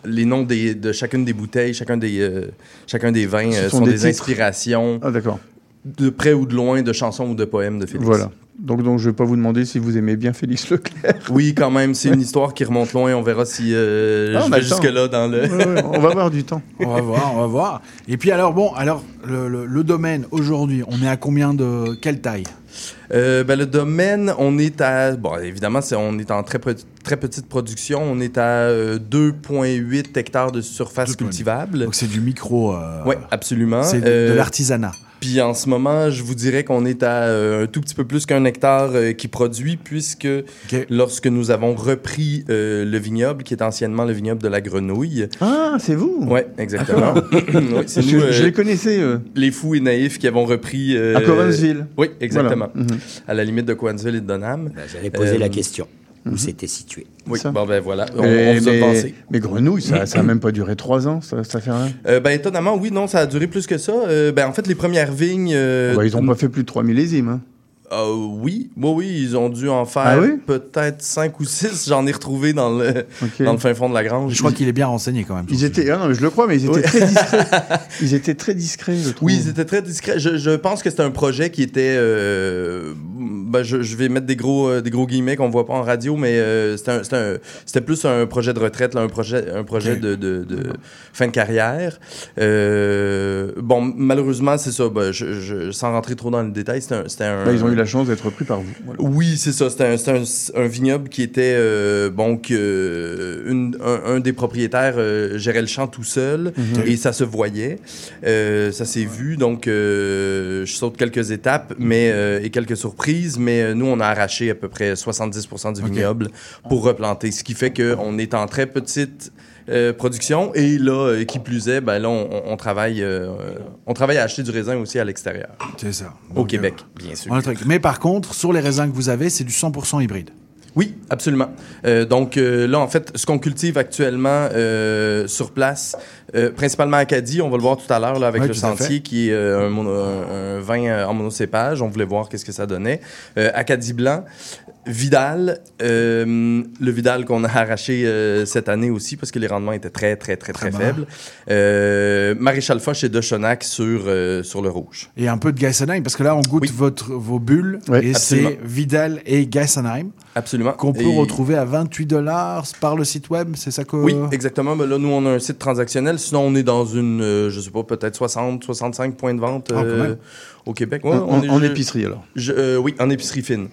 les noms des, de chacune des bouteilles, chacun des, euh, chacun des vins euh, sont, sont des, des inspirations, ah, d'accord. de près ou de loin, de chansons ou de poèmes de Félix. Voilà. Donc, donc je ne vais pas vous demander si vous aimez bien Félix Leclerc. Oui, quand même, c'est une histoire qui remonte loin. On verra si euh, ah, je vais jusque-là dans le... Ouais, ouais, on va avoir du temps. On va voir, on va voir. Et puis alors, bon, alors le, le, le domaine, aujourd'hui, on est à combien de... Quelle taille? Euh, ben, le domaine, on est à... Bon, évidemment, c'est, on est en très, très petite production. On est à euh, deux virgule huit hectares de surface cultivable. Donc, c'est du micro... Euh, oui, absolument. C'est de, euh, de l'artisanat. Puis en ce moment, je vous dirais qu'on est à euh, un tout petit peu plus qu'un hectare euh, qui produit, puisque okay. lorsque nous avons repris euh, le vignoble, qui est anciennement le vignoble de la Grenouille... Ah, c'est vous? Oui, exactement. Oui, c'est nous, euh, je les connaissais. Euh... Les fous et naïfs qui avons repris... Euh, à Cowansville. Euh, oui, exactement. Voilà. Mm-hmm. À la limite de Cowansville et de Donham. Ben, j'avais posé euh, la question. Où mm-hmm. c'était situé. Oui, bon, ben voilà, on, euh, on vous a mais, pensé. Mais Grenouille, ça n'a même pas duré trois ans, ça, ça fait rien? Euh, ben étonnamment, oui, non, ça a duré plus que ça. Euh, ben en fait, les premières vignes... Euh, ben, ils n'ont pas fait plus de trois millésimes, hein? Euh, oui. Oui, oui, ils ont dû en faire ah, oui? peut-être cinq ou six. J'en ai retrouvé dans le, okay. dans le fin fond de la grange. Je crois qu'il est bien renseigné quand même. Ils étaient, ah, non, mais je le crois, mais ils étaient oui. très discrets. Ils étaient très discrets, je trouve. Oui, ils étaient très discrets. Je, je pense que c'était un projet qui était... Euh, ben, je, je vais mettre des gros, euh, des gros guillemets qu'on ne voit pas en radio, mais euh, c'était, un, c'était, un, c'était plus un projet de retraite, là, un projet, un projet okay. de, de, de fin de carrière. Euh, bon, malheureusement, c'est ça. Ben, je, je, sans rentrer trop dans le détail, c'était un... C'était un ben, ils ont eu la chance d'être repris par vous. Voilà. Oui, c'est ça. C'était un, c'était un, un vignoble qui était... Euh, bon, que, une, un, un des propriétaires euh, gérait le champ tout seul mm-hmm. et ça se voyait. Euh, ça s'est ouais. vu. Donc, euh, je saute quelques étapes mais, euh, et quelques surprises, mais euh, nous, on a arraché à peu près soixante-dix pour cent du okay. vignoble pour replanter, ce qui fait qu'on est en très petite... Euh, production et là euh, qui plus est ben là on, on travaille euh, on travaille à acheter du raisin aussi à l'extérieur. C'est ça. Au Donc, Québec euh, bien sûr. Mais par contre sur les raisins que vous avez c'est du cent pour cent hybride. Oui, absolument. Euh, donc euh, là, en fait, ce qu'on cultive actuellement euh, sur place, euh, principalement à Acadie, on va le voir tout à l'heure là, avec ouais, le Sentier, qui est euh, un, mono, un, un vin en monocépage. On voulait voir qu'est-ce que ça donnait. Euh, Acadie blanc, Vidal, euh, le Vidal qu'on a arraché euh, cette année aussi, parce que les rendements étaient très, très, très, très, très faibles. Euh, Maréchal Foch et De Chonac sur, euh, sur le rouge. Et un peu de Gassenheim, parce que là, on goûte oui. votre, vos bulles, oui, et absolument. C'est Vidal et Gassenheim. Absolument. Qu'on peut et... retrouver à vingt-huit dollars par le site web, c'est ça que... Oui, exactement. Mais là, nous, on a un site transactionnel. Sinon, on est dans une, euh, je sais pas, peut-être soixante, soixante-cinq points de vente euh, ah, quand même. Au Québec. Ouais, on, on est, en je... épicerie, alors? Je, euh, oui, en épicerie fine.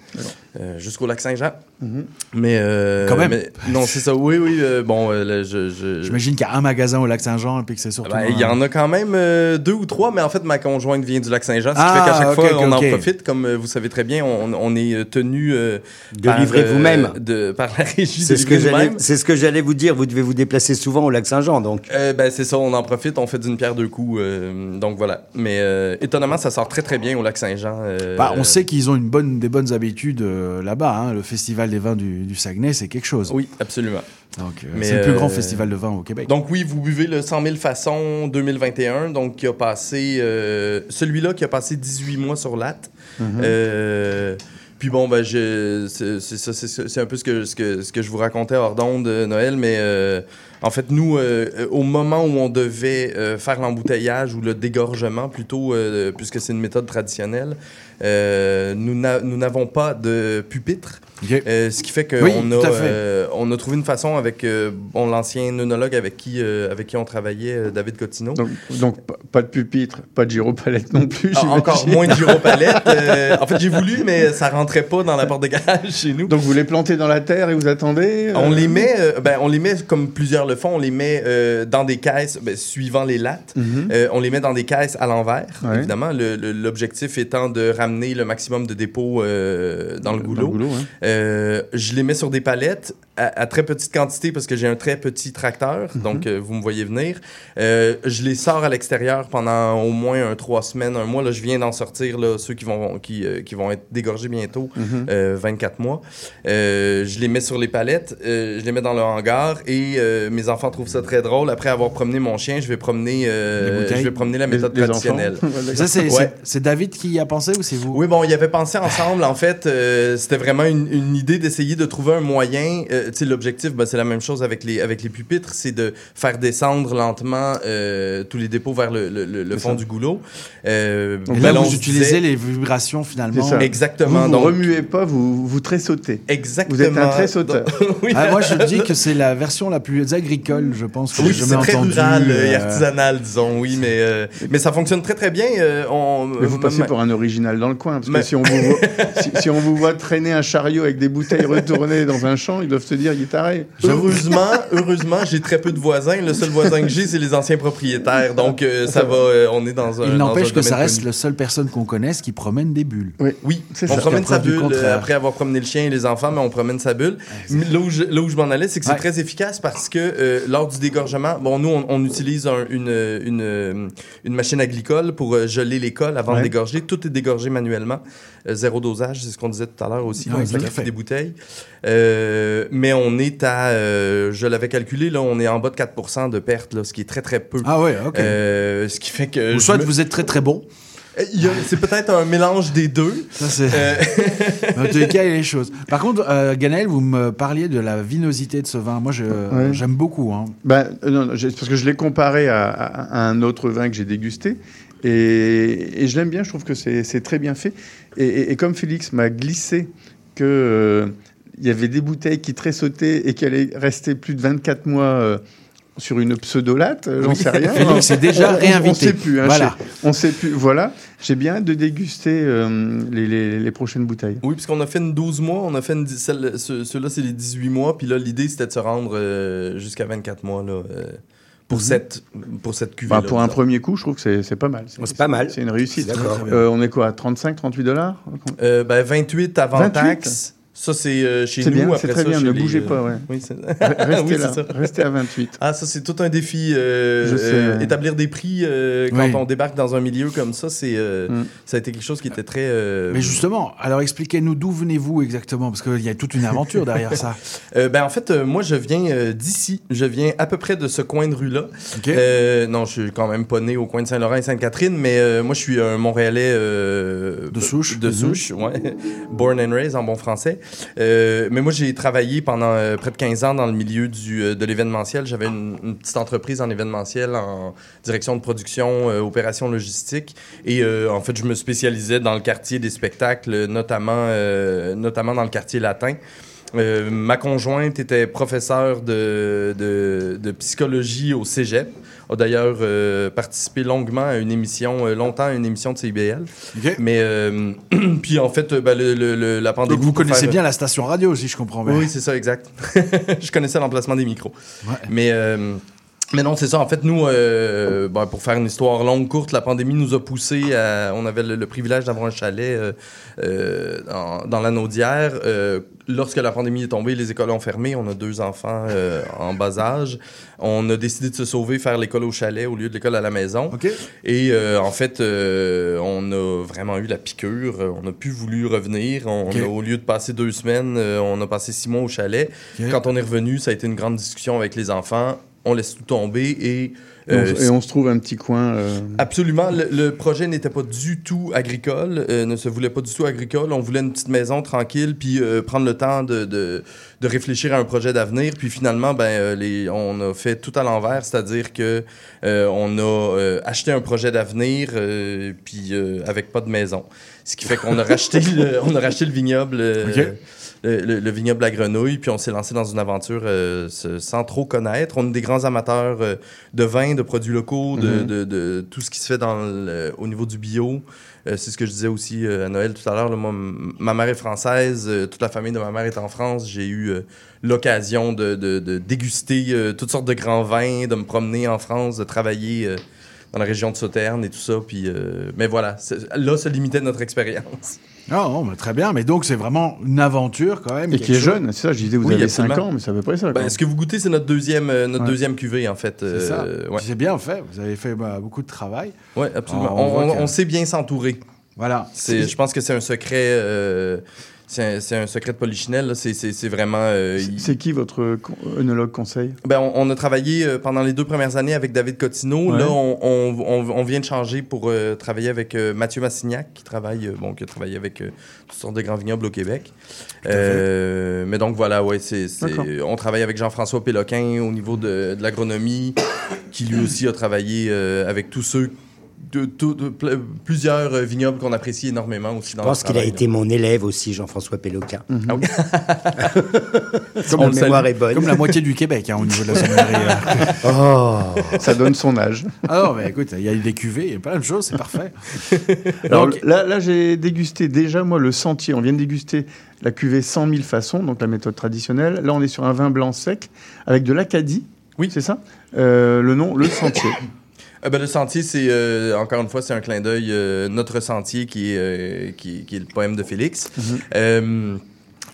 Euh, jusqu'au lac Saint-Jean. Mm-hmm. Mais... Euh, quand même. Mais, non, c'est ça. Oui, oui. Euh, bon, euh, là, je, je... J'imagine qu'il y a un magasin au lac Saint-Jean et puis que c'est surtout... Ben, il y en a quand même euh, deux ou trois, mais en fait, ma conjointe vient du lac Saint-Jean, ce qui ah, fait qu'à chaque okay, fois, okay, on okay. en profite. Comme euh, vous savez très bien, on, on est tenu... Euh, de par, livrer vous-même. Euh, de, par la régie c'est de livrer vous-même. C'est ce que j'allais vous dire. Vous devez vous déplacer souvent au lac Saint-Jean, donc. Euh, ben, c'est ça. On en profite. On fait d'une pierre deux coups. Euh, donc, voilà. Mais euh, étonnamment, ça sort très, très bien au lac Saint-Jean. Euh, bah, on euh, sait qu'ils ont une bonne, des bonnes habitudes euh, là-bas. Hein, le festival des vins du, du Saguenay, c'est quelque chose. Oui, absolument. Donc, euh, mais c'est euh, le plus grand festival de vin au Québec. Donc oui, vous buvez le cent mille façons deux mille vingt et un, donc qui a passé euh, celui-là qui a passé dix-huit mois sur latte. Mm-hmm. Euh, puis bon, ben, je, c'est, c'est, c'est, c'est un peu ce que, ce, que, ce que je vous racontais hors d'onde, Noël, mais euh, en fait, nous, euh, au moment où on devait euh, faire l'embouteillage ou le dégorgement, plutôt, euh, puisque c'est une méthode traditionnelle, euh, nous, na- nous n'avons pas de pupitre, okay. euh, ce qui fait qu'on oui, a, euh, on a trouvé une façon avec euh, bon, l'ancien œnologue avec qui, euh, avec qui on travaillait, euh, David Cotineau. Donc, donc p- pas de pupitre, pas de gyropalette non plus. Ah, encore moins de gyropalette. euh, en fait, j'ai voulu, mais ça rentrait pas dans la porte de garage chez nous. Donc vous les plantez dans la terre et vous attendez? Euh... On les met, euh, ben, on les met comme plusieurs le font, on les met euh, dans des caisses, ben, suivant les lattes, mm-hmm. euh, on les met dans des caisses à l'envers, ouais. évidemment. Le, le, l'objectif étant de ramener le maximum de dépôts euh, dans le goulot. Dans le goulot hein. euh, je les mets sur des palettes à, à très petite quantité parce que j'ai un très petit tracteur, mm-hmm. donc euh, vous me voyez venir. Euh, je les sors à l'extérieur pendant au moins un, trois semaines, un mois. Là, je viens d'en sortir, là, ceux qui vont, qui, euh, qui vont être dégorgés bientôt, mm-hmm. euh, vingt-quatre mois. Euh, je les mets sur les palettes, euh, je les mets dans le hangar et euh, mes enfants trouvent ça très drôle. Après avoir promené mon chien, je vais promener, euh, je vais promener la méthode les, traditionnelle. Les ça, c'est, ouais. c'est, c'est David qui y a pensé ou c'est vous? Oui, bon, il y avait pensé ensemble. En fait, euh, c'était vraiment une, une idée d'essayer de trouver un moyen... Euh, l'objectif, ben, c'est la même chose avec les, avec les pupitres, c'est de faire descendre lentement euh, tous les dépôts vers le, le, le fond ça. du goulot. Euh, donc là, là vous utilisez disait... les vibrations, finalement. Exactement. Vous ne remuez pas, vous, vous tressautez. Exactement. Vous êtes un tressauteur. Oui. Ah, moi, je dis que c'est la version la plus agricole, je pense, que oui, j'ai jamais entendue. Oui, c'est très rural euh... et artisanal, disons, oui, mais, euh, mais ça fonctionne très, très bien. Euh, on, mais vous passez ma... pour un original dans le coin, parce ma... que si on, vous voit, si, si on vous voit traîner un chariot avec des bouteilles retournées dans un champ, ils doivent se dire, il est taré. Heureusement, heureusement, j'ai très peu de voisins. Le seul voisin que j'ai, c'est les anciens propriétaires. Donc, euh, ça va, euh, on est dans un... Il n'empêche que ça reste la seule personne qu'on connaisse qui promène des bulles. Oui, oui c'est ça. On promène sa bulle euh, après avoir promené le chien et les enfants, mais on promène sa bulle. Mais là où je, là où je m'en allais, c'est que c'est ouais. très efficace parce que euh, lors du dégorgement, bon, nous, on, on utilise un, une, une, une machine agricole pour euh, geler les cols avant ouais. de dégorger. Tout est dégorgé manuellement. Euh, zéro dosage, c'est ce qu'on disait tout à l'heure aussi. Ouais, on fait des bouteilles. Euh, mais on est à, euh, je l'avais calculé, là, on est en bas de quatre pour cent de perte, là, ce qui est très, très peu. Ah ouais, OK. Euh, ce qui fait que... Ou soit me... vous êtes très, très bon. Il y a, c'est peut-être un mélange des deux. Ça, c'est... Euh... en tout cas, il y a les choses. Par contre, euh, Guénaël, vous me parliez de la vinosité de ce vin. Moi, je, ouais. j'aime beaucoup. Hein. Ben, non, non, parce que je l'ai comparé à, à un autre vin que j'ai dégusté. Et, et je l'aime bien. Je trouve que c'est, c'est très bien fait. Et, et, et comme Félix m'a glissé que... Euh, il y avait des bouteilles qui tressautaient et qui allaient rester plus de vingt-quatre mois euh, sur une pseudolate, j'en sais rien. On s'est déjà réinvité. On ne sait plus. Hein, voilà. On sait plus. Voilà. J'ai bien hâte de déguster euh, les, les, les prochaines bouteilles. Oui, puisqu'on a fait une douze mois, on a fait une celle, ce, ceux-là, c'est les dix-huit mois. Puis là, l'idée, c'était de se rendre euh, jusqu'à vingt-quatre mois, là. Euh. Pour cette, pour cette cuvée bah, pour un là. premier coup, je trouve que c'est, c'est pas mal. C'est, oh, c'est pas mal. C'est une réussite. D'accord. Euh, on est quoi, à trente-cinq, trente-huit dollars euh, ben, vingt-huit avant taxe. Ça, c'est euh, chez c'est nous. Bien, après c'est très ça, bien, ne bougez les... pas. Ouais. Oui, c'est... Restez oui, là, c'est ça. Restez à vingt-huit. Ah, ça, c'est tout un défi. Euh, Je sais, euh, ouais. Établir des prix euh, quand oui. on débarque dans un milieu comme ça, c'est, euh, mm. ça a été quelque chose qui était très... Euh... Mais justement, alors expliquez-nous d'où venez-vous exactement, parce qu'il y a toute une aventure derrière ça. Euh, ben, en fait, euh, moi, je viens euh, d'ici. Je viens à peu près de ce coin de rue-là. Okay. Euh, non, je suis quand même pas né au coin de Saint-Laurent et Sainte-Catherine, mais euh, moi, je suis un Montréalais... Euh, de souche. De souche, mm-hmm. ouais. Born and raised en bon français. Euh, mais moi, j'ai travaillé pendant euh, près de quinze ans dans le milieu du, euh, de l'événementiel. J'avais une, une petite entreprise en événementiel, en direction de production, euh, opération logistique. Et euh, en fait, je me spécialisais dans le quartier des spectacles, notamment, euh, notamment dans le quartier latin. Euh, ma conjointe était professeure de, de, de psychologie au Cégep. A d'ailleurs euh, participé longuement à une émission, euh, longtemps à une émission de C I B L. Okay. Mais euh, puis en fait, euh, ben, le, le, le, la pandémie... Donc vous connaissez faire... bien la station radio aussi, je comprends bien. Oui, c'est ça, exact. Je connaissais l'emplacement des micros. Ouais. Mais... Euh, Mais non, c'est ça. En fait, nous, euh, ben, pour faire une histoire longue, courte, la pandémie nous a poussés à... On avait le, le privilège d'avoir un chalet euh, euh, en, dans la Naudière. Euh, lorsque la pandémie est tombée, les écoles ont fermé. On a deux enfants euh, en bas âge. On a décidé de se sauver, faire l'école au chalet au lieu de l'école à la maison. Okay. Et euh, en fait, euh, on a vraiment eu la piqûre. On n'a plus voulu revenir. On, okay. on a, au lieu de passer deux semaines, euh, on a passé six mois au chalet. Okay. Quand on est revenu, ça a été une grande discussion avec les enfants. On laisse tout tomber et... Euh, et on se trouve un petit coin... Euh... Absolument. Le, le projet n'était pas du tout agricole, euh, ne se voulait pas du tout agricole. On voulait une petite maison tranquille, puis euh, prendre le temps de, de, de réfléchir à un projet d'avenir. Puis finalement, ben, les, on a fait tout à l'envers, c'est-à-dire que euh, on a euh, acheté un projet d'avenir, euh, puis euh, avec pas de maison. Ce qui fait qu'on a, racheté, le, on a racheté le vignoble... Euh, okay. Le, le, le vignoble à Grenouille, puis on s'est lancé dans une aventure euh, sans trop connaître. On est des grands amateurs euh, de vin, de produits locaux, de, mm-hmm. de, de, de tout ce qui se fait dans le, au niveau du bio. Euh, c'est ce que je disais aussi euh, à Noël tout à l'heure. Là, moi, m- ma mère est française, euh, toute la famille de ma mère est en France. J'ai eu euh, l'occasion de, de, de déguster euh, toutes sortes de grands vins, de me promener en France, de travailler... Euh, dans la région de Sauternes et tout ça. Puis, euh, mais voilà, là, ça limitait notre expérience. Ah non, mais très bien. Mais donc, c'est vraiment une aventure quand même. Et qui est chose. jeune, c'est ça. Je disais, vous oui, avez absolument. cinq ans, mais ça veut pas être ça. Ben, ce que vous goûtez, c'est notre deuxième, euh, notre ouais. deuxième cuvée, en fait. Euh, c'est ça. Euh, ouais. C'est bien fait. Vous avez fait bah, beaucoup de travail. Oui, absolument. Alors, on, on, on, on sait bien s'entourer. Voilà. C'est, je pense que c'est un secret... Euh, c'est un, c'est un secret de polichinelle, là. C'est, c'est, c'est vraiment... Euh, c'est, c'est qui votre con- œnologue conseil? Ben, on, on a travaillé euh, pendant les deux premières années avec David Cotineau. Ouais. Là, on, on, on, on vient de changer pour euh, travailler avec euh, Mathieu Massignac, qui travaille, euh, bon, qui a travaillé avec euh, toutes sortes de grands vignobles au Québec. Euh, mais donc, voilà, ouais, c'est, c'est, on travaille avec Jean-François Péloquin au niveau de, de l'agronomie, qui lui aussi a travaillé euh, avec tous ceux De, de, de, de, plusieurs euh, vignobles qu'on apprécie énormément aussi. Dans Je pense qu'il travail, a été là. Mon élève aussi, Jean-François Péloquin. Mm-hmm. Ah oui. Comme la mémoire est bonne. Comme la moitié du Québec, hein, au niveau de la sommellerie. Oh. Ça donne son âge. Ah non, mais écoute, il y a des cuvées, il y a plein de choses, c'est parfait. Alors donc, là, là, j'ai dégusté déjà, moi, le sentier. On vient de déguster la cuvée cent mille façons, donc la méthode traditionnelle. Là, on est sur un vin blanc sec avec de l'Acadie. Oui. C'est ça euh, le nom, le sentier. Euh, ben, le sentier, c'est euh, encore une fois, c'est un clin d'œil. Euh, notre sentier, qui est, euh, qui, qui est le poème de Félix, mm-hmm. euh,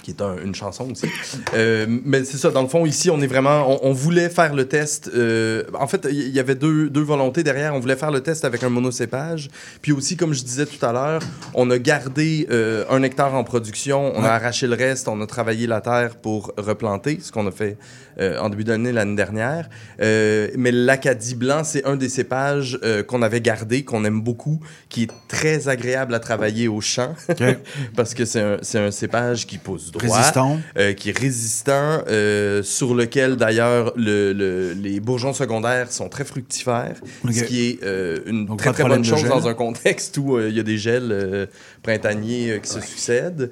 qui est un, une chanson aussi. Euh, mais c'est ça, dans le fond, ici, on est vraiment, on, on voulait faire le test. Euh, en fait, il y, y avait deux, deux volontés derrière. On voulait faire le test avec un monocépage. Puis aussi, comme je disais tout à l'heure, on a gardé euh, un hectare en production. On ouais. a arraché le reste. On a travaillé la terre pour replanter, ce qu'on a fait. Euh, en début d'année, l'année dernière. Euh, mais l'Acadie blanc, c'est un des cépages euh, qu'on avait gardé, qu'on aime beaucoup, qui est très agréable à travailler au champ, okay. parce que c'est un, c'est un cépage qui pousse droit, résistant. Euh, qui est résistant, euh, sur lequel, d'ailleurs, le, le, les bourgeons secondaires sont très fructifères, okay. ce qui est euh, une Donc, très, très bonne chose dans un contexte où il euh, y a des gels euh, printaniers euh, qui ouais. se succèdent.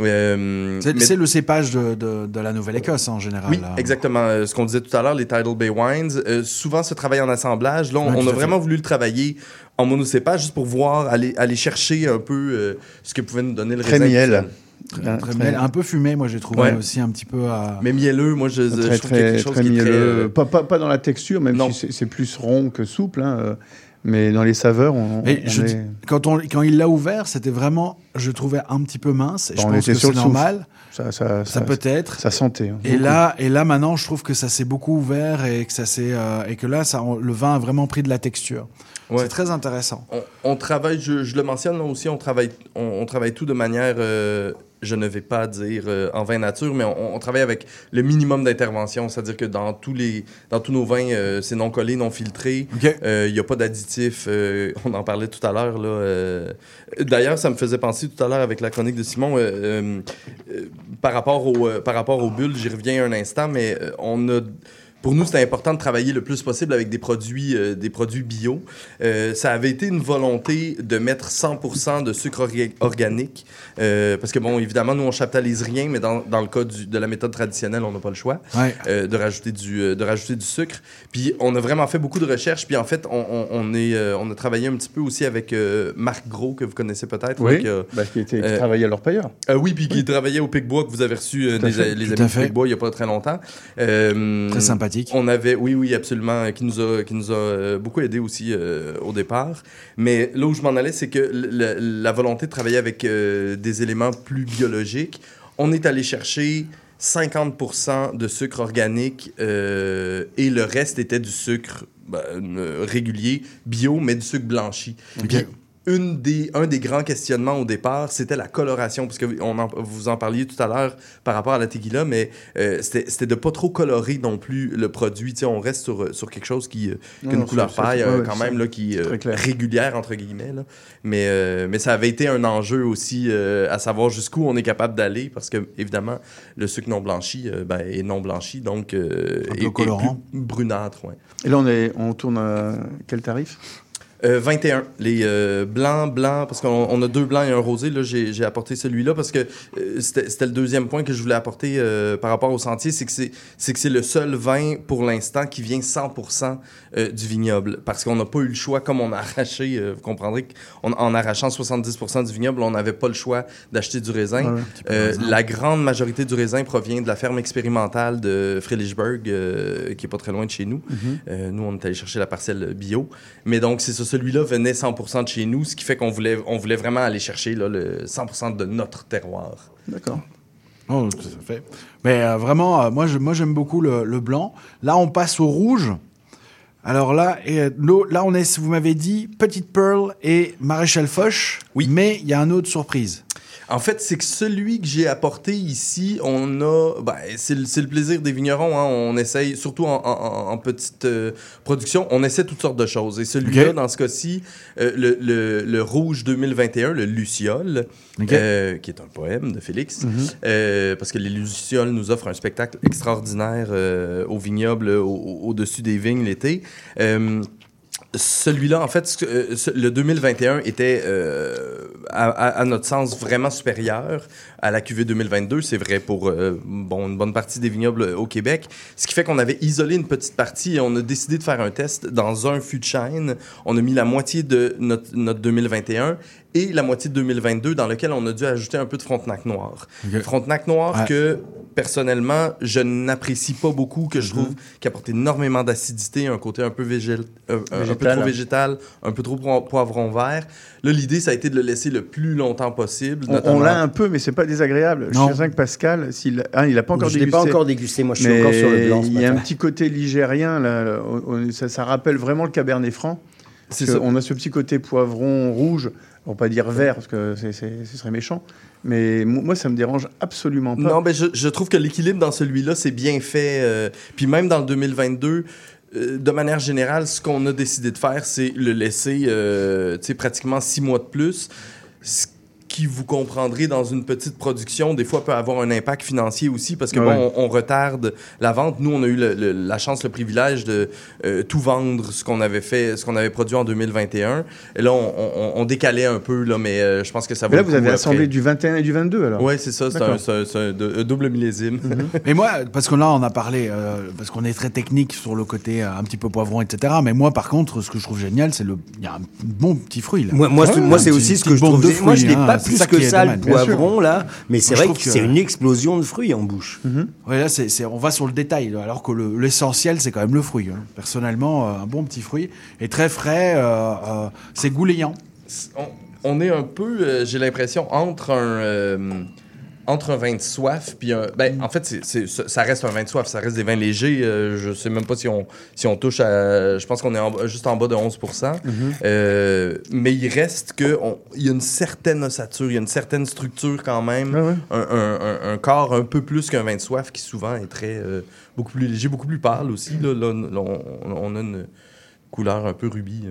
Euh, c'est, mais... c'est le cépage de, de, de la Nouvelle-Écosse en général. Oui, là. Exactement. Euh, ce qu'on disait tout à l'heure, les Tidal Bay Wines, euh, souvent ce travail en assemblage, là, on, ouais, on a vraiment voulu le travailler en monocépage juste pour voir, aller, aller chercher un peu euh, ce que pouvait nous donner le raisin. Très miel. Très, très, très miel. Un peu fumé, moi j'ai trouvé ouais. aussi un petit peu à... Mais mielleux, moi je, très, je trouve très, quelque chose très qui mielleux. Est très... Euh... Pas, pas, pas dans la texture, même non. si c'est, c'est plus rond que souple, hein, euh... mais dans les saveurs, on, on je, est... quand on quand il l'a ouvert, c'était vraiment, je trouvais un petit peu mince. Et bon, je pense que c'est normal. Ça, ça, ça, ça peut être. Ça sentait. Hein, et beaucoup. là, et là maintenant, je trouve que ça s'est beaucoup ouvert et que ça s'est euh, et que là, ça, on, le vin a vraiment pris de la texture. Ouais. C'est très intéressant. On, on travaille, je, je le mentionne là aussi, on travaille, on, on travaille tout de manière. Euh... je ne vais pas dire euh, en vin nature, mais on, on travaille avec le minimum d'intervention, c'est-à-dire que dans tous, les, dans tous nos vins, euh, c'est non collé, non filtré, il n'y okay. euh, a pas d'additifs, euh, on en parlait tout à l'heure. Là, euh... D'ailleurs, ça me faisait penser tout à l'heure avec la chronique de Simon, euh, euh, euh, par rapport au, euh, par rapport aux bulles, j'y reviens un instant, mais euh, on a... Pour nous, c'était important de travailler le plus possible avec des produits, euh, des produits bio. Euh, ça avait été une volonté de mettre cent pour cent de sucre orga- organique. Euh, parce que, bon, évidemment, nous, on ne chaptalise rien, mais dans, dans le cas du, de la méthode traditionnelle, on n'a pas le choix ouais. euh, de, rajouter du, euh, de rajouter du sucre. Puis, on a vraiment fait beaucoup de recherches. Puis, en fait, on, on, on, est, euh, on a travaillé un petit peu aussi avec euh, Marc Gros, que vous connaissez peut-être. Oui, donc, euh, bah, qui, était, qui euh, travaillait à l'Orpailleur. Euh, oui, puis oui. qui travaillait au Pic-Bois, que vous avez reçu euh, les, les amis du Pic-Bois il n'y a pas très longtemps. Euh, très sympathique. On avait, oui, oui, absolument, qui nous a, qui nous a beaucoup aidé aussi euh, au départ. Mais là où je m'en allais, c'est que la, la volonté de travailler avec euh, des éléments plus biologiques, on est allé chercher cinquante pour cent de sucre organique euh, et le reste était du sucre ben, euh, régulier, bio, mais du sucre blanchi. Okay. Une des, un des grands questionnements au départ, c'était la coloration, parce que on en, vous en parliez tout à l'heure par rapport à la tequila, mais euh, c'était, c'était de pas trop colorer non plus le produit. T'sais, on reste sur, sur quelque chose qui a une couleur paille euh, quand même, là, qui est euh, régulière, entre guillemets. Là. Mais, euh, mais ça avait été un enjeu aussi euh, à savoir jusqu'où on est capable d'aller, parce que évidemment, le sucre non blanchi euh, ben, est non blanchi, donc euh, un est, peu colorant. Est plus brunâtre. Ouais. Et là, on, est, on tourne à quel tarif ? Euh, vingt et un. Les euh, blancs, blancs, parce qu'on on a deux blancs et un rosé. Là, j'ai, j'ai apporté celui-là parce que euh, c'était, c'était le deuxième point que je voulais apporter euh, par rapport au sentier, c'est que c'est, c'est que c'est le seul vin pour l'instant qui vient cent pour cent euh, du vignoble. Parce qu'on n'a pas eu le choix, comme on a arraché, euh, vous comprendrez qu'en arrachant soixante-dix pour cent du vignoble, on n'avait pas le choix d'acheter du raisin. Ouais, euh, la grande majorité du raisin provient de la ferme expérimentale de Frelichberg, euh, qui n'est pas très loin de chez nous. Mm-hmm. Euh, nous, on est allé chercher la parcelle bio. Mais donc, c'est ça. Celui-là venait cent pour cent de chez nous, ce qui fait qu'on voulait, on voulait vraiment aller chercher là, le cent pour cent de notre terroir. D'accord. Oh, tout à fait. Mais euh, vraiment, euh, moi, je, moi, j'aime beaucoup le, le blanc. Là, on passe au rouge. Alors là, et, là on est, vous m'avez dit, Petite Pearl et Maréchal Foch. Oui. Mais il y a une autre surprise. En fait, c'est que celui que j'ai apporté ici, on a, ben, c'est, le, c'est le plaisir des vignerons. Hein, on essaye, surtout en, en, en petite euh, production, on essaie toutes sortes de choses. Et celui-là, okay. dans ce cas-ci, euh, le, le, le rouge deux mille vingt et un, le Luciole, okay. euh, qui est un poème de Félix, mm-hmm. euh, parce que les Lucioles nous offrent un spectacle extraordinaire euh, au vignoble, au, au-dessus des vignes l'été. Euh, Celui-là, en fait, le deux mille vingt et un était, euh, à, à notre sens, vraiment supérieur à la cuvée deux mille vingt-deux. C'est vrai pour euh, bon, une bonne partie des vignobles au Québec. Ce qui fait qu'on avait isolé une petite partie et on a décidé de faire un test dans un fût de chêne. On a mis la moitié de notre, notre deux mille vingt et un et la moitié de deux mille vingt-deux dans lequel on a dû ajouter un peu de Frontenac noir. Okay. Frontenac noir ah. que... personnellement, je n'apprécie pas beaucoup, que je trouve mm-hmm. qui apporte énormément d'acidité, un côté un peu, végétal, euh, végétal, un peu trop hein. végétal, un peu trop poivron vert. Là, l'idée, ça a été de le laisser le plus longtemps possible. On, on l'a un peu, mais c'est pas désagréable. Non. Je sais que Pascal, s'il, hein, il n'a pas encore je dégusté. Je ne l'ai pas encore dégusté, moi je suis mais encore sur le blanc. Il y a un petit côté ligérien, là, on, on, ça, ça rappelle vraiment le Cabernet Franc. C'est ça. On a ce petit côté poivron rouge, pour pas dire vert, parce que c'est, c'est, ce serait méchant. Mais moi, ça me dérange absolument pas. Non, mais je, je trouve que l'équilibre dans celui-là, c'est bien fait. Euh, puis même dans le deux mille vingt-deux, euh, de manière générale, ce qu'on a décidé de faire, c'est le laisser euh, tu sais, pratiquement six mois de plus. Ce qui, vous comprendrez, dans une petite production, des fois, peut avoir un impact financier aussi, parce que ouais. bon, on, on retarde la vente. Nous, on a eu le, le, la chance, le privilège de euh, tout vendre, ce qu'on avait fait, ce qu'on avait produit en deux mille vingt et un. Et là, on, on, on décalait un peu, là, mais euh, je pense que ça va. Là, vous avez après. Assemblé du vingt et un et du vingt-deux, alors. Oui, c'est ça. C'est un, c'est, un, c'est un double millésime. Mm-hmm. Mais moi, parce que là, on a parlé, euh, parce qu'on est très technique sur le côté euh, un petit peu poivron, et cetera. Mais moi, par contre, ce que je trouve génial, c'est le, il y a un bon petit fruit là. Moi, moi, ouais, c'est, moi, c'est petit, aussi ce que je trouve. Fruits, moi, je n'ai hein, pas. Plus ça que ça, le poivron, là. Mais c'est moi, vrai que, que c'est euh... une explosion de fruits en bouche. Mm-hmm. Oui, là, c'est, c'est, on va sur le détail, là, alors que le, l'essentiel, c'est quand même le fruit. Hein. Personnellement, euh, un bon petit fruit. Et très frais, euh, euh, c'est gouléant. On, on est un peu, euh, j'ai l'impression, entre un... Euh, entre un vin de soif, puis un... Ben, en fait, c'est, c'est, ça reste un vin de soif, ça reste des vins légers. Euh, je sais même pas si on, si on touche à... Je pense qu'on est en, juste en bas de onze pour cent. Mm-hmm. Euh, mais il reste que... On, il y a une certaine ossature, il y a une certaine structure quand même. Ah ouais. un, un, un, un corps un peu plus qu'un vin de soif qui souvent est très... Euh, beaucoup plus léger, beaucoup plus pâle aussi. Là, là, là on, on a une couleur un peu rubis.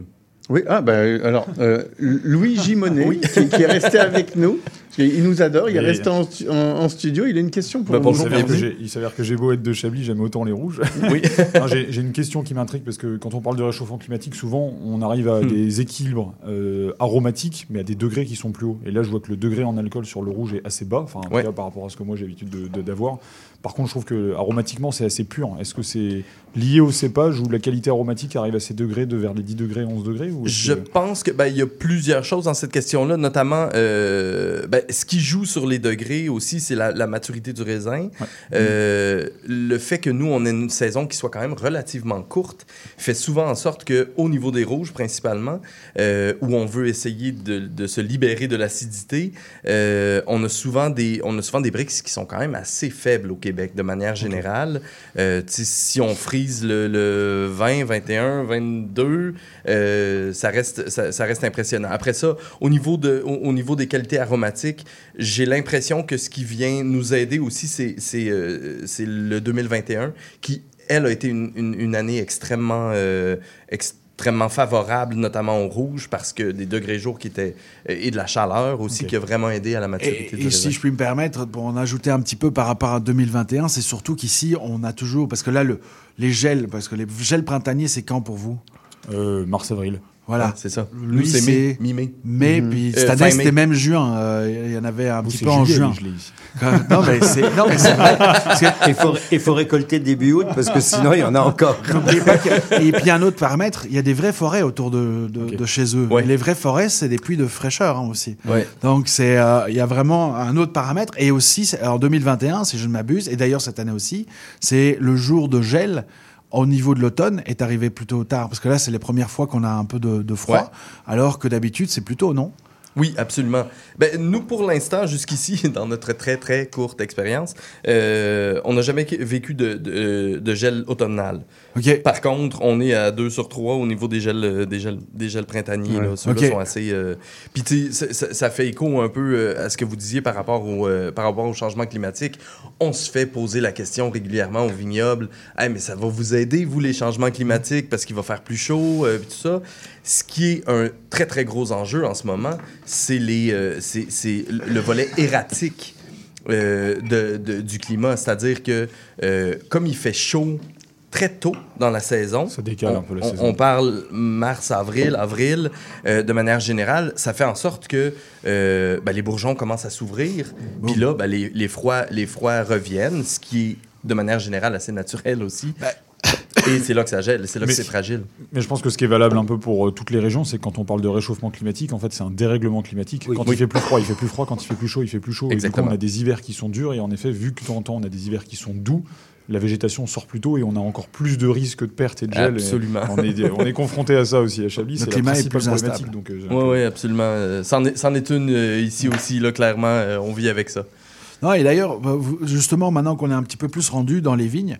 Oui, ah ben bah, alors, euh, Louis Gimonnet, oui. qui, qui est resté avec nous, il nous adore, il est resté en, stu- en, en studio, il a une question pour bah, nous. Bon, il, que j'ai, il s'avère que j'ai beau être de Chablis, j'aime autant les rouges. Oui. Non, j'ai, j'ai une question qui m'intrigue, parce que quand on parle de réchauffement climatique, souvent on arrive à hmm. des équilibres euh, aromatiques, mais à des degrés qui sont plus hauts. Et là, je vois que le degré en alcool sur le rouge est assez bas, enfin en ouais. tout cas, par rapport à ce que moi j'ai l'habitude de, de, d'avoir. Par contre, je trouve que aromatiquement, c'est assez pur. Est-ce que c'est lié au cépage ou la qualité aromatique arrive à ces degrés, de vers les dix degrés, onze degrés ou Je que... pense que ben, y a plusieurs choses dans cette question-là, notamment euh, ben, ce qui joue sur les degrés aussi, c'est la, la maturité du raisin. Ouais. Euh, mmh. Le fait que nous, on ait une saison qui soit quand même relativement courte fait souvent en sorte qu'au niveau des rouges, principalement, euh, où on veut essayer de, de se libérer de l'acidité, euh, on a souvent des, on a souvent des brix qui sont quand même assez faibles au Québec. De manière générale, euh, si on frise le, le vingt, vingt et un, vingt-deux, euh, ça reste, ça, ça reste impressionnant. Après ça, au niveau, de, au, au niveau des qualités aromatiques, j'ai l'impression que ce qui vient nous aider aussi, c'est, c'est, euh, c'est le deux mille vingt et un, qui, elle, a été une, une, une année extrêmement... Euh, ext- extrêmement favorable, notamment au rouge, parce que des degrés jour qui étaient... et de la chaleur aussi, okay. qui a vraiment aidé à la maturité. Et, et, et si je puis me permettre, pour en ajouter un petit peu par rapport à deux mille vingt et un, c'est surtout qu'ici, on a toujours... Parce que là, le, les gels, parce que les gels printaniers, c'est quand pour vous? euh, Mars-avril. Voilà. Ah, c'est ça. Lui, Nous, c'est, c'est mi-mai. Mai, mmh. puis cette euh, année, c'était mai. Même juin. Il euh, y en avait un vous, petit peu en juillet, juin. Non, mais c'est, non, mais c'est vrai. Il faut, faut récolter début août, parce que sinon, il y en a encore. Et puis, il y a un autre paramètre. Il y a des vraies forêts autour de, de, okay. de chez eux. Ouais. Et les vraies forêts, c'est des pluies de fraîcheur hein, aussi. Ouais. Donc, il euh, y a vraiment un autre paramètre. Et aussi, en deux mille vingt et un, si je ne m'abuse, et d'ailleurs cette année aussi, c'est le jour de gel. Au niveau de l'automne, est arrivé plutôt tard. Parce que là, c'est les premières fois qu'on a un peu de, de froid, ouais. alors que d'habitude, c'est plus tôt, non ? Oui, absolument. Ben, nous, pour l'instant, jusqu'ici, dans notre très, très courte expérience, euh, on n'a jamais vécu de, de, de gel automnal. Okay. Par contre, on est à deux sur trois au niveau des gels, des gels, des gels printaniers. Ouais. Là. Ceux-là okay. sont assez... Euh... Puis, tu sais, ça, ça fait écho un peu à ce que vous disiez par rapport au, euh, par rapport au changement climatique. On se fait poser la question régulièrement aux vignobles. Hey, « mais ça va vous aider, vous, les changements climatiques, parce qu'il va faire plus chaud, euh, puis tout ça. » Ce qui est un très, très gros enjeu en ce moment, c'est, les, euh, c'est, c'est le volet erratique euh, de, de, du climat. C'est-à-dire que euh, comme il fait chaud très tôt dans la saison, ça décale on, un peu la on, saison. On parle mars, avril, avril, euh, de manière générale, ça fait en sorte que euh, ben, les bourgeons commencent à s'ouvrir, bon. Puis là, ben, les, les, froids, les froids reviennent, ce qui est de manière générale assez naturel aussi. Ben, et c'est là que ça gèle, c'est là mais, que c'est fragile. Mais je pense que ce qui est valable un peu pour euh, toutes les régions, c'est que quand on parle de réchauffement climatique, en fait, c'est un dérèglement climatique. Oui. Quand oui. il fait plus froid, il fait plus froid. Quand il fait plus chaud, il fait plus chaud. Exactement. Et du coup, on a des hivers qui sont durs. Et en effet, vu que de temps en temps, on a des hivers qui sont doux, la végétation sort plus tôt et on a encore plus de risques de pertes et de gel. Absolument. On est, on est confronté à ça aussi à Chablis. Le c'est climat la principale est plus problématique. Donc, euh, oui, oui, absolument. Euh, c'en est, c'en est une euh, ici aussi. Là, clairement, euh, on vit avec ça. Non, et d'ailleurs, justement, maintenant qu'on est un petit peu plus rendu dans les vignes,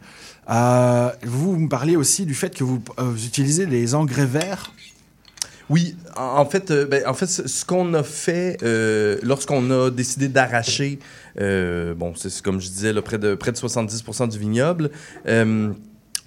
euh, vous me parlez aussi du fait que vous, euh, vous utilisez des engrais verts. Oui, en fait, euh, ben, en fait, ce qu'on a fait euh, lorsqu'on a décidé d'arracher, euh, bon, c'est comme je disais, là, près de, près de soixante-dix pour cent du vignoble, euh,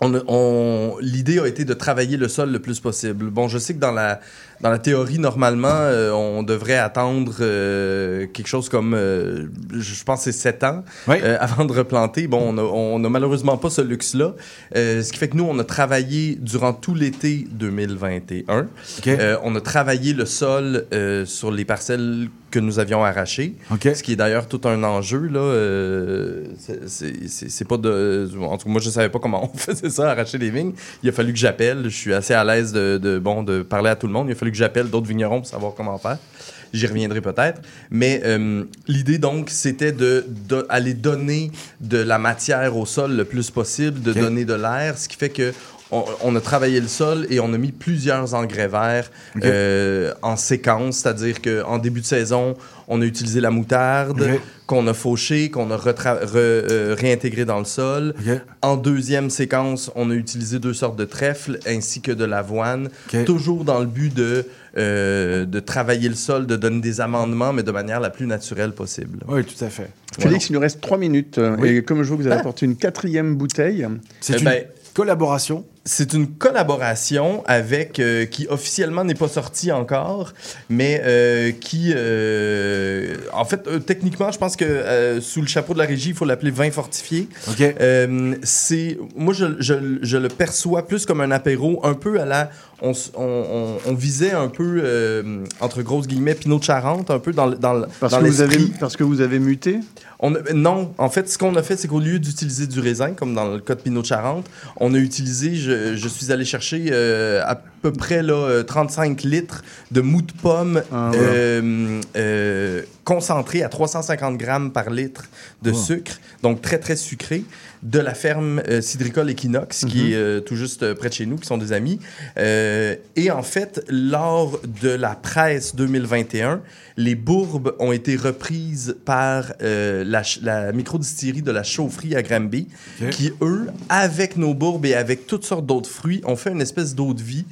On, on, l'idée a été de travailler le sol le plus possible. Bon, je sais que dans la, dans la théorie, normalement, euh, on devrait attendre euh, quelque chose comme, euh, je pense que c'est sept ans oui. euh, avant de replanter. Bon, on n'a malheureusement pas ce luxe-là. Euh, ce qui fait que nous, on a travaillé durant tout l'été deux mille vingt et un. Okay. Euh, on a travaillé le sol euh, sur les parcelles que nous avions arrachées, okay. ce qui est d'ailleurs tout un enjeu. Là, euh, c'est, c'est, c'est, c'est pas de... En tout cas, moi, je savais pas comment on faisait ça, arracher les vignes. Il a fallu que j'appelle. Je suis assez à l'aise de, de, bon, de parler à tout le monde. Il a fallu que j'appelle d'autres vignerons pour savoir comment faire. J'y reviendrai peut-être. Mais euh, l'idée, donc, c'était de, de aller donner de la matière au sol le plus possible, de okay. donner de l'air, ce qui fait que On, on a travaillé le sol et on a mis plusieurs engrais verts okay. euh, en séquence, c'est-à-dire qu'en début de saison, on a utilisé la moutarde, okay. qu'on a fauchée, qu'on a retra- re, euh, réintégrée dans le sol. Okay. En deuxième séquence, on a utilisé deux sortes de trèfles ainsi que de l'avoine, okay. toujours dans le but de, euh, de travailler le sol, de donner des amendements, mais de manière la plus naturelle possible. Oui, tout à fait. Félix, voilà. Il nous reste trois minutes euh, oui. et comme je vois que vous avez ah. apporté une quatrième bouteille, c'est euh, une ben, collaboration. C'est une collaboration avec euh, qui officiellement n'est pas sortie encore, mais euh, qui, euh, en fait, euh, techniquement, je pense que euh, sous le chapeau de la régie, il faut l'appeler vin fortifié. Okay. Euh, c'est, moi, je, je, je le perçois plus comme un apéro, un peu à la, on, on, on visait un peu euh, entre grosses guillemets Pinot de Charente, un peu dans dans, dans parce dans que l'esprit. Vous avez, parce que vous avez muté. On a, non, en fait, ce qu'on a fait, c'est qu'au lieu d'utiliser du raisin, comme dans le cas de Pinot de Charente, on a utilisé je, Je suis allé chercher euh, à peu près là, trente-cinq litres de mou de pomme ah, ouais. euh, euh, concentré à trois cent cinquante grammes par litre de wow. sucre, donc très, très sucré, de la ferme euh, Cidricole Equinox, mm-hmm. qui est euh, tout juste près de chez nous, qui sont des amis. Euh, et en fait, lors de la presse deux mille vingt et un, les bourbes ont été reprises par euh, la, la microdistillerie de la Chaufferie à Granby, okay. qui, eux, avec nos bourbes et avec toutes sortes d'autres fruits, ont fait une espèce d'eau de vie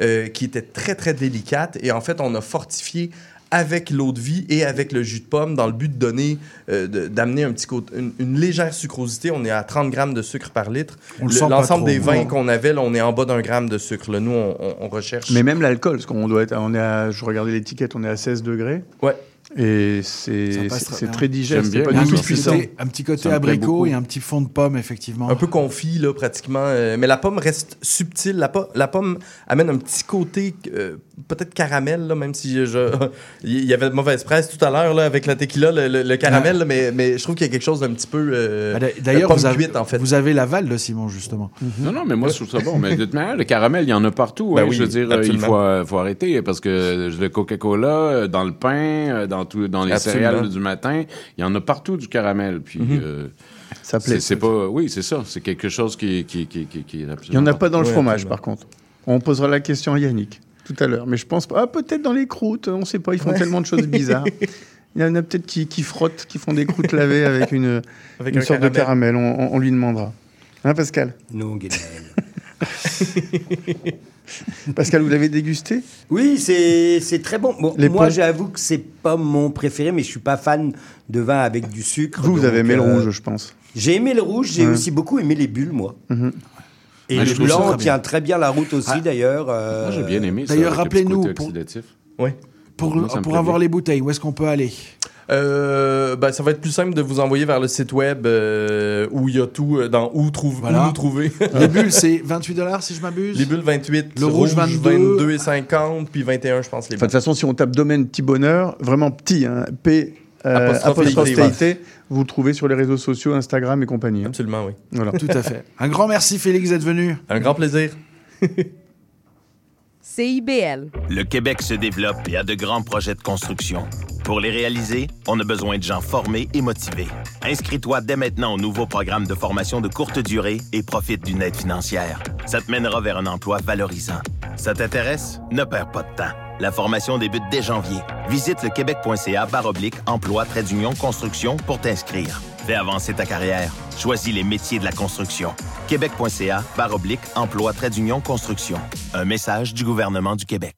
euh, qui était très, très délicate. Et en fait, on a fortifié avec l'eau de vie et avec le jus de pomme dans le but de donner, euh, de, d'amener un petit co- une, une légère sucrosité. On est à trente grammes de sucre par litre. On le le, l'ensemble des vins qu'on avait, là, on est en bas d'un gramme de sucre. Là, nous, on, on recherche... Mais même l'alcool, parce qu'on doit être... On est à, je regardais l'étiquette, on est à seize degrés. Ouais. Et c'est, c'est, très, c'est très digeste, c'est pas du tout puissant. Un petit côté abricot et un petit fond de pomme, effectivement. Un peu confit, là, pratiquement. Euh, mais la pomme reste subtile. La, po- la pomme amène un petit côté, euh, peut-être caramel, là, même si je... il y avait de mauvaise presse tout à l'heure là, avec la tequila, le, le, le caramel, là, mais, mais je trouve qu'il y a quelque chose d'un petit peu... Euh, D'ailleurs, pomme vous, avez, cuite, en fait. Vous avez l'aval de Simon, justement. Mm-hmm. Non, non, mais moi, je trouve ça bon. Mais de toute manière, le caramel, il y en a partout. Ben hein, oui, je veux dire, absolument. il faut, euh, faut arrêter, parce que le Coca-Cola, dans le pain... Dans, tout, dans les Absolument. céréales du matin, il y en a partout du caramel. Puis, mm-hmm. euh, ça plaît. C'est, c'est pas, oui, c'est ça. C'est quelque chose qui, qui, qui, qui, qui est absolument... Il n'y en a pas dans le fromage, oui, par contre. On posera la question à Yannick. tout à l'heure. Mais je pense pas. Ah, peut-être dans les croûtes, on ne sait pas. Ils font ouais. tellement de choses bizarres. Il y en a peut-être qui, qui frottent, qui font des croûtes lavées avec une, avec une un sorte caramel. de caramel. On, on, on lui demandera. Hein, Pascal ? Non, Guénaël. Pascal, vous l'avez dégusté ? Oui, c'est, c'est très bon. Bon moi, pommes. j'avoue que c'est pas mon préféré, mais je suis pas fan de vin avec du sucre. Vous, vous avez aimé euh, le rouge, je pense. J'ai aimé le rouge. J'ai ouais. aussi beaucoup aimé les bulles, moi. Mm-hmm. Et ah, le blanc tient très bien la route aussi, ah. d'ailleurs. Euh... Moi, j'ai bien aimé. D'ailleurs, ça, rappelez-nous pour... Oui. Pour, moi, pour avoir les bouteilles, où est-ce qu'on peut aller ? Euh, ben, ça va être plus simple de vous envoyer vers le site web euh, où il y a tout, euh, dans où, trouv- voilà. où nous trouver. Les bulles, c'est vingt-huit dollars si je m'abuse. Les bulles, vingt-huit. Le rouge, vingt-deux. vingt-deux cinquante, puis vingt et un, je pense. Les enfin, de toute façon, si on tape domaine petit bonheur, vraiment petit, hein, P, euh, apostrophe, vous le trouvez sur les réseaux sociaux, Instagram et compagnie. Hein. Absolument, oui. Voilà. Tout à fait. Un grand merci, Félix, d'être venu. Un grand plaisir. C I B L. Le Québec se développe et a de grands projets de construction. Pour les réaliser, on a besoin de gens formés et motivés. Inscris-toi dès maintenant au nouveau programme de formation de courte durée et profite d'une aide financière. Ça te mènera vers un emploi valorisant. Ça t'intéresse? Ne perds pas de temps. La formation débute dès janvier. Visite le québec.ca barre oblique emploi trait d'union construction pour t'inscrire. Fais avancer ta carrière. Choisis les métiers de la construction. Québec.ca, barre oblique, emploi, trait d'union, construction. Un message du gouvernement du Québec.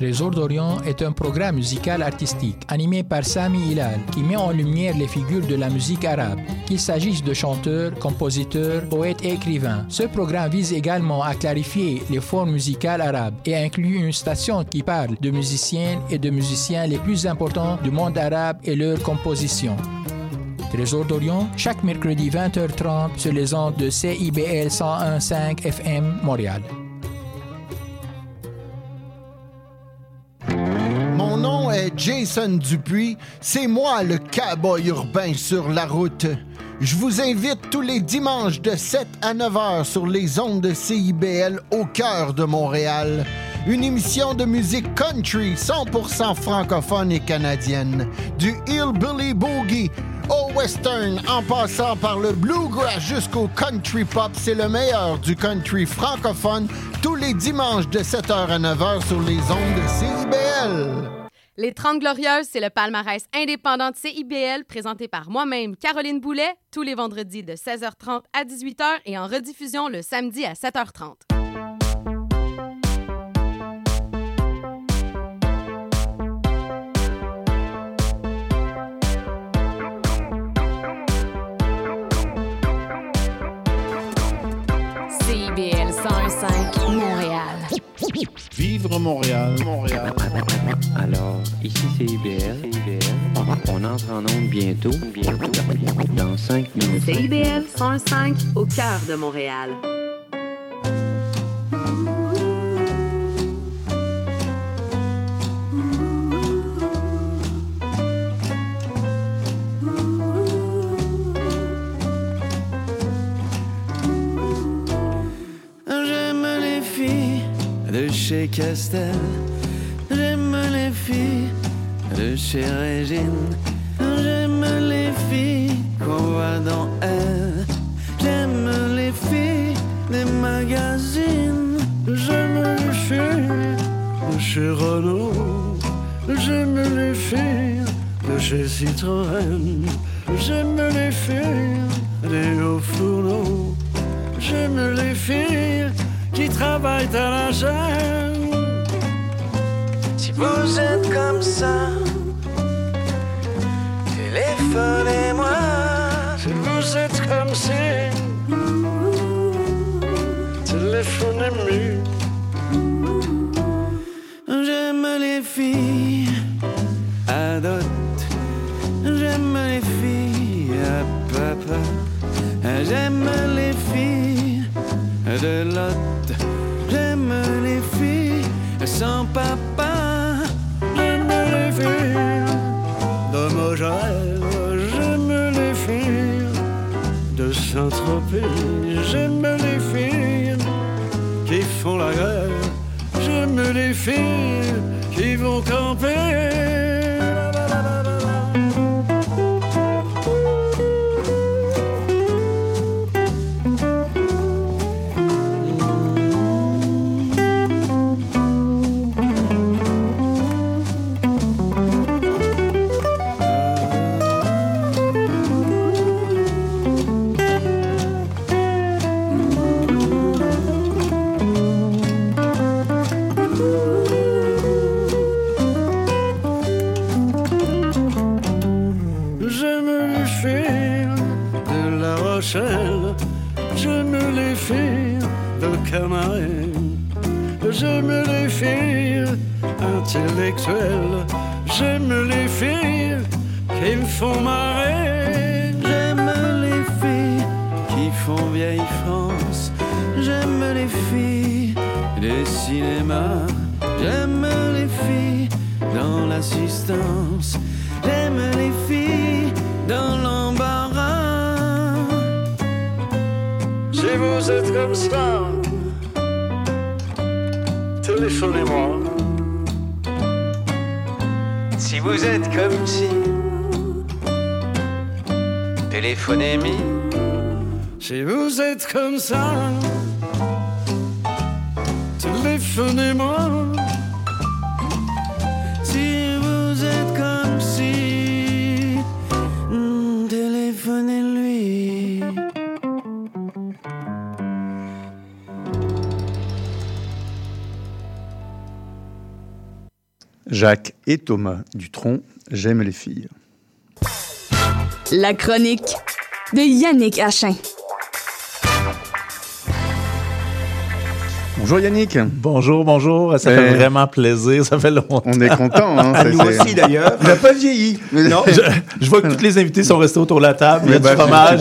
Les Heures d'Orient est un programme musical artistique animé par Sami Hilal qui met en lumière les figures de la musique arabe, qu'il s'agisse de chanteurs, compositeurs, poètes et écrivains. Ce programme vise également à clarifier les formes musicales arabes et inclut une station qui parle de musiciennes et de musiciens les plus importants du monde arabe et leurs compositions. Trésor d'Orient, chaque mercredi vingt heures trente sur les ondes de C I B L cent un virgule cinq F M Montréal. Mon nom est Jason Dupuis, c'est moi le cowboy urbain sur la route. Je vous invite tous les dimanches de sept à neuf heures sur les ondes de C I B L au cœur de Montréal. Une émission de musique country cent pour cent francophone et canadienne. Du Hillbilly Boogie au western, en passant par le bluegrass jusqu'au country pop, c'est le meilleur du country francophone, tous les dimanches de sept heures à neuf heures sur les ondes de C I B L. Les trente Glorieuses, c'est le palmarès indépendant de C I B L, présenté par moi-même, Caroline Boulet, tous les vendredis de seize heures trente à dix-huit heures et en rediffusion le samedi à sept heures trente. cent un virgule cinq Montréal. Vivre Montréal, Montréal. Alors, ici c'est I B L. On entre en onde bientôt, bientôt, dans cinq minutes. C'est I B L cent un virgule cinq au cœur de Montréal. Chez Castel, j'aime les filles de chez Régine, j'aime les filles qu'on voit dans elle, j'aime les filles des magazines, j'aime les filles de chez Renault, j'aime les filles de chez Citroën, j'aime les filles des hauts fourneaux, j'aime les filles qui travaille à la chaîne. Si vous êtes comme ça, téléphonez-moi. Si vous êtes comme ça, téléphonez-moi. J'aime les filles à dot, j'aime les filles à papa, j'aime les filles de l'autre. J'aime les filles sans papa, j'aime les filles de Montréal, j'aime les filles de Saint-Tropez, j'aime les filles qui font la gueule, j'aime les filles qui vont camper. camarade. J'aime les filles intellectuelles. J'aime les filles qui me font marrer. J'aime les filles qui font vieille France. J'aime les filles des cinémas. J'aime les filles dans l'assistance. J'aime les filles dans l'embarras. Si vous êtes comme ça, téléphonez-moi. Si vous êtes comme si, téléphonez-moi. Si vous êtes comme ça, téléphonez-moi. Si vous êtes comme si, téléphonez-lui. Jacques et Thomas Dutronc, J'aime les filles. La chronique de Yannick Achin. Bonjour Yannick. Bonjour, bonjour. Ça fait euh, vraiment plaisir. Ça fait longtemps. On est content. Hein, c'est, nous c'est... aussi d'ailleurs. On n'a pas vieilli. Non, je, je vois que tous les invités sont restés autour de la table. Il y a bah, du fromage.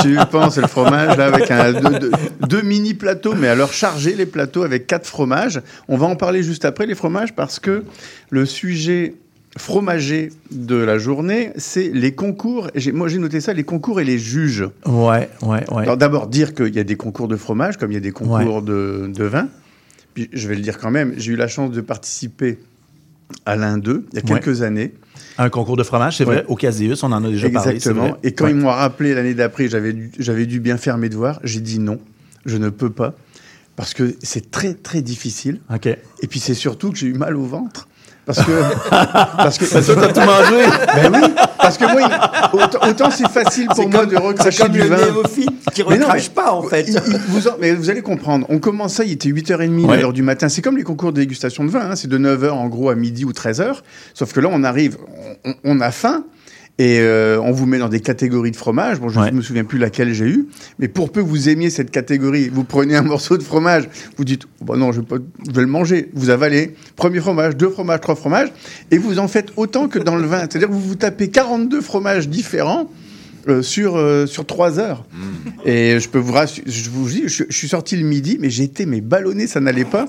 Tu penses, tu penses le fromage là, avec un, deux, deux, deux mini plateaux, mais alors chargés les plateaux avec quatre fromages. On va en parler juste après les fromages parce que le sujet fromager de la journée, c'est les concours. J'ai, moi, j'ai noté ça, les concours et les juges. Ouais, ouais, ouais. Alors, d'abord, dire qu'il y a des concours de fromage, comme il y a des concours ouais. de, de vin. Puis, je vais le dire quand même, j'ai eu la chance de participer à l'un d'eux, il y a quelques ouais. années. Un concours de fromage, c'est ouais. vrai, au Casius, on en a déjà parlé. Exactement. Et quand ouais. ils m'ont rappelé l'année d'après, j'avais dû, j'avais dû bien faire mes devoirs, j'ai dit non, je ne peux pas, parce que c'est très, très difficile. OK. Et puis, c'est surtout que j'ai eu mal au ventre. Parce que, parce que, parce que t'as tout mangé. Ben oui, parce que moi, autant, autant c'est facile pour c'est moi comme, de recracher du vin. C'est comme le néophyte qui recrache pas en fait. Il, il, vous, mais vous allez comprendre. On commence ça, il était huit heures trente ouais. à l'heure du matin. C'est comme les concours de dégustation de vin. Hein. C'est de neuf heures en gros à midi ou treize heures. Sauf que là, on arrive, on, on a faim. Et euh, on vous met dans des catégories de fromage. Bon, je ne ouais. me souviens plus laquelle j'ai eue. Mais pour peu que vous aimiez cette catégorie, vous prenez un morceau de fromage, vous dites oh, « Bon, non, je vais, pas, je vais le manger. » Vous avalez premier fromage, deux fromages, trois fromages. Et vous en faites autant que dans le vin. C'est-à-dire que vous vous tapez quarante-deux fromages différents euh, sur, euh, sur trois heures. Mmh. Et je peux vous rassurer, je vous dis, je, je suis sorti le midi, mais j'étais mais ballonné, ça n'allait pas.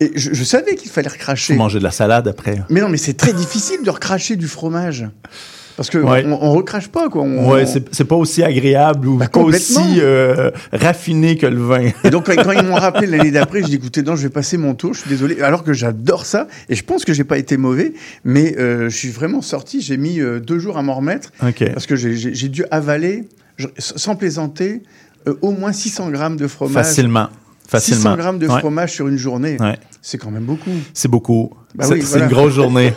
Et je, je savais qu'il fallait recracher. Manger de la salade après. Mais non, mais c'est très difficile de recracher du fromage. Parce qu'on ouais. on, on recrache pas, quoi. On, ouais, on... C'est, c'est pas aussi agréable ou bah, pas aussi euh, raffiné que le vin. Et donc, quand ils m'ont rappelé l'année d'après, j'ai dit, écoutez, non, je vais passer mon tour, je suis désolé. Alors que j'adore ça, et je pense que j'ai pas été mauvais, mais euh, je suis vraiment sorti, j'ai mis euh, deux jours à m'en remettre, okay. parce que j'ai, j'ai, j'ai dû avaler, je, sans plaisanter, euh, au moins six cents grammes de fromage. Facilement. Facilement. six cents grammes de fromage ouais. sur une journée, ouais. c'est quand même beaucoup. C'est beaucoup. Bah c'est oui, voilà. c'est une grosse journée.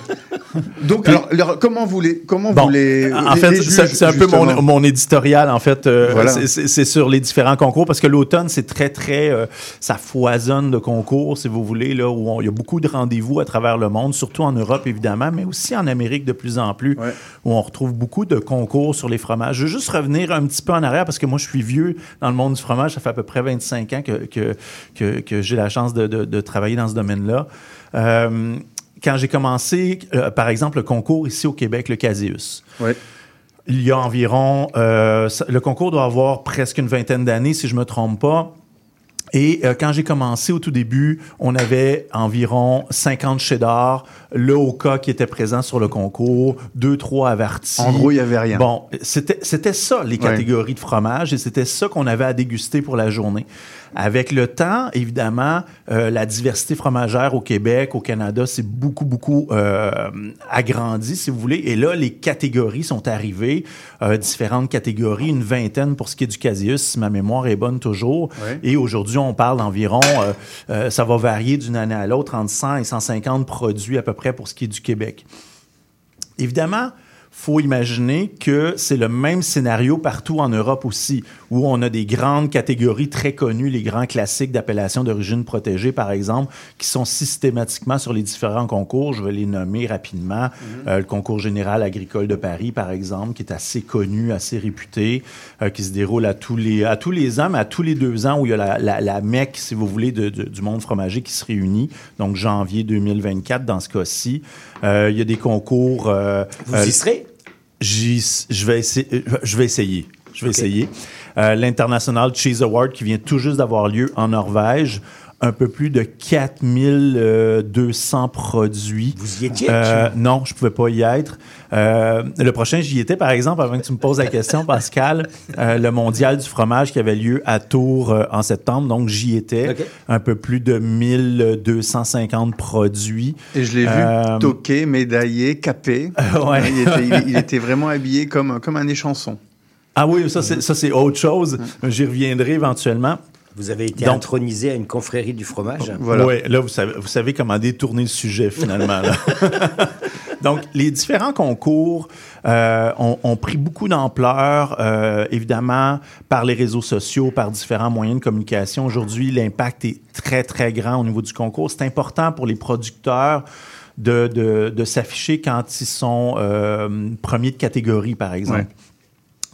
Donc, alors, alors, comment vous les, comment bon, vous les, en les, fait, les juges, c'est, c'est un justement. peu mon, mon éditorial, en fait, euh, voilà. c'est, c'est, c'est sur les différents concours, parce que l'automne, c'est très, très, euh, ça foisonne de concours, si vous voulez, là, où il y a beaucoup de rendez-vous à travers le monde, surtout en Europe, évidemment, mais aussi en Amérique de plus en plus, ouais. où on retrouve beaucoup de concours sur les fromages. Je veux juste revenir un petit peu en arrière, parce que moi, je suis vieux dans le monde du fromage, ça fait à peu près vingt-cinq ans que, que, que, que j'ai la chance de, de, de travailler dans ce domaine-là. Euh, Quand j'ai commencé, euh, par exemple, le concours ici au Québec, le Casius, oui. il y a environ... Euh, le concours doit avoir presque une vingtaine d'années, si je ne me trompe pas. Et euh, quand j'ai commencé, au tout début, on avait environ cinquante cheddar, le Oka qui était présent sur le concours, deux, trois avertis. En gros, il n'y avait rien. Bon, c'était, c'était ça, les catégories oui. de fromage, et c'était ça qu'on avait à déguster pour la journée. Avec le temps, évidemment, euh, la diversité fromagère au Québec, au Canada, c'est beaucoup, beaucoup euh, agrandi, si vous voulez. Et là, les catégories sont arrivées, euh, différentes catégories, une vingtaine pour ce qui est du Casius, si ma mémoire est bonne toujours. Oui. Et aujourd'hui, on parle d'environ, euh, euh, ça va varier d'une année à l'autre, entre cent et cent cinquante produits à peu près pour ce qui est du Québec. Évidemment, faut imaginer que c'est le même scénario partout en Europe aussi, où on a des grandes catégories très connues, les grands classiques d'appellations d'origine protégée, par exemple, qui sont systématiquement sur les différents concours. Je vais les nommer rapidement. Mm-hmm. Euh, le concours général agricole de Paris, par exemple, qui est assez connu, assez réputé, euh, qui se déroule à tous les, à tous les ans, mais à tous les deux ans, où il y a la, la, la mecque, si vous voulez, de, de, du monde fromager qui se réunit, donc janvier deux mille vingt-quatre dans ce cas-ci. Euh, il y a des concours... Euh, Vous euh, y serez? J'y, je, vais essayer, je vais essayer. Je vais okay. essayer. Euh, L'International Cheese Award qui vient tout juste d'avoir lieu en Norvège. Un peu plus de quatre mille deux cents produits. Vous y étiez? Euh, non, je ne pouvais pas y être. Euh, le prochain, j'y étais, par exemple, avant que tu me poses la question, Pascal, euh, le mondial du fromage qui avait lieu à Tours euh, en septembre. Donc, j'y étais. Okay. Un peu plus de mille deux cent cinquante produits. Et je l'ai euh, vu toqué, médaillé, capé. Euh, ouais. il, était, il, il était vraiment habillé comme, comme un échanson. Ah oui, ça c'est, ça, c'est autre chose. J'y reviendrai éventuellement. Vous avez été donc, intronisé à une confrérie du fromage. Hein? Voilà. Oui, là, vous savez, vous savez comment détourner le sujet, finalement. Là. Donc, les différents concours euh, ont, ont pris beaucoup d'ampleur, euh, évidemment, par les réseaux sociaux, par différents moyens de communication. Aujourd'hui, l'impact est très, très grand au niveau du concours. C'est important pour les producteurs de, de, de s'afficher quand ils sont euh, premiers de catégorie, par exemple. Ouais.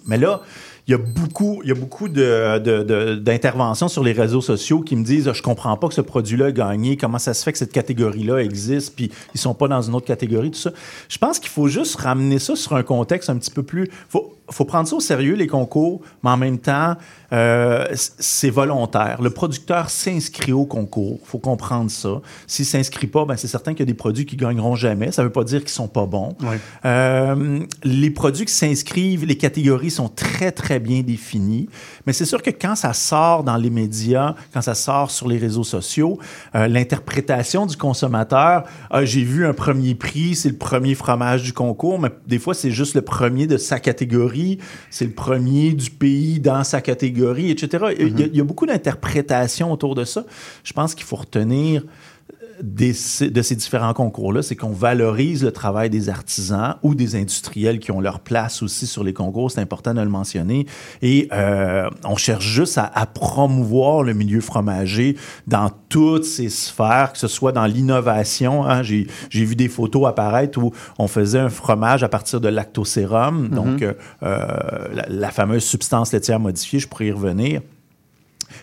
Mais là... Il y a beaucoup, il y a beaucoup de, de, de, d'interventions sur les réseaux sociaux qui me disent oh, « Je comprends pas que ce produit-là a gagné. Comment ça se fait que cette catégorie-là existe? Puis ils sont pas dans une autre catégorie, tout ça. » Je pense qu'il faut juste ramener ça sur un contexte un petit peu plus... Faut, faut prendre ça au sérieux, les concours, mais en même temps, euh, c'est volontaire. Le producteur s'inscrit au concours. Faut comprendre ça. S'il s'inscrit pas, ben c'est certain qu'il y a des produits qui gagneront jamais. Ça veut pas dire qu'ils sont pas bons. Oui. Euh, les produits qui s'inscrivent, les catégories sont très, très bien définies. Mais c'est sûr que quand ça sort dans les médias, quand ça sort sur les réseaux sociaux, euh, l'interprétation du consommateur, ah, j'ai vu un premier prix, c'est le premier fromage du concours, mais des fois, c'est juste le premier de sa catégorie. C'est le premier du pays dans sa catégorie, et cetera. Mm-hmm. Il, y a, il y a beaucoup d'interprétations autour de ça. Je pense qu'il faut retenir des, de ces différents concours-là, c'est qu'on valorise le travail des artisans ou des industriels qui ont leur place aussi sur les concours. C'est important de le mentionner. Et euh, on cherche juste à, à promouvoir le milieu fromager dans toutes ses sphères, que ce soit dans l'innovation. Hein, j'ai, j'ai vu des photos apparaître où on faisait un fromage à partir de lactosérum, mm-hmm. donc euh, la, la fameuse substance laitière modifiée, je pourrais y revenir.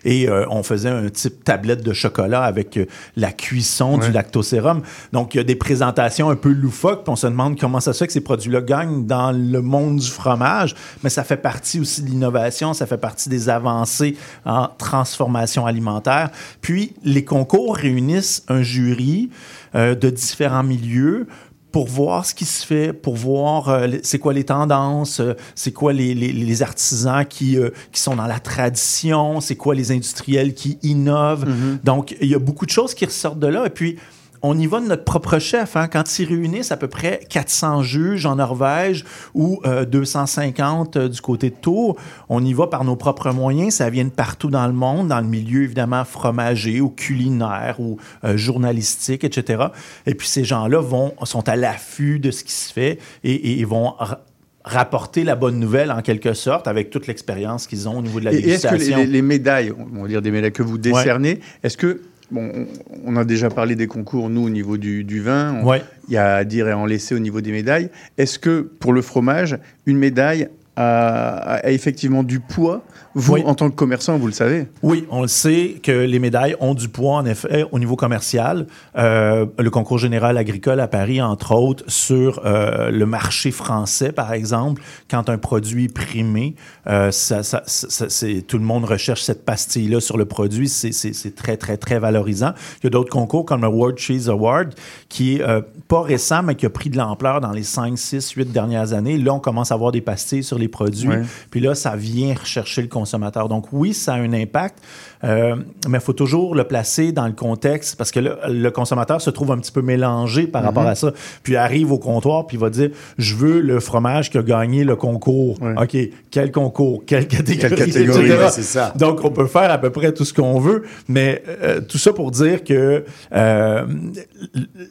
Et euh, on faisait un type tablette de chocolat avec euh, la cuisson ouais. du lactosérum. Donc, il y a des présentations un peu loufoques, puis on se demande comment ça se fait que ces produits-là gagnent dans le monde du fromage. Mais ça fait partie aussi de l'innovation, ça fait partie des avancées en transformation alimentaire. Puis, les concours réunissent un jury euh, de différents milieux pour voir ce qui se fait, pour voir euh, c'est quoi les tendances, euh, c'est quoi les, les, les artisans qui, euh, qui sont dans la tradition, c'est quoi les industriels qui innovent. Mm-hmm. Donc, il y a beaucoup de choses qui ressortent de là. Et puis, on y va de notre propre chef. Hein. Quand ils réunissent à peu près quatre cents juges en Norvège ou euh, deux cent cinquante euh, du côté de Tours, on y va par nos propres moyens. Ça vient de partout dans le monde, dans le milieu évidemment fromager ou culinaire ou euh, journalistique, et cetera. Et puis ces gens-là vont, sont à l'affût de ce qui se fait et, et vont... R- rapporter la bonne nouvelle, en quelque sorte, avec toute l'expérience qu'ils ont au niveau de la dégustation. Et est-ce que les, les, les médailles, on va dire des médailles que vous décernez, ouais. est-ce que, bon, on, on a déjà parlé des concours, nous, au niveau du, du vin, il ouais. y a à dire et à en laisser au niveau des médailles. Est-ce que, pour le fromage, une médaille a, a effectivement du poids? Vous, oui. en tant que commerçant, vous le savez. Oui, on le sait que les médailles ont du poids, en effet, au niveau commercial. Euh, le concours général agricole à Paris, entre autres, sur euh, le marché français, par exemple, quand un produit est primé, euh, ça, ça, ça, c'est, tout le monde recherche cette pastille-là sur le produit. C'est, c'est, c'est très, très, très valorisant. Il y a d'autres concours comme le World Cheese Award, qui est euh, pas récent, mais qui a pris de l'ampleur dans les cinq, six, huit dernières années. Là, on commence à avoir des pastilles sur les les produits. Ouais. Puis là, ça vient rechercher le consommateur. Donc oui, ça a un impact, euh, mais il faut toujours le placer dans le contexte parce que là, le consommateur se trouve un petit peu mélangé par mm-hmm. rapport à ça. Puis il arrive au comptoir puis il va dire « Je veux le fromage qui a gagné le concours. Ouais. » OK, quel concours? Quelle catégorie? Quelle catégorie, ouais, c'est ça. Donc on peut faire à peu près tout ce qu'on veut, mais euh, tout ça pour dire que euh,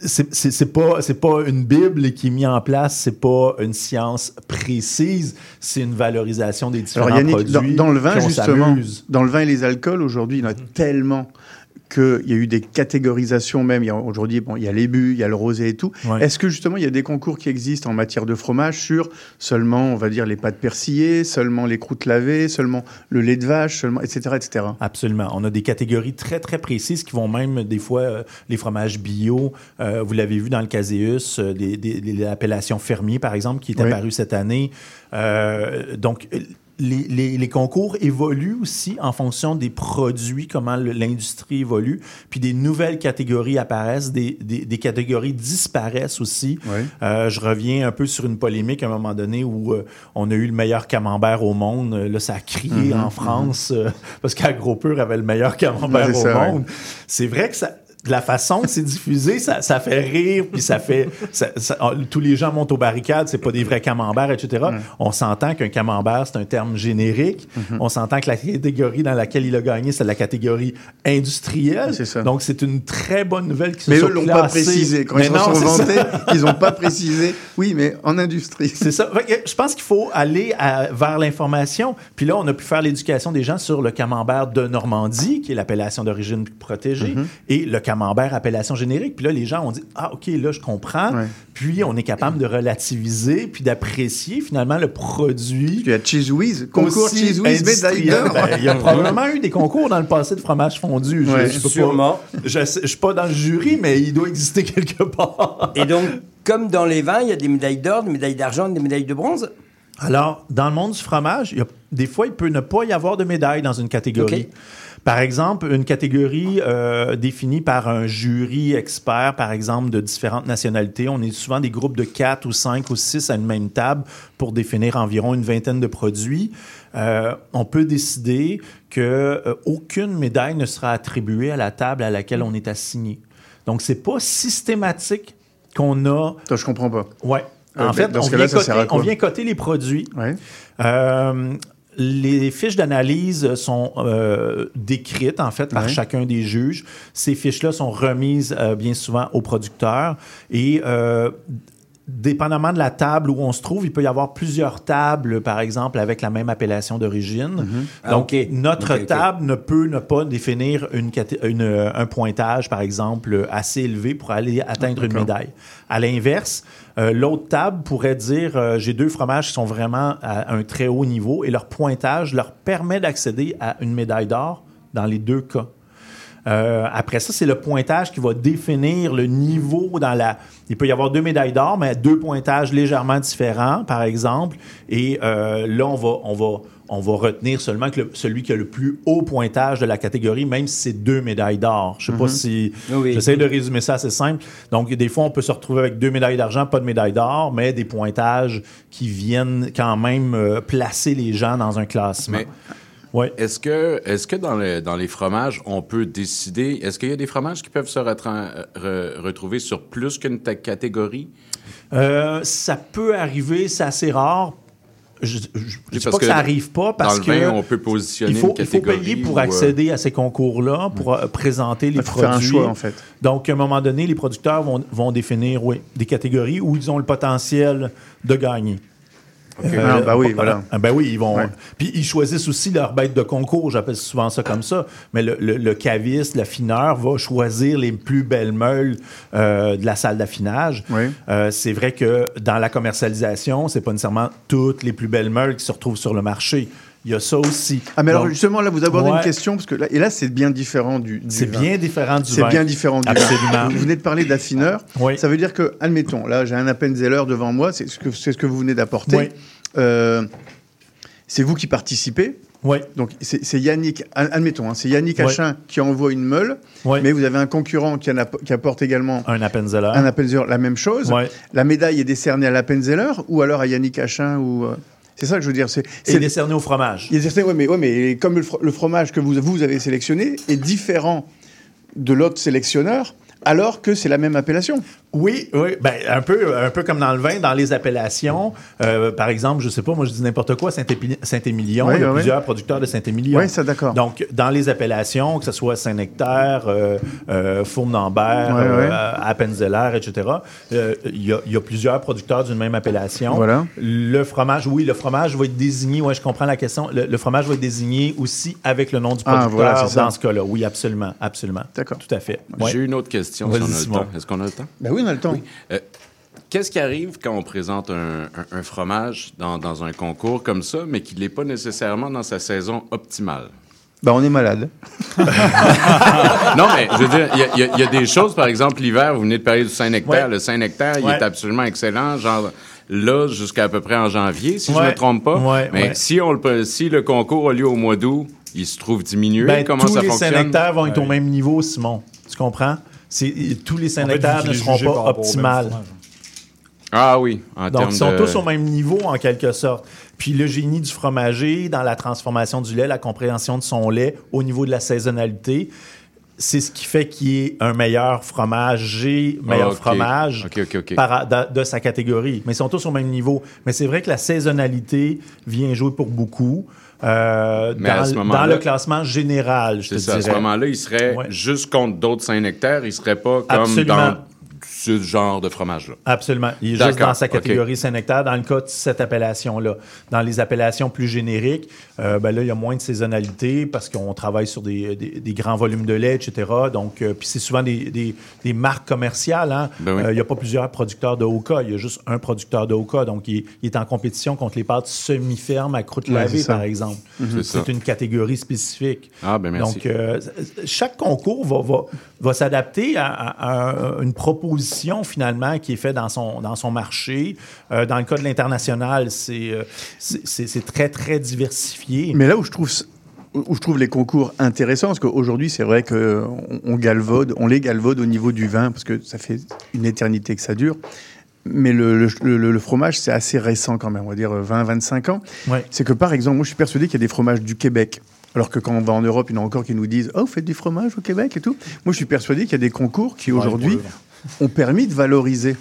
c'est, c'est, c'est pas, c'est pas une Bible qui est mise en place, c'est pas une science précise, c'est une valorisation des différents Alors, Yannick, produits. Dans, dans le vin, justement, s'amuse. Dans le vin et les alcools, aujourd'hui, il y en a tellement qu'il y a eu des catégorisations même. Il y a, aujourd'hui, bon, il y a les bu, il y a le rosé et tout. Ouais. Est-ce que, justement, il y a des concours qui existent en matière de fromage sur seulement, on va dire, les pâtes persillées, seulement les croûtes lavées, seulement le lait de vache, seulement, et cetera, et cetera? Absolument. On a des catégories très, très précises qui vont même, des fois, euh, les fromages bio. Euh, vous l'avez vu dans le Caséus, euh, des, des, l'appellation Fermier, par exemple, qui est oui. apparue cette année. Euh, donc... Les, les, les concours évoluent aussi en fonction des produits, comment le, l'industrie évolue, puis des nouvelles catégories apparaissent, des, des, des catégories disparaissent aussi. Oui. Euh, je reviens un peu sur une polémique à un moment donné où euh, on a eu le meilleur camembert au monde. Là, ça a crié mm-hmm, en France mm-hmm. euh, parce qu'Agropur avait le meilleur camembert oui, c'est au ça, monde. Ouais. C'est vrai que ça... La façon que c'est diffusé, ça, ça fait rire, puis ça fait... Ça, ça, tous les gens montent aux barricades, c'est pas des vrais camemberts, et cetera. Mm. On s'entend qu'un camembert, c'est un terme générique. Mm-hmm. On s'entend que la catégorie dans laquelle il a gagné, c'est la catégorie industrielle. C'est ça. Donc, c'est une très bonne nouvelle qui se mais sont eux, classés. Mais eux l'ont pas précisé. Quand mais ils non, se sont vantés, ils n'ont pas précisé. Oui, mais en industrie. C'est ça. Je pense qu'il faut aller à, vers l'information. Puis là, on a pu faire l'éducation des gens sur le camembert de Normandie, qui est l'appellation d'origine protégée, mm-hmm. et le camembert Camembert, appellation générique. Puis là, les gens ont dit « Ah, OK, là, je comprends. Ouais. » Puis on est capable de relativiser puis d'apprécier, finalement, le produit. Puis il y a Cheese Whiz, concours Cheese Whiz, médaille d'or. Il y a probablement eu des concours dans le passé de fromage fondu. Ouais, je, je sûrement. Pas, je ne suis pas dans le jury, mais il doit exister quelque part. Et donc, comme dans les vins, il y a des médailles d'or, des médailles d'argent, des médailles de bronze? Alors, dans le monde du fromage, il y a, des fois, il peut ne pas y avoir de médaille dans une catégorie. Okay. Par exemple, une catégorie euh, définie par un jury expert, par exemple, de différentes nationalités. On est souvent des groupes de quatre ou cinq ou six à une même table pour définir environ une vingtaine de produits. Euh, on peut décider qu'aucune euh, médaille ne sera attribuée à la table à laquelle on est assigné. Donc, c'est pas systématique qu'on a... Attends, je comprends pas. Oui. Euh, en fait, on vient, là, coter, on vient coter les produits. Oui. Euh, Les fiches d'analyse sont euh, décrites, en fait, par oui. chacun des juges. Ces fiches-là sont remises euh, bien souvent aux producteurs. Et euh, dépendamment de la table où on se trouve, il peut y avoir plusieurs tables, par exemple, avec la même appellation d'origine. Mm-hmm. Donc, ah, okay. notre okay, table okay. ne peut ne pas définir une, une, un pointage, par exemple, assez élevé pour aller atteindre ah, une médaille. À l'inverse... Euh, l'autre table pourrait dire euh, « J'ai deux fromages qui sont vraiment à un très haut niveau et leur pointage leur permet d'accéder à une médaille d'or dans les deux cas. » Euh, après ça, c'est le pointage qui va définir le niveau dans la... Il peut y avoir deux médailles d'or, mais deux pointages légèrement différents, par exemple. Et euh, là, on va, on va, on va retenir seulement que le, celui qui a le plus haut pointage de la catégorie, même si c'est deux médailles d'or. Je ne sais mm-hmm. pas si... Oui. J'essaie de résumer ça assez simple. Donc, des fois, on peut se retrouver avec deux médailles d'argent, pas de médaille d'or, mais des pointages qui viennent quand même euh, placer les gens dans un classement. Mais... Ouais. Est-ce que, est-ce que dans, le, dans les fromages, on peut décider... Est-ce qu'il y a des fromages qui peuvent se retra- re- retrouver sur plus qu'une t- catégorie? Euh, ça peut arriver, c'est assez rare. Je ne dis pas que, que ça n'arrive pas parce que... Dans le vin, on peut positionner il faut, une catégorie. Il faut payer pour ou... accéder à ces concours-là, pour mmh. présenter les il faut produits. Faire un choix, en fait. Donc, à un moment donné, les producteurs vont, vont définir oui, des catégories où ils ont le potentiel de gagner. Okay. Euh, ah, ben oui, voilà. Ah, ben oui, ils vont. Ouais. Puis ils choisissent aussi leur bête de concours, j'appelle souvent ça comme ça. Mais le, le, le caviste, l'affineur, va choisir les plus belles meules euh, de la salle d'affinage. Oui. Euh, c'est vrai que dans la commercialisation, c'est pas nécessairement toutes les plus belles meules qui se retrouvent sur le marché. Il y a ça aussi. Ah, mais donc, alors justement, là, vous abordez ouais. une question, parce que là, et là, c'est bien différent du, du c'est vin. Bien différent du c'est vin. bien différent du Absolument. vin. Vous venez de parler d'affineur. Oui. Ça veut dire que, admettons, là, j'ai un Appenzeller devant moi, c'est ce que, c'est ce que vous venez d'apporter. Oui. Euh, c'est vous qui participez. Oui. Donc, c'est, c'est Yannick, admettons, hein, c'est Yannick Achin oui. qui envoie une meule, oui. mais vous avez un concurrent qui, en app- qui apporte également un Appenzeller. Un Appenzeller, la même chose. Oui. La médaille est décernée à l'Appenzeller ou alors à Yannick Achin ou... Euh... C'est ça que je veux dire. C'est, c'est et décerné au fromage. Il est décerné, oui, mais, ouais, mais comme le, fro- le fromage que vous, vous avez sélectionné est différent de l'autre sélectionneur, alors que c'est la même appellation. Oui, oui, ben un peu, un peu comme dans le vin, dans les appellations. Euh, par exemple, je sais pas, moi je dis n'importe quoi, Saint-Épi- Saint-Émilion, oui, il y a oui. plusieurs producteurs de Saint-Émilion. Oui, ça d'accord. Donc, dans les appellations, que ce soit Saint-Nectaire, euh, euh, Fournambert, oui, euh, oui. Appenzeller, et cetera, il euh, y, y a plusieurs producteurs d'une même appellation. Voilà. Le fromage, oui, le fromage va être désigné, oui, je comprends la question, le, le fromage va être désigné aussi avec le nom du producteur ah, voilà, dans ce cas-là. Oui, absolument, absolument. D'accord. Tout à fait. Ouais. J'ai une autre question. Si on a le temps. Est-ce qu'on a le temps? Ben oui, on a le temps. Oui. Euh, qu'est-ce qui arrive quand on présente un, un, un fromage dans, dans un concours comme ça, mais qu'il n'est pas nécessairement dans sa saison optimale? Ben, on est malade. Non, mais je veux dire, il y, y, y a des choses, par exemple, l'hiver, vous venez de parler du Saint-Nectaire. Ouais. Le Saint-Nectaire, ouais. il est absolument excellent, genre... Là, jusqu'à à peu près en janvier, si ouais, je ne me trompe pas. Ouais, mais ouais. Si, on le, si le concours a lieu au mois d'août, il se trouve diminué. Ben, comment ça fonctionne? Tous les Saint-Nectaire vont être ouais. au même niveau, Simon. Tu comprends? C'est, tous les Saint-Nectaires en fait, ne seront pas optimales. Ah oui. En Donc, ils sont de... tous au même niveau, en quelque sorte. Puis le génie du fromager dans la transformation du lait, la compréhension de son lait au niveau de la saisonnalité... C'est ce qui fait qu'il est un meilleur fromager, meilleur oh, okay. fromage okay, okay, okay. Para, de, de sa catégorie. Mais ils sont tous au même niveau. Mais c'est vrai que la saisonnalité vient jouer pour beaucoup euh, dans, dans le classement général, je te ça, dirais. À ce moment-là, il serait ouais. juste contre d'autres Saint-Nectaire. Il ne serait pas comme Absolument. Dans ce genre de fromage-là. Absolument. Il est D'accord. juste dans sa catégorie okay. Saint-Nectaire, dans le cas de cette appellation-là. Dans les appellations plus génériques, euh, ben là, il y a moins de saisonnalité parce qu'on travaille sur des, des, des grands volumes de lait, et cetera. Donc, euh, puis c'est souvent des, des, des marques commerciales. Hein? Ben oui. euh, il n'y a pas plusieurs producteurs de haut cas. Il y a juste un producteur de haut cas. Donc, il, il est en compétition contre les pâtes semi-fermes à croûte lavée, oui, par exemple. Mm-hmm. C'est, c'est une catégorie spécifique. Ah, ben merci. Donc, euh, chaque concours va, va, va s'adapter à, à, à une proposition finalement qui est fait dans son, dans son marché. Euh, dans le cas de l'international, c'est, euh, c'est, c'est, c'est très, très diversifié. Mais là où je trouve, où je trouve les concours intéressants, parce qu'aujourd'hui, c'est vrai qu'on on galvaude, on les galvaude au niveau du vin, parce que ça fait une éternité que ça dure. Mais le, le, le, le fromage, c'est assez récent quand même, on va dire vingt à vingt-cinq ans. Ouais. C'est que par exemple, moi je suis persuadé qu'il y a des fromages du Québec. Alors que quand on va en Europe, il y en a encore qui nous disent « Oh, vous faites du fromage au Québec et tout ». Moi, je suis persuadé qu'il y a des concours qui, ouais, aujourd'hui, ont permis de valoriser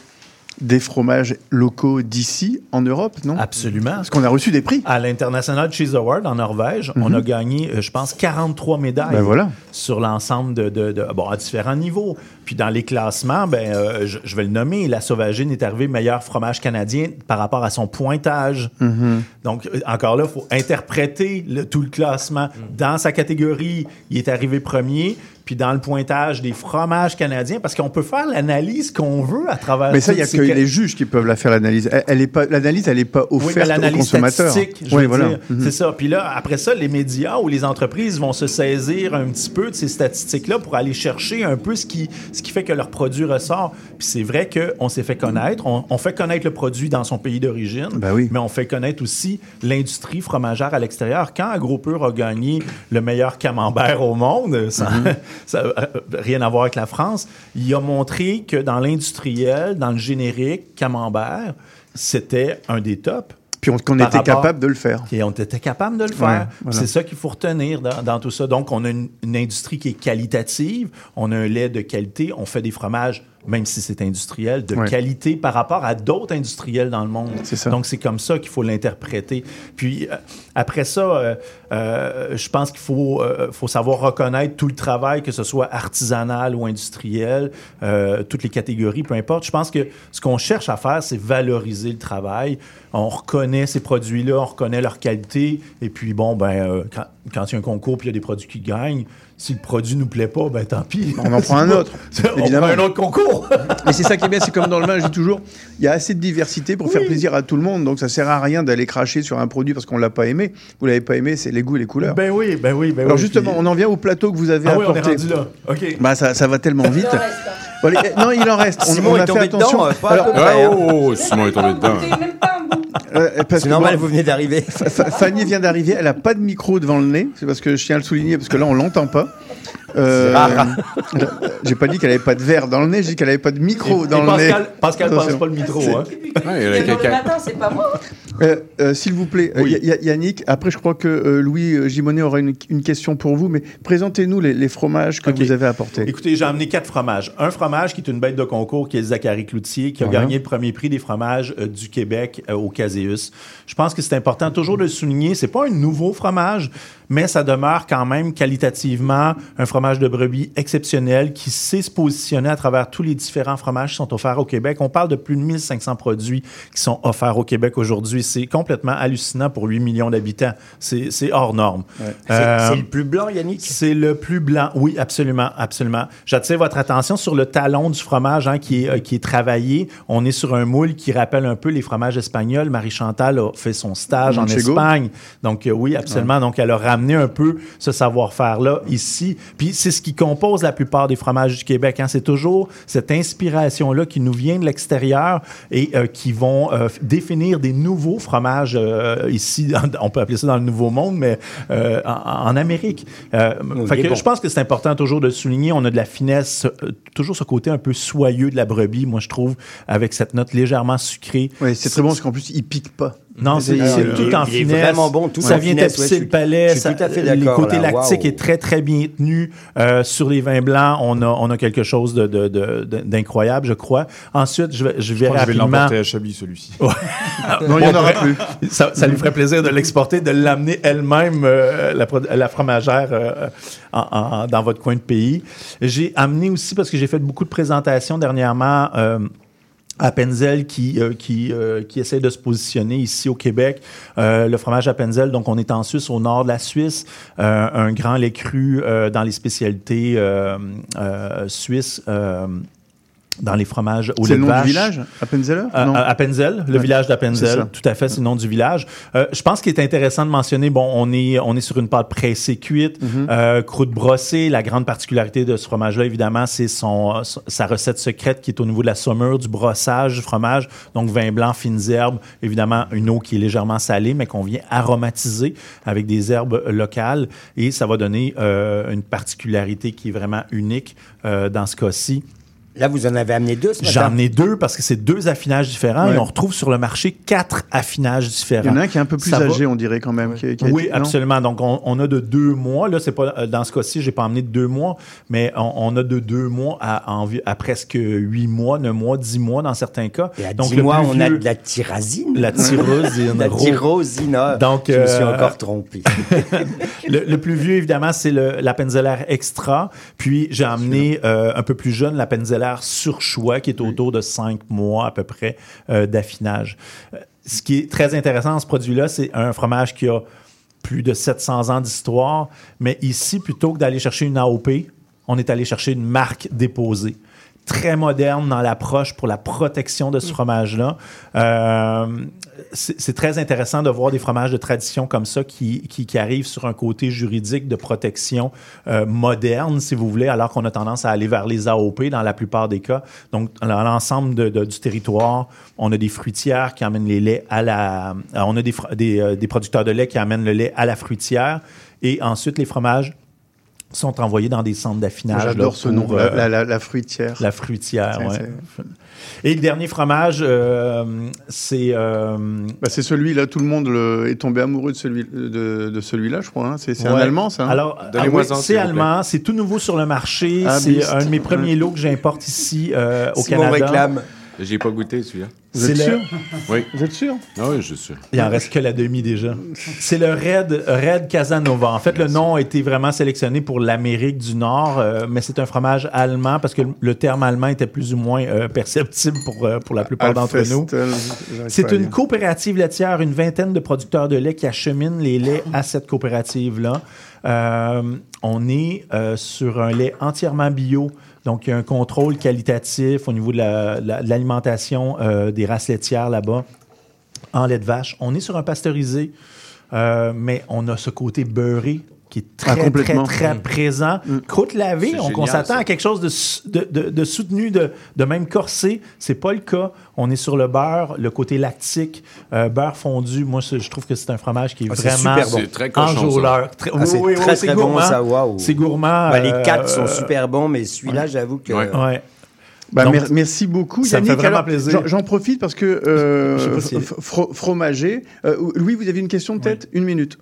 des fromages locaux d'ici, en Europe, non? Absolument. Parce qu'on a reçu des prix. À l'International Cheese Award, en Norvège, mm-hmm. on a gagné, je pense, quarante-trois médailles ben voilà. sur l'ensemble de, de, de... Bon, à différents niveaux. Puis dans les classements, ben, euh, je, je vais le nommer, la Sauvagine est arrivée meilleur fromage canadien par rapport à son pointage. Mm-hmm. Donc, encore là, il faut interpréter le, tout le classement. Mm. Dans sa catégorie, il est arrivé premier... Puis dans le pointage des fromages canadiens, parce qu'on peut faire l'analyse qu'on veut à travers... Mais ça, il n'y a que les juges qui peuvent la faire, l'analyse. Elle, elle est pas, l'analyse, elle n'est pas offerte oui, aux consommateurs. Oui, l'analyse statistique, je oui, veux voilà. dire. Mm-hmm. C'est ça. Puis là, après ça, les médias ou les entreprises vont se saisir un petit peu de ces statistiques-là pour aller chercher un peu ce qui, ce qui fait que leur produit ressort. Puis c'est vrai qu'on s'est fait connaître. On, on fait connaître le produit dans son pays d'origine, ben oui. mais on fait connaître aussi l'industrie fromagère à l'extérieur. Quand Agropur a gagné le meilleur camembert au monde... Ça, mm-hmm. Ça n'a rien à voir avec la France. Il a montré que dans l'industriel, dans le générique, camembert, c'était un des tops. Puis on, qu'on était rapport, capable de le faire. Et on était capable de le faire. Ouais, voilà. C'est ça qu'il faut retenir dans, dans tout ça. Donc, on a une, une industrie qui est qualitative, on a un lait de qualité, on fait des fromages, même si c'est industriel, de ouais. qualité par rapport à d'autres industriels dans le monde. C'est ça. Donc, c'est comme ça qu'il faut l'interpréter. Puis, euh, après ça, euh, euh, je pense qu'il faut, euh, faut savoir reconnaître tout le travail, que ce soit artisanal ou industriel, euh, toutes les catégories, peu importe. Je pense que ce qu'on cherche à faire, c'est valoriser le travail. On reconnaît ces produits-là, on reconnaît leur qualité, et puis bon, ben, euh, quand, quand il y a un concours puis il y a des produits qui gagnent, si le produit nous plaît pas, ben tant pis. On en prend un autre, évidemment. On prend un autre concours. Mais c'est ça qui est bien, c'est comme dans le vin, je dis toujours, il y a assez de diversité pour oui. faire plaisir à tout le monde, donc ça sert à rien d'aller cracher sur un produit parce qu'on l'a pas aimé. Vous l'avez pas aimé, c'est les goûts et les couleurs. Ben oui, ben oui, ben Alors oui. Alors justement, puis... on en vient au plateau que vous avez ah apporté. Ah oui, on est rendu là, OK. Ben ça, ça va tellement vite. Il en reste. Bon, non, il en reste. Simon on, on est tombé dedans, pas à peu près. Oh, Simon est tombé dedans. Euh, c'est normal, moi, vous venez d'arriver. Fanny vient d'arriver, elle n'a pas de micro devant le nez, c'est parce que je tiens à le souligner, parce que là on l'entend pas. Euh, c'est rare. J'ai pas dit qu'elle n'avait pas de verre dans le nez, j'ai dit qu'elle n'avait pas de micro et, dans et le Pascal, nez. Pascal ne pense pas le micro. Hein. Ouais, le matin, c'est pas moi. Euh, euh, s'il vous plaît, oui. y- y- Yannick, après je crois que euh, Louis Gimonnet aura une, une question pour vous, mais présentez-nous les, les fromages que okay. vous avez apportés. Écoutez, j'ai amené quatre fromages. Un fromage qui est une bête de concours, qui est Zacharie Cloutier, qui a voilà. gagné le premier prix des fromages euh, du Québec euh, au Caséus. Je pense que c'est important toujours de le souligner. C'est pas un nouveau fromage, mais ça demeure quand même qualitativement un fromage de brebis exceptionnel qui sait se positionner à travers tous les différents fromages qui sont offerts au Québec. On parle de plus de mille cinq cents produits qui sont offerts au Québec aujourd'hui. C'est complètement hallucinant pour huit millions d'habitants. C'est, c'est hors norme. Ouais. Euh, c'est, c'est le plus blanc, Yannick? C'est le plus blanc, oui, absolument, absolument. J'attire votre attention sur le talon du fromage hein, qui, est, euh, qui est travaillé. On est sur un moule qui rappelle un peu les fromages espagnols. Marie-Chantal a fait son stage Manchego. en Espagne. Donc euh, oui, absolument. Ouais. Donc elle a ramené un peu ce savoir-faire-là ici. Puis c'est ce qui compose la plupart des fromages du Québec. Hein. C'est toujours cette inspiration-là qui nous vient de l'extérieur et euh, qui vont euh, définir des nouveaux fromages euh, ici. On peut appeler ça dans le Nouveau Monde, mais euh, en, en Amérique. Euh, oui, fait que, bon. Je pense que c'est important toujours de le souligner. On a de la finesse, euh, toujours ce côté un peu soyeux de la brebis, moi je trouve, avec cette note légèrement sucrée. Oui, c'est, c'est très bon parce qu'en plus, il ne pique pas. Non, c'est, c'est, c'est tout en finesse. C'est vraiment bon. Tout ça vient tapisser le palais. Je suis tout à fait d'accord. Le côté lactique wow. est très, très bien tenu. Euh, sur les vins blancs, on a, on a quelque chose de, de, de, d'incroyable, je crois. Ensuite, je vais, je vais je rapidement... Je vais l'emporter à Chablis, celui-ci. non, il n'y en aura plus. Ça, ça lui ferait plaisir de l'exporter, de l'amener elle-même, euh, la, la fromagère, euh, en, en, dans votre coin de pays. J'ai amené aussi, parce que j'ai fait beaucoup de présentations dernièrement... Euh, à Penzel qui, euh, qui, euh, qui essaie de se positionner ici au Québec. Euh, le fromage à Penzel, donc on est en Suisse, au nord de la Suisse. Euh, un grand lait cru euh, dans les spécialités euh, euh, suisses. Euh, Dans les fromages au lait de vache. C'est le nom du village, Appenzell? Euh, Appenzell, le ouais. village d'Appenzell. Tout à fait, c'est le nom du village. Euh, je pense qu'il est intéressant de mentionner, bon, on est, on est sur une pâte pressée cuite, mm-hmm. euh, croûte brossée. La grande particularité de ce fromage-là, évidemment, c'est son, sa recette secrète qui est au niveau de la saumure, du brossage du fromage. Donc, vin blanc, fines herbes, évidemment, une eau qui est légèrement salée, mais qu'on vient aromatiser avec des herbes locales. Et ça va donner euh, une particularité qui est vraiment unique euh, dans ce cas-ci. Là, vous en avez amené deux, ce matin? J'en ai deux parce que c'est deux affinages différents. Ouais. Et on retrouve sur le marché quatre affinages différents. Il y en a un qui est un peu plus ça âgé, va... on dirait, quand même. Ouais. Qui, qui oui, dit, absolument. Donc, on, on a de deux mois. Là, c'est pas, dans ce cas-ci, je n'ai pas amené de deux mois, mais on, on a de deux mois à, à, à presque huit mois, neuf mois, dix mois dans certains cas. Et à donc, dix mois, on vieux, a de la tyrosine. La tyrosine. la tyrosina. Donc, euh... je me suis encore trompé. le, le plus vieux, évidemment, c'est le, la Penzeller Extra. Puis, j'ai amené euh, un peu plus jeune la Penzeller sur choix, qui est autour de cinq mois à peu près euh, d'affinage. Ce qui est très intéressant dans ce produit-là, c'est un fromage qui a plus de sept cents ans d'histoire, mais ici, plutôt que d'aller chercher une A O P, on est allé chercher une marque déposée. Très moderne dans l'approche pour la protection de ce fromage-là. Euh, c'est, c'est très intéressant de voir des fromages de tradition comme ça qui, qui, qui arrivent sur un côté juridique de protection euh, moderne, si vous voulez, alors qu'on a tendance à aller vers les A O P dans la plupart des cas. Donc, dans l'ensemble de, de, du territoire, on a des fruitières qui amènent les laits à la... On a des, des, des producteurs de lait qui amènent le lait à la fruitière et ensuite les fromages sont envoyés dans des centres d'affinage. J'adore là, ce nom, euh, la, la, la fruitière. La fruitière, oui. Et le dernier fromage, euh, c'est... Euh... Ben, c'est celui-là, tout le monde le, est tombé amoureux de, celui, de, de celui-là, je crois. Hein. C'est, c'est ouais. un allemand, ça. Hein? Alors, ah, oui, ans, c'est allemand, c'est tout nouveau sur le marché. Ah, c'est biste. Un de mes premiers lots que j'importe ici euh, au si Canada. Si on réclame... J'ai pas goûté celui-là. Vous êtes sûr? Oui. Vous êtes sûr? Ah oui, je suis sûr. Il en reste que la demi déjà. C'est le Red, Red Casanova. En fait, Merci. Le nom a été vraiment sélectionné pour l'Amérique du Nord, euh, mais c'est un fromage allemand parce que le terme allemand était plus ou moins euh, perceptible pour, euh, pour la plupart d'entre nous. C'est une coopérative laitière, une vingtaine de producteurs de lait qui acheminent les laits à cette coopérative-là. Euh, on est euh, sur un lait entièrement bio. Donc, il y a un contrôle qualitatif au niveau de, la, la, de l'alimentation euh, des races laitières là-bas, en lait de vache. On est sur un pasteurisé, euh, mais on a ce côté beurré qui est très, ah, très, très mmh. présent. Mmh. Croûte lavée, c'est on génial, s'attend ça. À quelque chose de, de, de, de soutenu, de, de même corsé. C'est pas le cas. On est sur le beurre, le côté lactique, euh, beurre fondu. Moi, je trouve que c'est un fromage qui est ah, vraiment c'est super bon. Enjôleur. Très, ah, c'est oui, très, oui, c'est très gourmand. Bon, ça, wow. C'est gourmand. Ben, les quatre euh, sont super bons, mais celui-là, ouais. j'avoue que... Ouais. Ouais. Bah, Donc, mer- merci beaucoup. Ça Yannick, me fait vraiment alors, plaisir. J'en, j'en profite parce que euh, je sais pas si... fro- fromager. Euh, Louis, vous avez une question de tête ? Oui. Une minute.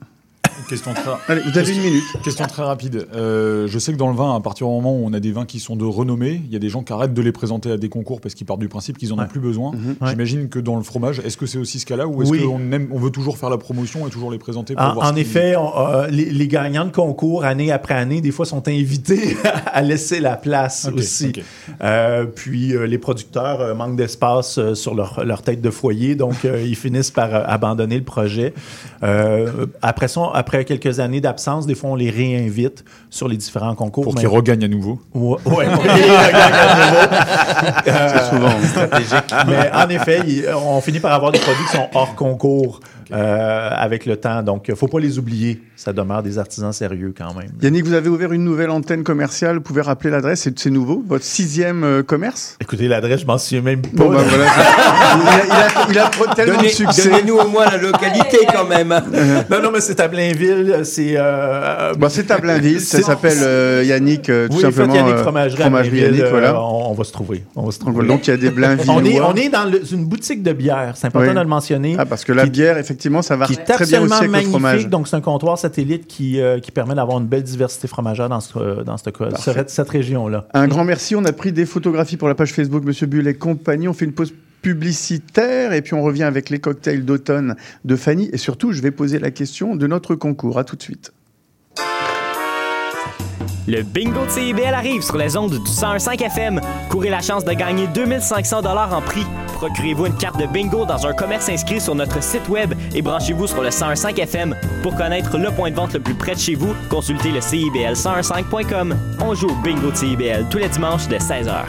Une question très... Allez, vous avez une minute. Question très rapide. Euh, je sais que dans le vin, à partir du moment où on a des vins qui sont de renommée, il y a des gens qui arrêtent de les présenter à des concours parce qu'ils partent du principe qu'ils n'en ouais. ont plus besoin. Mm-hmm. J'imagine ouais. que dans le fromage, est-ce que c'est aussi ce cas-là ou est-ce oui. qu'on aime, on veut toujours faire la promotion et toujours les présenter pour en, voir en ce effet, on, euh, les, les gagnants de concours, année après année, des fois sont invités à laisser la place okay, aussi. Okay. Euh, puis euh, les producteurs euh, manquent d'espace euh, sur leur, leur tête de foyer, donc euh, ils finissent par euh, abandonner le projet. Euh, après ça, après quelques années d'absence, des fois, on les réinvite sur les différents concours. Pour mais... qu'ils regagnent à nouveau. Oui, pour ouais, qu'ils regagnent à nouveau. Euh, c'est souvent stratégique. Mais en effet, on finit par avoir des produits qui sont hors concours okay. euh, avec le temps. Donc, il ne faut pas les oublier. Ça demeure des artisans sérieux quand même. Yannick, vous avez ouvert une nouvelle antenne commerciale. Vous pouvez rappeler l'adresse. C'est, c'est nouveau, votre sixième euh, commerce. Écoutez, l'adresse, je m'en souviens même pas. Bon, ben, voilà. il, a, il, a, il a tellement Donnez, de succès. Donnez-nous au moins la localité quand même. non, non, mais c'est à Blainville, c'est... Euh... Bon, c'est à Blainville, ça s'appelle euh, Yannick, euh, tout oui, simplement. Oui, en fait, Yannick Fromagerie, Fromagerie Yannick, euh, voilà. On, on va se trouver. On va se trouver. Donc, il y a des Blainvilles. on, est, on est dans le, une boutique de bière, c'est important oui. de le mentionner. Ah, parce que la qui, bière, effectivement, ça va très bien aussi avec le fromage. Donc, c'est un comptoir satellite qui, euh, qui permet d'avoir une belle diversité fromagère dans, ce, dans cette, cette, cette région-là. Un grand merci. On a pris des photographies pour la page Facebook, Monsieur Bull et compagnie. On fait une pause publicitaire, et puis on revient avec les cocktails d'automne de Fanny, et surtout, je vais poser la question de notre concours. À tout de suite. Le bingo de C I B L arrive sur les ondes du cent un virgule cinq F M. Courez la chance de gagner deux mille cinq cents dollars en prix. Procurez-vous une carte de bingo dans un commerce inscrit sur notre site web et branchez-vous sur le cent un virgule cinq F M. Pour connaître le point de vente le plus près de chez vous, consultez le C I B L cent un virgule cinq point com. On joue au bingo de C I B L tous les dimanches dès seize heures.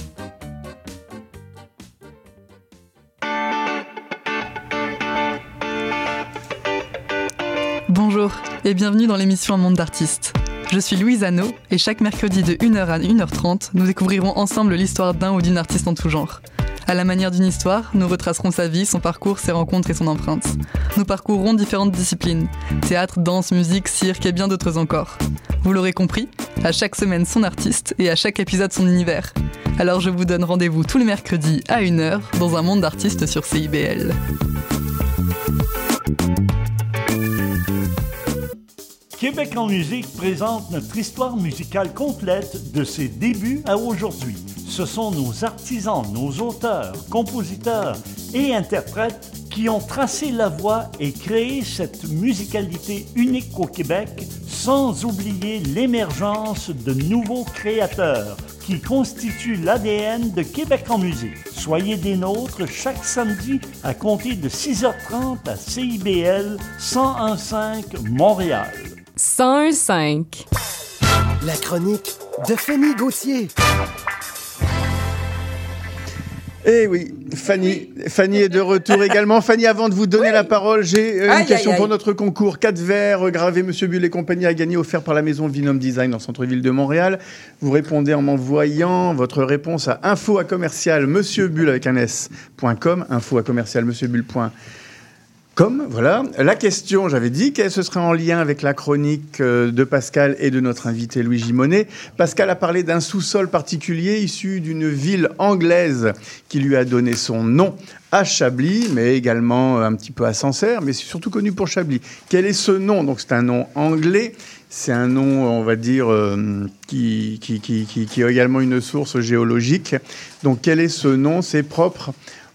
Bonjour et bienvenue dans l'émission Un monde d'artistes. Je suis Louise Anneau et chaque mercredi de une heure à une heure trente, nous découvrirons ensemble l'histoire d'un ou d'une artiste en tout genre. À la manière d'une histoire, nous retracerons sa vie, son parcours, ses rencontres et son empreinte. Nous parcourrons différentes disciplines, théâtre, danse, musique, cirque et bien d'autres encore. Vous l'aurez compris, à chaque semaine son artiste et à chaque épisode son univers. Alors je vous donne rendez-vous tous les mercredis à une heure dans Un monde d'artistes sur C I B L. Québec en musique présente notre histoire musicale complète de ses débuts à aujourd'hui. Ce sont nos artisans, nos auteurs, compositeurs et interprètes qui ont tracé la voie et créé cette musicalité unique au Québec, sans oublier l'émergence de nouveaux créateurs qui constituent l'A D N de Québec en musique. Soyez des nôtres chaque samedi à compter de six heures trente à C I B L cent un virgule cinq Montréal. cent un virgule cinq. La chronique de Fanny Gauthier. Eh oui, Fanny, Fanny est de retour également. Fanny, avant de vous donner oui. la parole, j'ai euh, une aïe, question aïe, aïe. pour notre concours. Quatre verres gravés Monsieur Bull et compagnie à gagner, offerts par la maison Vinom Design dans le centre-ville de Montréal. Vous répondez en m'envoyant votre réponse à info à commercial Monsieur Bull avec un S point com, info à commercial Monsieur Bull point com. Comme, voilà. La question, j'avais dit que ce serait en lien avec la chronique de Pascal et de notre invité Louis Gimonnet. Pascal a parlé d'un sous-sol particulier issu d'une ville anglaise qui lui a donné son nom à Chablis, mais également un petit peu à Sancerre, mais c'est surtout connu pour Chablis. Quel est ce nom ? Donc c'est un nom anglais, c'est un nom, on va dire, euh, qui, qui, qui, qui, qui a également une source géologique. Donc quel est ce nom ? C'est propre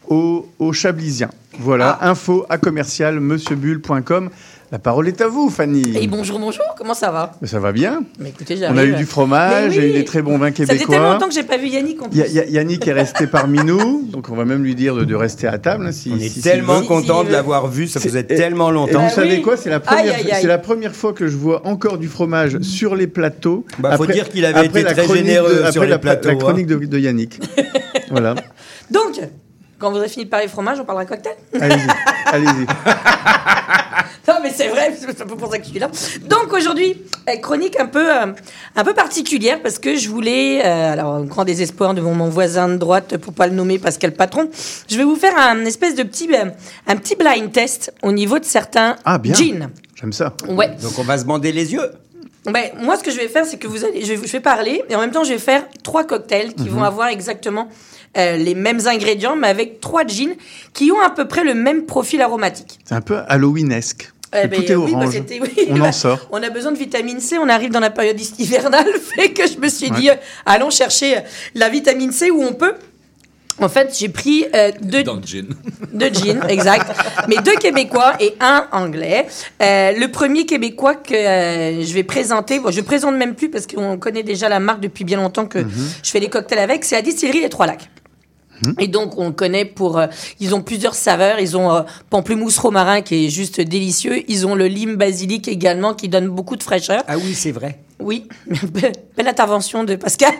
aux, aux Chablisiens. Voilà, ah. info à commercial monsieur bull point com, La parole est à vous, Fanny. Et bonjour, bonjour, comment ça va ? Mais ça va bien. Mais écoutez, on a eu du fromage, oui. Il y a eu des très bons vins québécois. Ça fait tellement longtemps que je n'ai pas vu Yannick. En plus. Y- y- Yannick est resté parmi nous, donc on va même lui dire de, de rester à table. Hein, si, on est si, tellement si, content si, de l'avoir vu, ça c'est, faisait et, tellement longtemps. Bah, vous savez oui. quoi, c'est la, première, aïe, aïe, aïe. c'est la première fois que je vois encore du fromage sur les plateaux. Il bah, faut dire qu'il avait été très généreux de, sur les la, plateaux. Après la chronique hein. de, de Yannick. Voilà. Donc, quand vous aurez fini de parler fromage, on parlera cocktail. Allez-y, allez-y. Non, mais c'est vrai, c'est un peu pour ça que je suis là. Donc aujourd'hui, chronique un peu, euh, un peu particulière parce que je voulais, euh, alors grand désespoir de mon, mon voisin de droite, pour pas le nommer Pascal Patron, je vais vous faire un espèce de petit, un petit blind test au niveau de certains ah, bien. jeans. J'aime ça. Ouais. Donc on va se bander les yeux. Ben, moi, ce que je vais faire, c'est que vous allez, je, je vais parler et en même temps, je vais faire trois cocktails qui mmh. vont avoir exactement euh, les mêmes ingrédients, mais avec trois gins qui ont à peu près le même profil aromatique. C'est un peu halloweenesque. Euh, ben, tout est oui, orange. Bah, oui, on bah, en sort. On a besoin de vitamine C. On arrive dans la période hivernale, fait que je me suis ouais. dit, euh, allons chercher la vitamine C où on peut. En fait, j'ai pris euh, deux... Dans le gin. Deux gins, exact. Mais deux Québécois et un Anglais. Euh, le premier Québécois que euh, je vais présenter... Bon, je ne présente même plus parce qu'on connaît déjà la marque depuis bien longtemps que mm-hmm. je fais les cocktails avec. C'est la distillerie Les Trois-Lacs. Mm-hmm. Et donc, on connaît pour... Euh, ils ont plusieurs saveurs. Ils ont euh, pamplemousse romarin qui est juste délicieux. Ils ont le lime basilic également qui donne beaucoup de fraîcheur. Ah oui, c'est vrai. Oui, belle intervention de Pascal.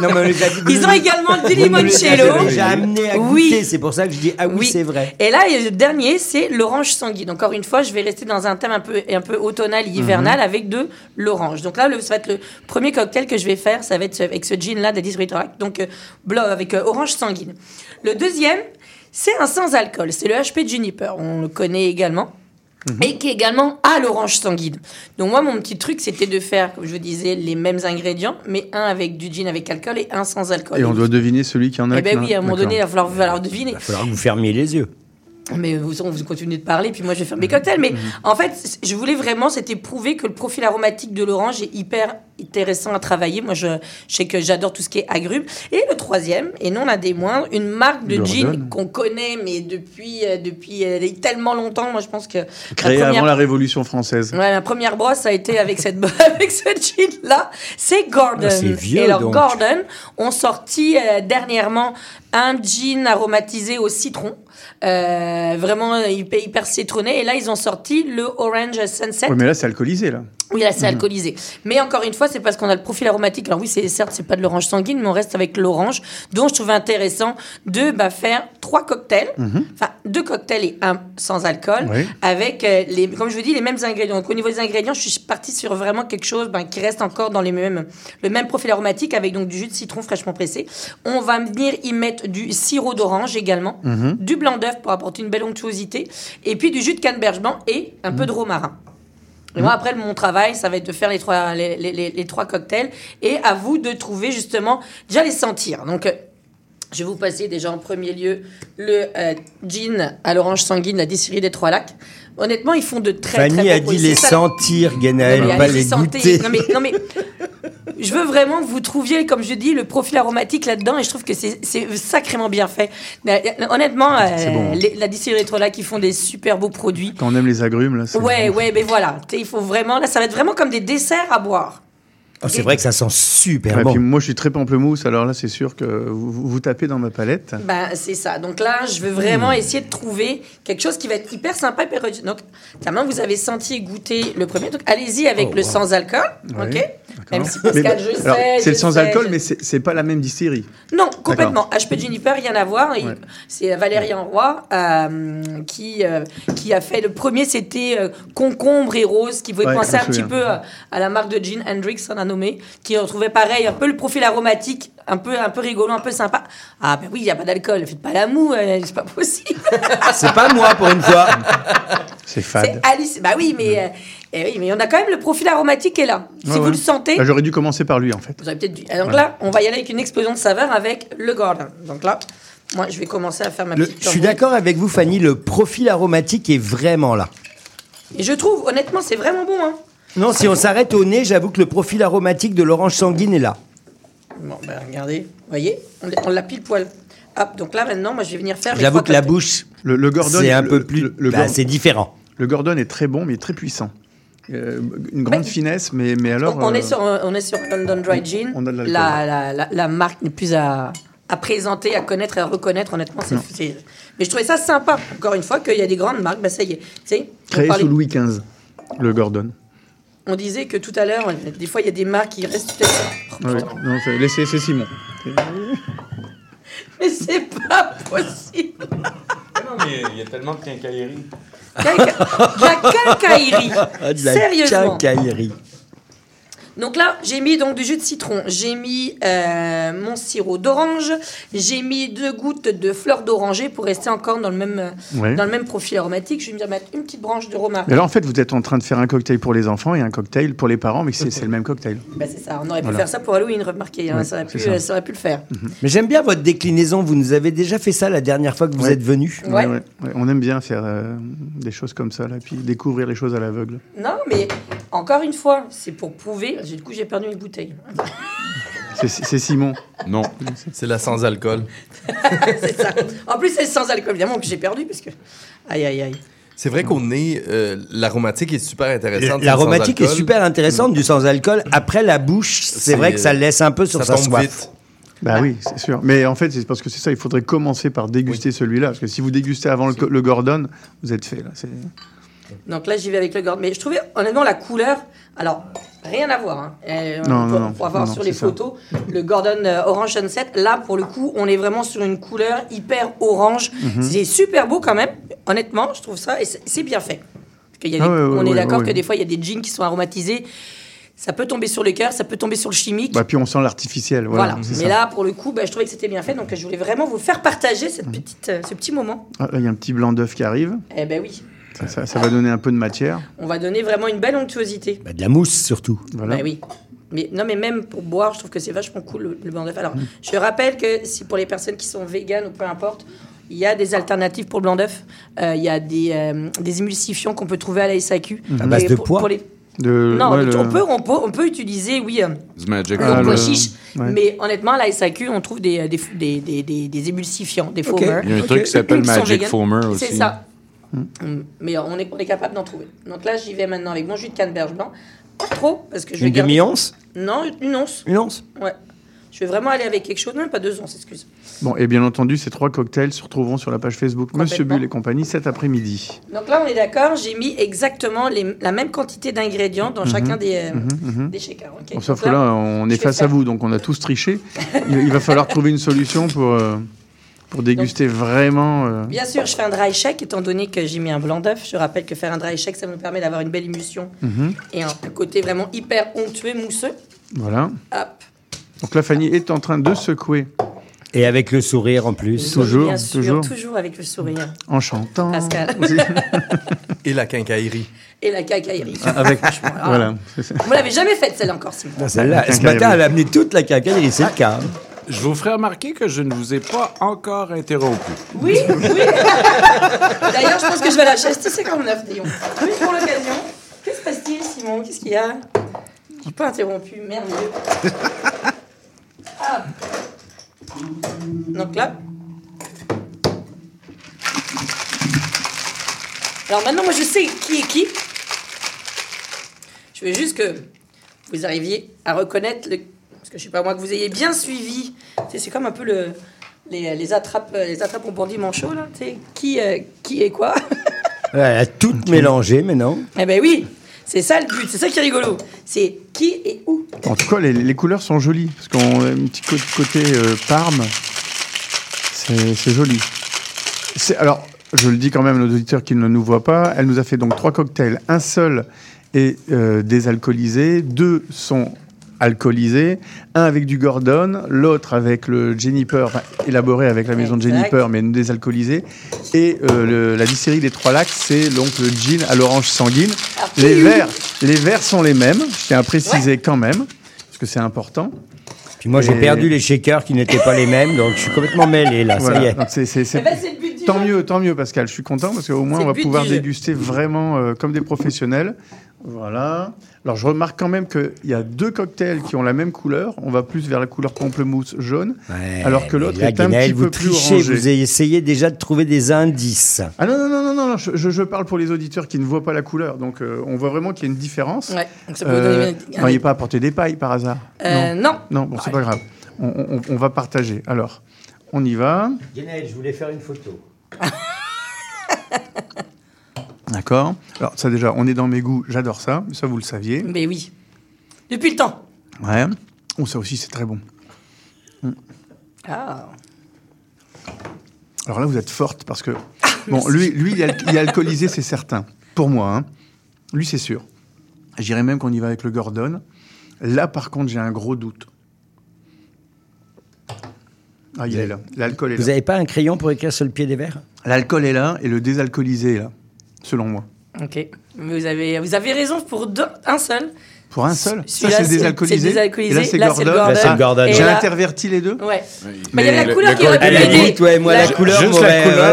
Non, mais ils ont également du limoncello. J'ai amené à goûter, oui. c'est pour ça que je dis ah oui, oui, c'est vrai. Et là, le dernier, c'est l'orange sanguine. Encore une fois, je vais rester dans un thème un peu, un peu automnal, hivernal, mm-hmm. avec de l'orange. Donc là, le, ça va être le premier cocktail que je vais faire, ça va être avec ce gin-là des dix-huit heures. Donc, euh, blanc avec euh, orange sanguine. Le deuxième, c'est un sans-alcool. C'est le H P Juniper. On le connaît également. Mmh. Et qui est également à l'orange sanguine. Donc moi, mon petit truc, c'était de faire, comme je vous disais, les mêmes ingrédients, mais un avec du gin avec alcool et un sans alcool. Et on doit deviner celui qui en a. Eh bien oui, à un moment donné, il va falloir, falloir deviner. Il va falloir que vous fermiez les yeux. Mais vous, vous continuez de parler, puis moi, je vais faire mes cocktails. Mais mmh. en fait, je voulais vraiment, c'était prouver que le profil aromatique de l'orange est hyper intéressant à travailler. Moi, je, je sais que j'adore tout ce qui est agrumes. Et le troisième, et non l'un des moindres, une marque de gin qu'on connaît, mais depuis, depuis tellement longtemps, moi, je pense que... Créée avant la Révolution française. Ouais, la première brosse a été avec, cette, avec ce gin-là. C'est Gordon. Ah, c'est vieux, et alors, donc. Gordon ont sorti euh, dernièrement un gin aromatisé au citron. Euh, vraiment hyper, hyper citronné. Et là, ils ont sorti le Orange Sunset. Oui, mais là, c'est alcoolisé, là. Oui, là, c'est mmh. alcoolisé. Mais encore une fois, c'est parce qu'on a le profil aromatique. Alors oui, c'est, certes, c'est pas de l'orange sanguine, mais on reste avec l'orange. Donc, je trouvais intéressant de bah, faire trois cocktails, mmh. enfin, deux cocktails et un sans alcool, oui. avec, euh, les, comme je vous dis, les mêmes ingrédients. Donc, au niveau des ingrédients, je suis partie sur vraiment quelque chose bah, qui reste encore dans les mêmes, le même profil aromatique, avec donc du jus de citron fraîchement pressé. On va venir y mettre du sirop d'orange également, mmh. du blanc d'œuf pour apporter une belle onctuosité, et puis du jus de canneberge blanc et un mmh. peu de romarin. Et moi, après, mon travail, ça va être de faire les trois, les, les, les, les trois cocktails et à vous de trouver, justement, déjà les sentir. Donc, je vais vous passer déjà en premier lieu le euh, gin à l'orange sanguine, la distillerie des Trois-Lacs. Honnêtement, ils font de très, Fanny très bons produits. Fanny a dit les ça, sentir, Guénaël, pas les goûter. Non, mais... Non, mais je veux vraiment que vous trouviez, comme je dis, le profil aromatique là-dedans, et je trouve que c'est, c'est sacrément bien fait. Honnêtement, euh, bon. les, la distillerie Trois-Lacs, qui font des super beaux produits. Quand on aime les agrumes, là, c'est... Ouais, bon. ouais, mais voilà. Il faut vraiment... Là, ça va être vraiment comme des desserts à boire. Oh, c'est et... vrai que ça sent super ouais, bon. Puis moi, je suis très pamplemousse, alors là, c'est sûr que vous, vous tapez dans ma palette. Bah, c'est ça. Donc là, je veux vraiment mmh. essayer de trouver quelque chose qui va être hyper sympa. Hyper... Donc, clairement, vous avez senti et goûté le premier. Donc, allez-y avec oh, le wow. sans-alcool, ouais. OK. D'accord. Même si Pascal, mais, je alors, sais... C'est je le sans-alcool, je... mais c'est, c'est pas la même distillerie. Non, complètement. D'accord. H P Juniper, rien à voir. Ouais. C'est Valérien Roy euh, qui, euh, qui a fait... Le premier, c'était euh, concombre et rose, qui pouvait ouais, penser un petit peu euh, à la marque de Gin Hendrix, on a nommé, qui retrouvait pareil un peu le profil aromatique, un peu, un peu rigolo, un peu sympa. Ah ben oui, il n'y a pas d'alcool, faites pas la moue, euh, c'est pas possible. C'est pas moi pour une fois. C'est fade. C'est Alice. Bah oui, mais... Euh, Eh oui, mais on a quand même le profil aromatique qui est là. Si ouais, vous ouais. le sentez... Bah, j'aurais dû commencer par lui, en fait. Vous auriez peut-être dû. Alors ouais. là, on va y aller avec une explosion de saveur avec le Gordon. Donc là, moi, je vais commencer à faire ma petite... Le, je suis d'accord avec vous, Fanny. Le profil aromatique est vraiment là. Et je trouve, honnêtement, c'est vraiment bon. Hein. Non, si on s'arrête au nez, j'avoue que le profil aromatique de l'orange sanguine est là. Bon, ben bah, regardez. Vous voyez, on l'a pile poil. Hop, donc là, maintenant, moi, je vais venir faire... J'avoue que la bouche, le, le Gordon, c'est un le, peu plus... Le, le, bah, c'est différent. Le Gordon est très bon, mais très puissant. Euh, une grande mais, finesse, mais, mais alors... On, on, euh, est sur, on est sur London Dry Gin. On a de l'alcool. La, la, la marque n'est plus à, à présenter, à connaître et à reconnaître, honnêtement. C'est, c'est... Mais je trouvais ça sympa, encore une fois, qu'il y a des grandes marques. Bah, ça y est. C'est, Créé parlait... sous Louis quinze, le Gordon. On disait que tout à l'heure, des fois, il y a des marques qui restent... Oh, ouais. Non, c'est... Laissez, c'est Simon. Mais c'est pas possible. Non, mais il y a tellement de quincailleries. La quincaillerie. Sérieusement. La quincaillerie. Donc là, j'ai mis donc du jus de citron, j'ai mis euh, mon sirop d'orange, j'ai mis deux gouttes de fleur d'oranger pour rester encore dans le même ouais. dans le même profil aromatique. Je vais mettre une petite branche de romarin. Mais là, en fait, vous êtes en train de faire un cocktail pour les enfants et un cocktail pour les parents, mais c'est, okay. c'est le même cocktail. Bah, c'est ça. On aurait pu voilà. faire ça pour Halloween, remarquez. Ouais, hein, ça, aurait pu, ça. ça aurait pu le faire. Mm-hmm. Mais j'aime bien votre déclinaison. Vous nous avez déjà fait ça la dernière fois que vous ouais. êtes venu. Ouais. Ouais, ouais. Ouais. On aime bien faire euh, des choses comme ça, là, puis découvrir les choses à l'aveugle. Non, mais encore une fois, c'est pour prouver. Du coup, j'ai perdu une bouteille. C'est, c'est Simon. Non, c'est la sans alcool. C'est ça. En plus, c'est sans alcool, évidemment, que j'ai perdu parce que. Aïe, aïe, aïe. C'est vrai qu'on est... Euh, l'aromatique est super intéressante. L'aromatique est super intéressante mmh. du sans alcool. Après la bouche, c'est, c'est vrai que ça laisse un peu sur sa soif. Vite. Bah ah. oui, c'est sûr. Mais en fait, c'est parce que c'est ça. Il faudrait commencer par déguster oui. celui-là, parce que si vous dégustez avant le, le Gordon, vous êtes fait là. C'est... Donc là, j'y vais avec le Gordon. Mais je trouvais, honnêtement, la couleur... Alors, rien à voir. Hein. Euh, non, pour, non, pour avoir non, sur les ça. photos, le Gordon euh, Orange Sunset, là, pour le coup, on est vraiment sur une couleur hyper orange. Mm-hmm. C'est super beau quand même. Honnêtement, je trouve ça... Et c'est, c'est bien fait. Parce qu'il y a ah, des, ouais, on ouais, est d'accord ouais, que ouais. des fois, il y a des jeans qui sont aromatisés. Ça peut tomber sur le cœur, ça peut tomber sur le chimique. Bah, puis on sent l'artificiel. Ouais, voilà. Mais ça. Là, pour le coup, bah, je trouvais que c'était bien fait. Donc, je voulais vraiment vous faire partager cette petite, euh, ce petit moment. Ah, là, il y a un petit blanc d'œuf qui arrive. Eh ben oui. Ça, ça, ça va donner un peu de matière. On va donner vraiment une belle onctuosité. Bah, de la mousse, surtout. Voilà. Bah, oui. Mais, non, mais même pour boire, je trouve que c'est vachement cool, le, le blanc d'œuf. Alors, mmh. je rappelle que si pour les personnes qui sont véganes ou peu importe, il y a des alternatives pour le blanc d'œuf. Il euh, y a des, euh, des émulsifiants qu'on peut trouver à la S A Q. À mmh. base de pour, pois pour les... de... Non, ouais, le... on, peut, on, peut, on peut utiliser, oui, euh, ah, le pois chiche. Ouais. Mais honnêtement, à la S A Q, on trouve des, des, des, des, des, des émulsifiants, des foamers. Okay. Il y a un okay. truc qui s'appelle Magic Foamer aussi. C'est ça. Hum. Mais on est, on est capable d'en trouver. Donc là, j'y vais maintenant avec mon jus de canneberge blanc. Pas trop, parce que je vais Une garder... demi-once ? Non, une once. Une once ? Ouais. Je vais vraiment aller avec quelque chose, même pas deux onces, excuse. Bon, et bien entendu, ces trois cocktails se retrouveront sur la page Facebook Monsieur Bulle et compagnie cet après-midi. Donc là, on est d'accord, j'ai mis exactement les, la même quantité d'ingrédients dans mm-hmm. chacun des, euh, mm-hmm. des shakers. Okay. Bon, sauf que là, on est face faire. à vous, donc on a tous triché. il, il va falloir trouver une solution pour... Euh... Pour déguster donc, vraiment... Euh... Bien sûr, je fais un dry shake, étant donné que j'ai mis un blanc d'œuf. Je rappelle que faire un dry shake, ça nous permet d'avoir une belle émulsion mm-hmm. et un côté vraiment hyper onctueux, mousseux. Voilà. Hop. Donc là, Fanny Hop. est en train de secouer. Et avec le sourire en plus. Toujours, bien sûr, toujours. Toujours avec le sourire. En chantant. Pascal. Et la quincaillerie. Et la quincaillerie. Avec... voilà. Vous ne l'avez jamais faite, celle-là encore, Simon. Ah, celle-là, ce matin, elle a amené toute la quincaillerie, c'est le cas. Je vous ferai remarquer que je ne vous ai pas encore interrompu. Oui, oui. D'ailleurs, je pense que je vais la chasser, c'est comme on a fait. Juste pour l'occasion. Qu'est-ce qui se passe-t-il, Simon ? Qu'est-ce qu'il y a ? Je suis pas interrompu, merveilleux. Ah. Donc là. Alors maintenant, moi, je sais qui est qui. Je veux juste que vous arriviez à reconnaître le... Parce que je ne sais pas, moi, que vous ayez bien suivi. C'est, c'est comme un peu le, les, les attrapes les attrapes aux bandits manchots, là. Tu sais, qui, euh, qui est quoi. Elle a tout mélangé, mais non. Eh bien oui, c'est ça le but, c'est ça qui est rigolo. C'est qui et où. En tout cas, les, les couleurs sont jolies. Parce qu'on a un petit côté euh, Parme. C'est, c'est joli. C'est, alors, je le dis quand même à nos auditeurs qui ne nous voient pas. Elle nous a fait donc trois cocktails. Un seul est euh, désalcoolisé. Deux sont... alcoolisé, un avec du Gordon, l'autre avec le Juniper, enfin, élaboré avec la maison de Juniper, mais désalcoolisé. Et euh, le, la distillerie des Trois Lacs, c'est donc le gin à l'orange sanguine. Les verres, les verres sont les mêmes, je tiens à préciser ouais. quand même, parce que c'est important. Puis moi, et... j'ai perdu les shakers qui n'étaient pas les mêmes, donc je suis complètement mêlé, là, voilà. Ça y est. C'est, c'est, c'est... Ben, c'est le but du tant jeu. Mieux, tant mieux, Pascal, je suis content, parce qu'au moins, c'est on va pouvoir déguster vraiment euh, comme des professionnels. Voilà. Alors, je remarque quand même qu'il y a deux cocktails qui ont la même couleur. On va plus vers la couleur pamplemousse jaune, ouais, alors que l'autre là, est un Guénaël, petit peu trichez, plus orangé. Vous essayez déjà de trouver des indices. Ah non, non, non, non, non, non. Je, je parle pour les auditeurs qui ne voient pas la couleur. Donc, euh, on voit vraiment qu'il y a une différence. Ouais, donc ça peut euh, vous donner... Non, il n'est pas apporté des pailles par hasard. Euh, non. Non, non bon, ouais. C'est pas grave. On, on, on va partager. Alors, on y va. Guénaël, je voulais faire une photo. D'accord. Alors ça déjà, on est dans mes goûts, j'adore ça, ça vous le saviez. Mais oui, depuis le temps. Ouais, oh, ça aussi c'est très bon. Mm. Ah. Alors là vous êtes forte parce que... Ah, bon, lui, lui il, est al- il est alcoolisé, c'est certain, pour moi. Hein. Lui c'est sûr. J'irais même qu'on y va avec le Gordon. Là par contre j'ai un gros doute. Ah il vous est là, l'alcool est vous là. Vous n'avez pas un crayon pour écrire sur le pied des verres ? L'alcool est là et le désalcoolisé est là. Selon moi. Ok. Mais vous avez, vous avez raison pour deux, un seul. Pour un seul celui-là, ça, c'est le désalcoolisé. C'est le désalcoolisé. Et là, c'est là, Gordon. Là, c'est le Gordon. J'ai là... interverti les deux. Ouais. Oui. Mais il y a la le, couleur le qui aurait pu l'aider. Ouais, moi, la, la couleur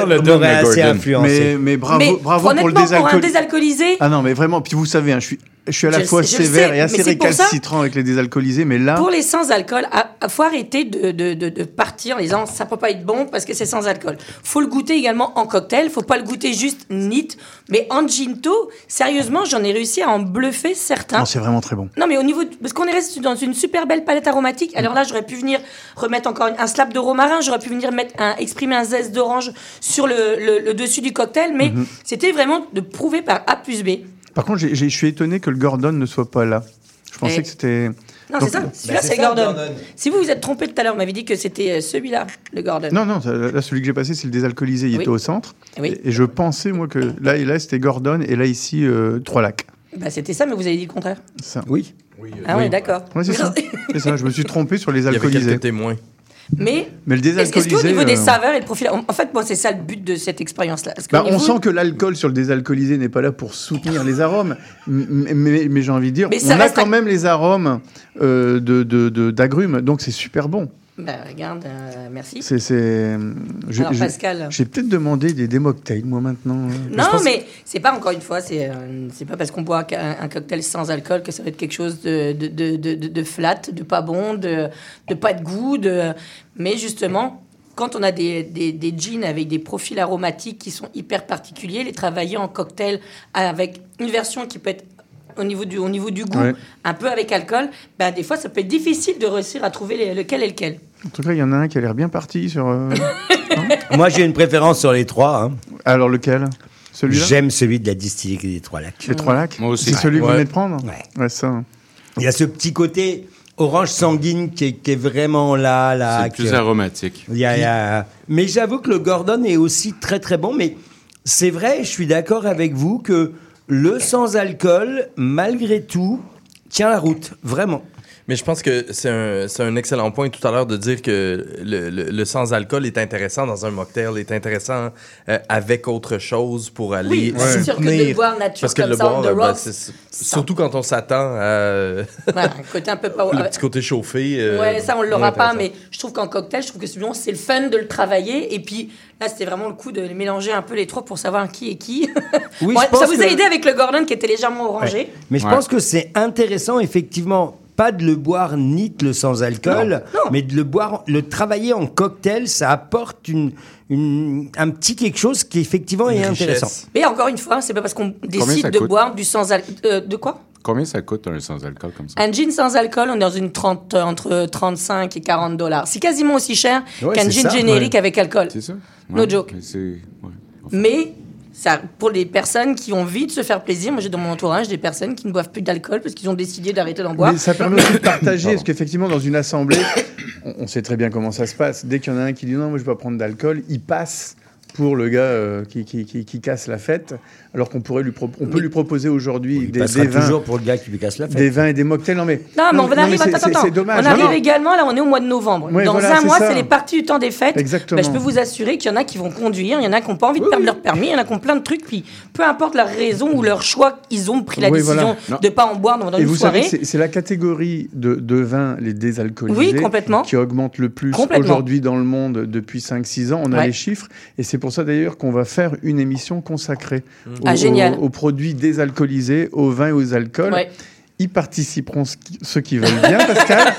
m'aurait assez influencé. Mais, mais bravo, mais, bravo pour le désalcoolisé. Pour un désalcoolisé. Ah non, mais vraiment. Puis vous savez, hein, je suis, je suis à la je fois sais, sévère sais, et assez récalcitrant avec les désalcoolisés, mais là. Pour les sans alcool, il faut arrêter de, de, de, de partir en disant ça peut pas être bon parce que c'est sans alcool. Faut le goûter également en cocktail. Faut pas le goûter juste neat. Mais en ginto, sérieusement, j'en ai réussi à en bluffer certains. C'est vraiment très bon. Non mais au niveau de... parce qu'on est resté dans une super belle palette aromatique. Alors là j'aurais pu venir remettre encore un slab de romarin, j'aurais pu venir mettre un exprimer un zeste d'orange sur le, le, le dessus du cocktail, mais mm-hmm. c'était vraiment de prouver par A plus B. Par contre j'ai, j'ai, je suis étonné que le Gordon ne soit pas là. Je pensais Et... que c'était. Non, donc, c'est ça. Celui-là, bah c'est, c'est Gordon. Ça, Gordon. Si vous vous êtes trompé tout à l'heure, vous m'avez dit que c'était celui-là, le Gordon. Non, non, là, celui que j'ai passé, c'est le désalcoolisé. Il oui. était au centre. Oui. Et je pensais, moi, que là, et là c'était Gordon, et là, ici, euh, Trois-Lacs. Bah, c'était ça, mais vous avez dit le contraire. Ça. Oui. oui euh, ah oui, oui. d'accord. Oui, c'est, ça. c'est ça. Je me suis trompé sur les alcoolisés. Il y avait quelques témoins. Mais, mais le désalcoolisé, est-ce qu'au niveau euh... des saveurs et le profil... En fait, bon, c'est ça le but de cette expérience-là. Bah, on niveau... sent que l'alcool sur le désalcoolisé n'est pas là pour soutenir les arômes, mais, mais, mais j'ai envie de dire, mais on a quand à... même les arômes euh, de, de, de, d'agrumes, donc c'est super bon. Bah, regarde, euh, merci. C'est, c'est... Je, Alors, je, Pascal... J'ai peut-être demandé des, des mocktails, moi, maintenant. Non, mais, pense... mais c'est pas, encore une fois, c'est, euh, c'est pas parce qu'on boit un, un cocktail sans alcool que ça va être quelque chose de, de, de, de, de flat, de pas bon, de, de pas de goût. De... Mais justement, quand on a des, des, des gins avec des profils aromatiques qui sont hyper particuliers, les travailler en cocktail avec une version qui peut être Au niveau, du, au niveau du goût, ouais. un peu avec alcool, ben des fois, ça peut être difficile de réussir à trouver les, lequel est lequel. En tout cas, il y en a un qui a l'air bien parti sur... Euh... Moi, j'ai une préférence sur les trois. Hein. Alors, lequel ? Celui-là ? J'aime celui de la distillerie des Trois-Lacs. Les Trois-Lacs ? Moi aussi. C'est ouais. celui ouais. que vous venez de prendre ? Ouais. ouais ça. Il y a ce petit côté orange sanguine qui est, qui est vraiment là. là C'est plus que... aromatique. Il y a, il y a... Mais j'avoue que le Gordon est aussi très, très bon. Mais c'est vrai, je suis d'accord avec vous que le sans-alcool, malgré tout, tient la route, vraiment. Mais je pense que c'est un, c'est un excellent point tout à l'heure de dire que le, le, le sans-alcool est intéressant dans un mocktail, est intéressant euh, avec autre chose pour aller... Oui, ouais. c'est sûr que de boire nature Parce comme ça, boire, on the bah, rocks... Surtout quand on s'attend à... Voilà, un côté un peu... Pas... Le petit côté chauffé... Euh, ouais, ça, on ne l'aura pas, mais je trouve qu'en cocktail, je trouve que sinon, c'est le fun de le travailler, et puis... Là, c'était vraiment le coup de mélanger un peu les trois pour savoir qui est qui. Oui, bon, je pense ça vous a aidé que... avec le Gordon qui était légèrement orangé. Ouais. Mais je ouais. pense que c'est intéressant, effectivement, pas de le boire neat, le sans-alcool, non. Non. mais de le boire, le travailler en cocktail, ça apporte une, une, un petit quelque chose qui, effectivement, une est richesse. Intéressant. Mais encore une fois, c'est pas parce qu'on décide de boire du sans-alcool... Euh, de quoi ? Combien ça coûte un sans-alcool comme ça ? Un gin sans-alcool, on est dans une trente, entre trente-cinq et quarante dollars. C'est quasiment aussi cher ouais, qu'un gin ça, générique ouais. avec alcool. C'est ça ouais, no joke. Mais, c'est... Ouais, enfin. mais ça, pour les personnes qui ont envie de se faire plaisir, moi j'ai dans mon entourage des personnes qui ne boivent plus d'alcool parce qu'ils ont décidé d'arrêter d'en boire. Mais ça permet aussi de partager, Pardon. parce qu'effectivement dans une assemblée, on, on sait très bien comment ça se passe. Dès qu'il y en a un qui dit non, moi je ne vais pas prendre d'alcool, il passe. Pour le gars euh, qui, qui, qui, qui casse la fête, alors qu'on pourrait lui pro- on peut lui proposer aujourd'hui des, des vins. Toujours pour le gars qui lui casse la fête. Des vins et des mocktails. Non mais non, mais on arrive. Attends, attends. On arrive également. Là, on est au mois de novembre. Ouais, Dans voilà, un mois, ça. c'est les parties du temps des fêtes. Exactement. Ben, je peux vous assurer qu'il y en a qui vont conduire, il y en a qui n'ont pas envie de oui, perdre oui. leur permis, il y en a qui ont plein de trucs. Puis, peu importe leur raison ou leur choix, ils ont pris la oui, décision voilà. de ne pas en boire dans et une vous soirée. Savez, c'est, c'est la catégorie de, de vins les désalcoolisés oui, qui augmente le plus aujourd'hui dans le monde depuis cinq six ans. On a les chiffres et c'est C'est pour ça d'ailleurs qu'on va faire une émission consacrée mmh. aux, ah, génial. aux, aux produits désalcoolisés, aux vins et aux alcools. Ouais. Ils participeront ce qui, ceux qui veulent bien, Pascal.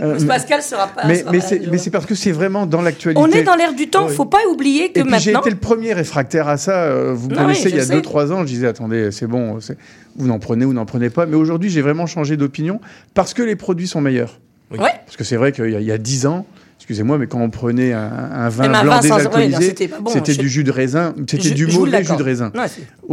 euh, Pascal sera pas. Mais, sera mais, c'est, mais c'est parce que c'est vraiment dans l'actualité. On est dans l'air du temps, il ouais. ne faut pas oublier que et puis maintenant... J'ai été le premier réfractaire à ça. Vous me connaissez, il y a deux trois ans, je disais, attendez, c'est bon, c'est... vous n'en prenez ou n'en prenez pas. Mais aujourd'hui, j'ai vraiment changé d'opinion parce que les produits sont meilleurs. Oui. Ouais. Parce que c'est vrai qu'il y a, il y a dix ans... Excusez-moi, mais quand on prenait un, un vin ben, blanc désalcoolisé, ouais, non, c'était, bon, c'était du jus de raisin, c'était je, du mauvais jus de raisin. Non,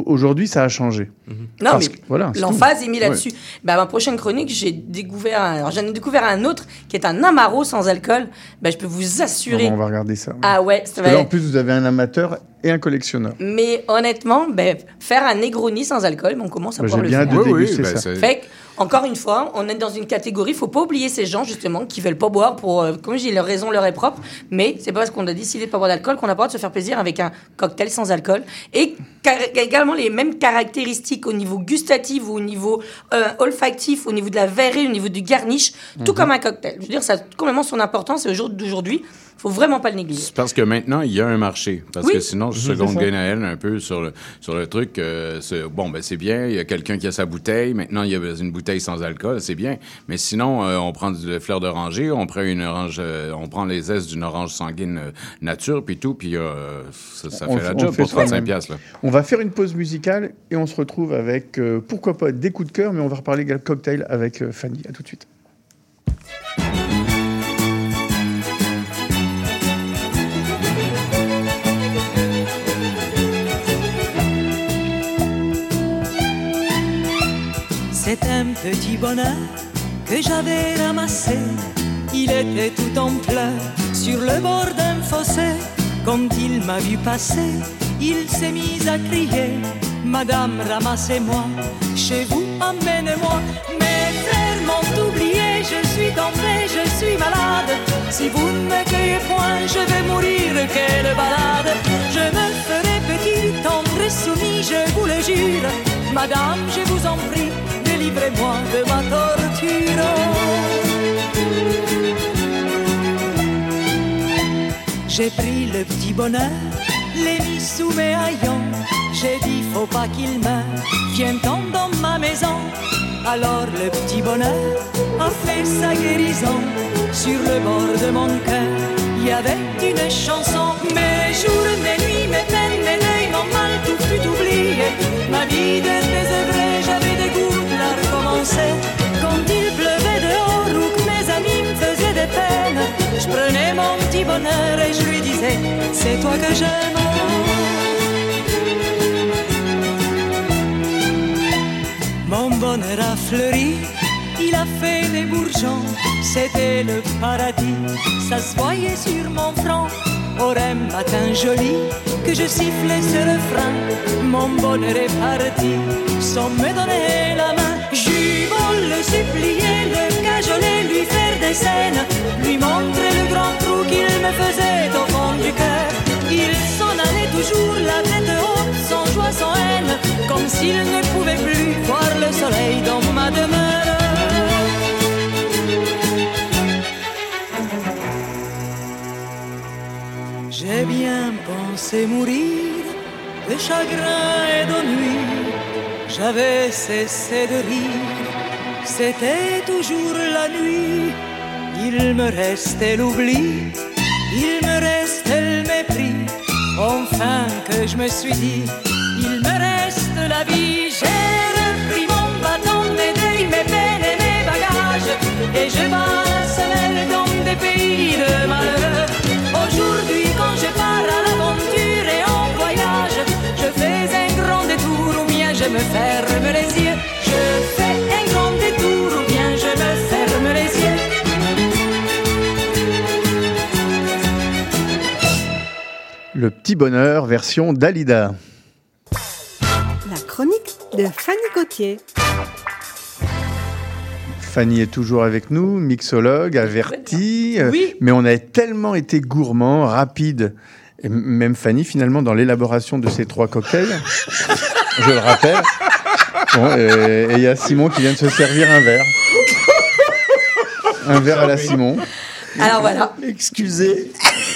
aujourd'hui, ça a changé. Mm-hmm. Non, Parce mais que, voilà, l'emphase est mise là-dessus. Ouais. Ben, ma prochaine chronique, j'ai découvert, un, alors, j'en ai découvert un autre qui est un amaro sans alcool. Ben, je peux vous assurer. Bon, on va regarder ça. Ouais. Ah ouais, ça va. Là, en plus, vous avez un amateur et un collectionneur. Mais honnêtement, ben, faire un Negroni sans alcool, ben, on commence à ben, pouvoir le faire. J'ai bien de déguster ça. Encore une fois, on est dans une catégorie, il ne faut pas oublier ces gens, justement, qui ne veulent pas boire pour... Euh, comme je dis, leur raison leur est propre, mais ce n'est pas parce qu'on a décidé de ne pas boire d'alcool qu'on a pas le droit de se faire plaisir avec un cocktail sans alcool. Et car- également les mêmes caractéristiques au niveau gustatif, au niveau euh, olfactif, au niveau de la verrée, au niveau du garniche, mm-hmm. tout comme un cocktail. Je veux dire, ça a complètement son importance, et au jour d'aujourd'hui, faut vraiment pas le négliger. C'est parce que maintenant, il y a un marché. Parce oui. que sinon, je seconde Guénaël un peu sur le, sur le truc. Euh, c'est, bon, ben c'est bien, il y a quelqu'un qui a sa bouteille. Maintenant, il y a une bouteille sans alcool, c'est bien. Mais sinon, euh, on prend de fleur d'oranger, on prend une orange, euh, on prend les zestes d'une orange sanguine euh, nature, puis tout, puis euh, ça, ça on, fait on, la job fait pour trente-cinq piastres. Là. On va faire une pause musicale et on se retrouve avec, euh, pourquoi pas, des coups de cœur, mais on va reparler cocktail avec euh, Fanny. À tout de suite. C'est un petit bonheur que j'avais ramassé. Il était tout en pleurs sur le bord d'un fossé. Quand il m'a vu passer, il s'est mis à crier: Madame, ramassez-moi, chez vous, emmenez-moi. Mes frères m'ont oublié, je suis tombé, je suis malade. Si vous ne me cueillez point, je vais mourir, quelle balade. Je me ferai petit, tendre, soumis, je vous le jure. Madame, je vous en prie, délivrez-moi de ma torture. J'ai pris le petit bonheur, l'ai mis sous mes haillons. J'ai dit faut pas qu'il meure, viens-t'en dans ma maison. Alors le petit bonheur a fait sa guérison. Sur le bord de mon cœur, il y avait une chanson. Mes jours, mes nuits, mes peines, mes deuils, mon mal, tout fut oublié. Ma vie de désœuvrée, j'avais des goûts. Quand il pleuvait dehors ou que mes amis me faisaient des peines, je prenais mon petit bonheur et je lui disais: c'est toi que j'aime. Mon bonheur a fleuri, il a fait des bourgeons. C'était le paradis, ça se voyait sur mon front. Or un matin joli que je sifflais ce refrain: mon bonheur est parti sans me donner la main. J'eus beau le supplier, le cajoler, lui faire des scènes, lui montrer le grand trou qu'il me faisait au fond du cœur. Il s'en allait toujours la tête haute, sans joie, sans haine, comme s'il ne pouvait plus voir le soleil dans ma demeure. J'ai bien pensé mourir de chagrin et d'ennui. J'avais cessé de rire, c'était toujours la nuit. Il me restait l'oubli, il me restait le mépris. Enfin que je me suis dit, il me reste la vie. J'ai repris mon bâton, mes deuils, mes peines et mes bagages, et je balancelle dans des pays de malheur. Aujourd'hui quand je pars à l'aventure et en voyage, je fais un grand détour. Je me ferme les yeux, je fais un grand détour ou bien je me ferme les yeux. Le petit bonheur version Dalida. La chronique de Fanny Gauthier. Fanny est toujours avec nous, mixologue, avertie, oui. Mais on a tellement été gourmand, rapide, et même Fanny finalement dans l'élaboration de ces trois cocktails. Je le rappelle. Bon, et il y a Simon qui vient de se servir un verre. Un verre à la Simon. Alors voilà. Excusez.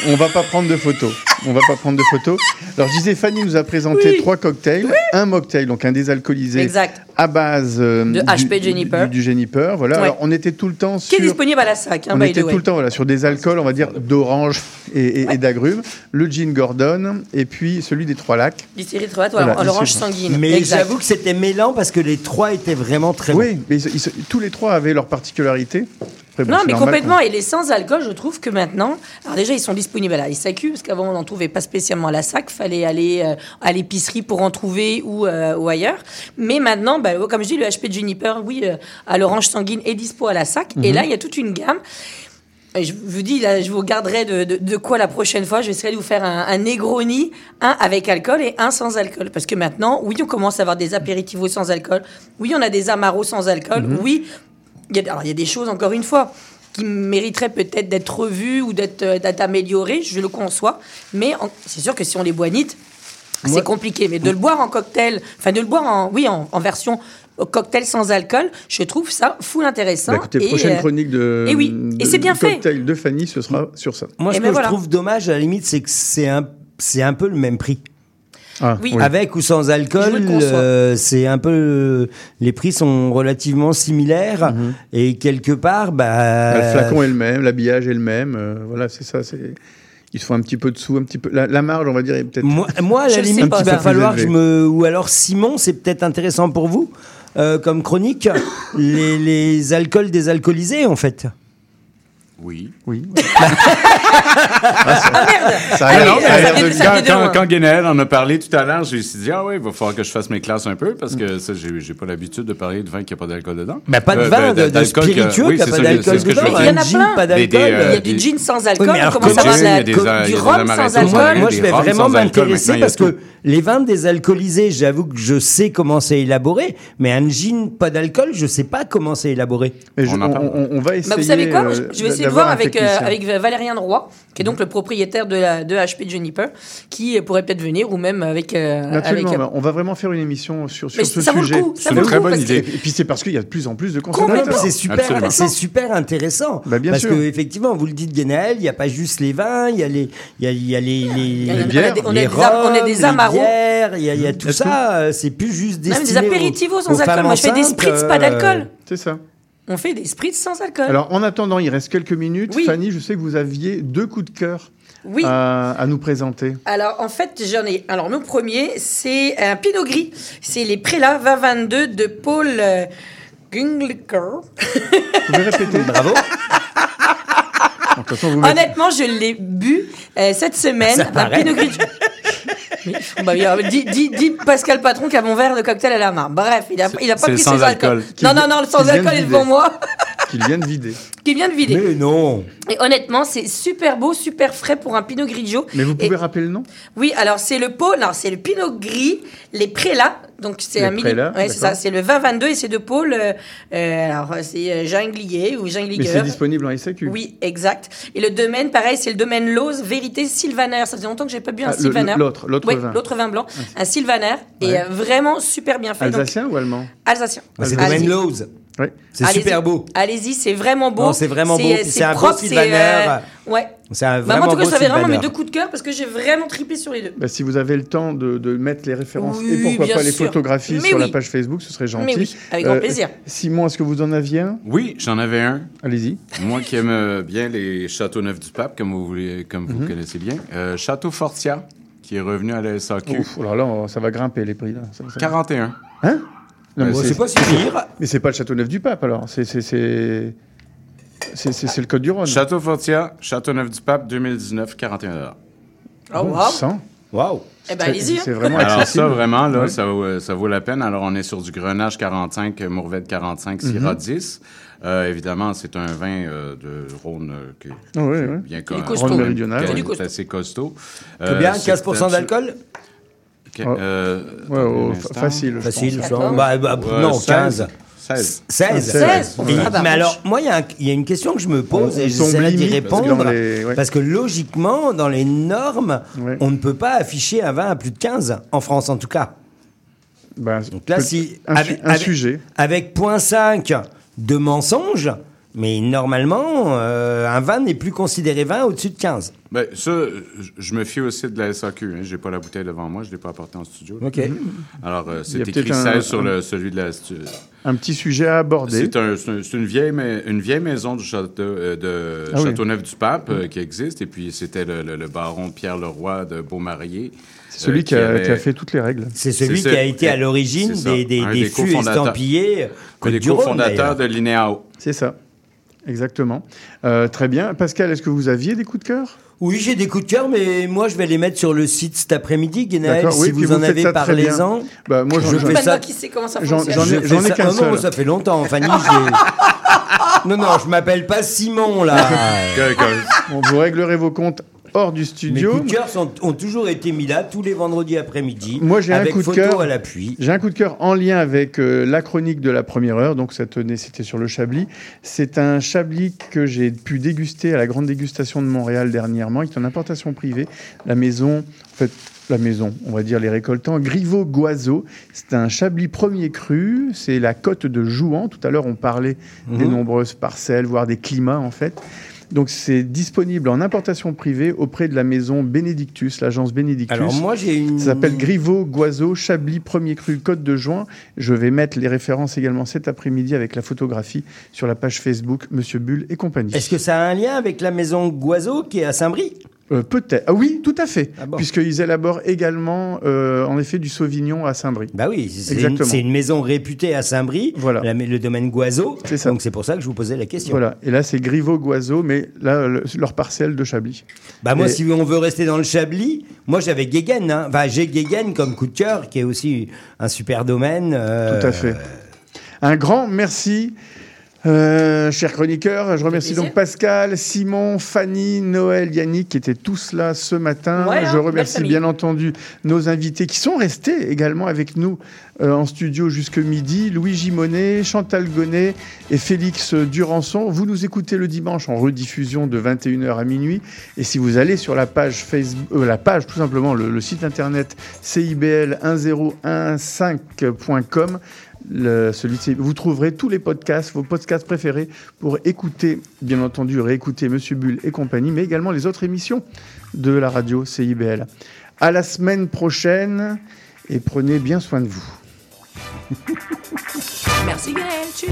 On va pas prendre de photos. on va pas prendre de photos. Alors, je disais, Fanny nous a présenté oui. trois cocktails. Oui. Un mocktail, donc un désalcoolisé exact. à base euh, de H P Juniper. Du, du Juniper, voilà. Ouais. Alors, on était tout le temps sur... Qui est disponible à la S A C. Hein, on était way. tout le temps voilà, sur des alcools, on va dire, d'orange et, et, ouais. et d'agrumes. Le gin Gordon et puis celui des Trois Lacs. Distillerie Trois Lacs, voilà, l'orange sanguine. Mais exact. J'avoue que c'était mêlant parce que les trois étaient vraiment très bons. Oui, mais ils, ils, tous les trois avaient leur particularité. Bon, non, mais complètement. Qu'on... Et les sans-alcool, je trouve que maintenant... Alors déjà, ils sont disponibles à la S A Q, parce qu'avant, on n'en trouvait pas spécialement à la S A C. Il fallait aller euh, à l'épicerie pour en trouver ou, euh, ou ailleurs. Mais maintenant, bah, comme je dis, le H P Juniper, oui, euh, à l'orange sanguine est dispo à la S A C. Mm-hmm. Et là, il y a toute une gamme. Et je vous dis, là, je vous garderai de, de, de quoi la prochaine fois. Je vais essayer de vous faire un, un Negroni, un avec alcool et un sans alcool. Parce que maintenant, oui, on commence à avoir des apéritifs sans alcool. Oui, on a des amaros sans alcool. Mm-hmm. Oui... Il y, a, alors, il y a des choses, encore une fois, qui mériteraient peut-être d'être revues ou d'être, d'être améliorées, je le conçois. Mais en, c'est sûr que si on les boinite, ouais. c'est compliqué. Mais de le boire en cocktail, enfin de le boire en, oui, en, en version cocktail sans alcool, je trouve ça full intéressant. Bah, écoutez, et prochaine euh, chronique de, et oui. de, et c'est bien de fait. Cocktail de Fanny, ce sera sur ça. Moi, ce et que ben je voilà. trouve dommage, à la limite, c'est que c'est un, c'est un peu le même prix. Ah, oui. Avec ou sans alcool, euh, c'est un peu euh, les prix sont relativement similaires mm-hmm. et quelque part, bah, bah, le flacon est le même, l'habillage est le même, euh, voilà, c'est ça, c'est ils se font un petit peu de sous, un petit peu la, la marge, on va dire, est peut-être. Moi, moi à la limite, il va falloir que je me ou alors Simon, c'est peut-être intéressant pour vous euh, comme chronique les, les alcools désalcoolisés en fait. Oui. Oui. Ouais. ah, ça, ah merde ça a l'air, ça a l'air de, ça a l'air de, Quand, quand, quand Guénaël en a parlé tout à l'heure, j'ai dit ah oui, il va falloir que je fasse mes classes un peu parce que ça, j'ai, j'ai pas l'habitude de parler de vin qui a pas d'alcool dedans. Mais pas de euh, vin, de, de spiritueux qui a pas d'alcool dedans. Il y en a plein. Pas d'alcool. Il y a du gin sans alcool. Oui, comment ça va du rhum sans alcool. Moi, je vais vraiment m'intéresser parce que les vins désalcoolisés, j'avoue que je sais comment c'est élaboré, mais un gin pas d'alcool, je sais pas comment c'est élaboré. On va essayer. Vous savez quoi, je vais essayer de voir avec, euh, avec Valérien Roy, qui est donc le propriétaire de, la, de H P Juniper, qui pourrait peut-être venir, ou même avec... Euh, Absolument, avec, euh... on va vraiment faire une émission sur, sur ce ça sujet. Vaut le coup, ça c'est vaut une très bonne idée. Que... Et puis c'est parce qu'il y a de plus en plus de consommateurs. C'est super, c'est super intéressant. Bah, bien parce sûr. qu'effectivement, vous le dites, Guénaël, il n'y a pas juste les vins, il y a les y a, y a les, les, y a, les bières, on les rhums, les bières, il y, y a tout ça. C'est plus juste destiné aux femmes enceintes. Des apéritifs sans alcool. Moi, je fais des spritz, pas d'alcool. C'est ça. On fait des spritz sans alcool. Alors, en attendant, il reste quelques minutes. Oui. Fanny, je sais que vous aviez deux coups de cœur oui. à, à nous présenter. Alors, en fait, j'en ai... Alors, mon premier, c'est un pinot gris. C'est les Prélats vingt vingt-deux de Paul euh, Gunglicker. Vous pouvez répéter. Bravo. Donc, façon, vous honnêtement, mettez... je l'ai bu euh, cette semaine. Ça paraît. Un pinot gris... bah, dit, dit, dit Pascal Patron qui a mon verre de cocktail à la main. Bref, il a, il a pas pris ses alcools. Non, non, non, le sans-alcool est devant moi. Qu'il vient de vider. Qu'il vient de vider. Mais non. Et honnêtement, c'est super beau, super frais pour un Pinot Grigio. Mais vous pouvez et... rappeler le nom ? Oui, alors c'est le Paul, alors c'est le Pinot Gris, les Prélats. Donc c'est les un mini. Ouais, c'est ça, c'est le vingt vingt-deux et c'est de Paul. Euh, alors c'est Junglier ou Junglier. Mais c'est disponible en S A Q. Oui, exact. Et le domaine, pareil, c'est le domaine Lose, Vérité, Sylvaner. Ça faisait longtemps que j'ai pas bu un ah, Sylvaner. Le, l'autre, l'autre ouais, vin. L'autre vin blanc, ah, un Sylvaner ouais. et euh, vraiment super bien fait. Alsacien donc, ou allemand ? Alsacien. Bah, c'est le domaine Lose. Oui. C'est allez-y, super beau. Allez-y, c'est vraiment beau. Non, c'est vraiment c'est, beau. C'est, c'est un propre, beau Sylvaner. Euh, ouais. C'est un vraiment bah moi, en tout cas, beau ça avait Sylvaner. Vraiment mes deux coups de cœur parce que j'ai vraiment trippé sur les deux. Bah, si vous avez le temps de, de mettre les références oui, et pourquoi pas sûr. les photographies mais sur oui. la page Facebook, ce serait gentil. Mais oui, avec euh, grand plaisir. Simon, est-ce que vous en aviez un ? Oui, j'en avais un. Allez-y. Moi qui aime bien les Châteauneuf-du-Pape, comme vous, voulez, comme vous mm-hmm. connaissez bien, euh, Château Fortia, qui est revenu à la S A Q. Ouf, alors là, ça va grimper les prix. Là. Ça, ça... quarante et un Hein ? Non, mais bon, c'est, c'est pas si pire. Mais c'est pas le Châteauneuf-du-Pape, alors. C'est, c'est, c'est, c'est, c'est, c'est le Côte-du-Rhône. Château Fortia, Châteauneuf-du-Pape, deux mille dix-neuf, quarante et un dollars Oh, wow. cent Wow. Eh bien, allez-y. C'est vraiment alors, accessible. Alors, ça, vraiment, là, oui. ça, vaut, ça vaut la peine. Alors, on est sur du Grenache quarante-cinq, Mourvèdre quarante-cinq, Syrah mm-hmm. dix. Euh, évidemment, c'est un vin euh, de Rhône euh, qui, oh, oui, qui oui. bien connu. Rhône méridional. Oui. C'est assez costaud. Combien euh, quinze pour cent d'alcool ? Okay. Oh. Euh, ouais, oh, facile. Facile, genre. Bah, bah, ouais, non, quinze seize. seize. seize. seize. Ouais. Ah bah, mais alors, moi, il y, y a une question que je me pose on, et j'essaie d'y répondre. Parce que, les... ouais. parce que logiquement, dans les normes, ouais. on ne peut pas afficher un vin à plus de quinze, en France en tout cas. Bah, donc là, si. Un, avec, un sujet. Avec, avec zéro virgule cinq de mensonge. Mais normalement, euh, un vin n'est plus considéré vin au-dessus de quinze. Bien, ça, je me fie aussi de la S A Q. Hein. Je n'ai pas la bouteille devant moi, je ne l'ai pas apportée en studio. Là. OK. Alors, euh, c'est écrit seize un, sur un, le, celui de la... Un petit sujet à aborder. C'est, un, c'est, un, c'est une, vieille, une vieille maison du château, euh, de ah, Châteauneuf-du-Pape oui. euh, qui existe. Et puis, c'était le, le, le baron Pierre Leroy de Beaumarier. C'est celui euh, qui, a, avait... qui a fait toutes les règles. C'est celui c'est qui a été à l'origine des, des, des, des fûts estampillés. Un des cofondateurs de l'INEAO. C'est ça. Exactement. Euh, très bien. Pascal, est-ce que vous aviez des coups de cœur ? Oui, j'ai des coups de cœur, mais moi, je vais les mettre sur le site cet après-midi, Guénaël. Oui, si vous, vous en avez, parlez-en. Bah, moi, j'en, je fais ça. Qui sait comment ça fonctionne. J'en, j'en ai, j'en ai qu'un seul. Non, ça fait longtemps, Fanny. J'ai... Non, non, je m'appelle pas Simon, là. Bon, vous réglerez vos comptes hors du studio. Mes coups de cœur sont, ont toujours été mis là, tous les vendredis après-midi, moi, j'ai avec un coup de photos cœur, à l'appui. J'ai un coup de cœur en lien avec euh, la chronique de la première heure, donc ça tenait, c'était sur le Chablis. C'est un Chablis que j'ai pu déguster à la grande dégustation de Montréal dernièrement, qui est en importation privée. La maison, en fait, la maison, on va dire les récoltants, Griveau-Goiseau. C'est un Chablis premier cru, c'est la côte de Jouan. Tout à l'heure, on parlait mmh. des nombreuses parcelles, voire des climats, en fait. Donc, c'est disponible en importation privée auprès de la maison Bénédictus, l'agence Bénédictus. Alors, moi, j'ai une... Ça s'appelle Griveau, Goiseau, Chablis, Premier Cru, Côte de Juin. Je vais mettre les références également cet après-midi avec la photographie sur la page Facebook Monsieur Bulle et compagnie. Est-ce que ça a un lien avec la maison Goiseau qui est à Saint-Brie ? Euh, peut-être. Ah oui, tout à fait. Ah bon. Puisqu'ils élaborent également, euh, en effet, du Sauvignon à Saint-Brie. Bah oui, c'est, une, c'est une maison réputée à Saint-Brie, voilà. la, le domaine Goiseau. C'est ça. Donc c'est pour ça que je vous posais la question. Voilà. Et là, c'est Griveau-Goiseau, mais là, le, leur parcelle de Chablis. Bah et... moi, si on veut rester dans le Chablis, moi j'avais Guéguen. Hein. Enfin, j'ai Guéguen comme coup de cœur, qui est aussi un super domaine. Euh... Tout à fait. Un grand merci. Euh, chers chroniqueurs, je remercie donc Pascal, Simon, Fanny, Noël, Yannick qui étaient tous là ce matin. Voilà, je remercie bien entendu nos invités qui sont restés également avec nous euh, en studio jusque midi. Louis Gimonnet, Chantal Gonet et Félix Duranceau. Vous nous écoutez le dimanche en rediffusion de vingt et une heures à minuit. Et si vous allez sur la page Facebook, euh, la page tout simplement, le, le site internet C I B L dix quinze point com, Le, celui de, vous trouverez tous les podcasts, vos podcasts préférés pour écouter, bien entendu, réécouter Monsieur Bulle et compagnie, mais également les autres émissions de la radio C I B L. À la semaine prochaine et prenez bien soin de vous. Merci Gaël, tchuss.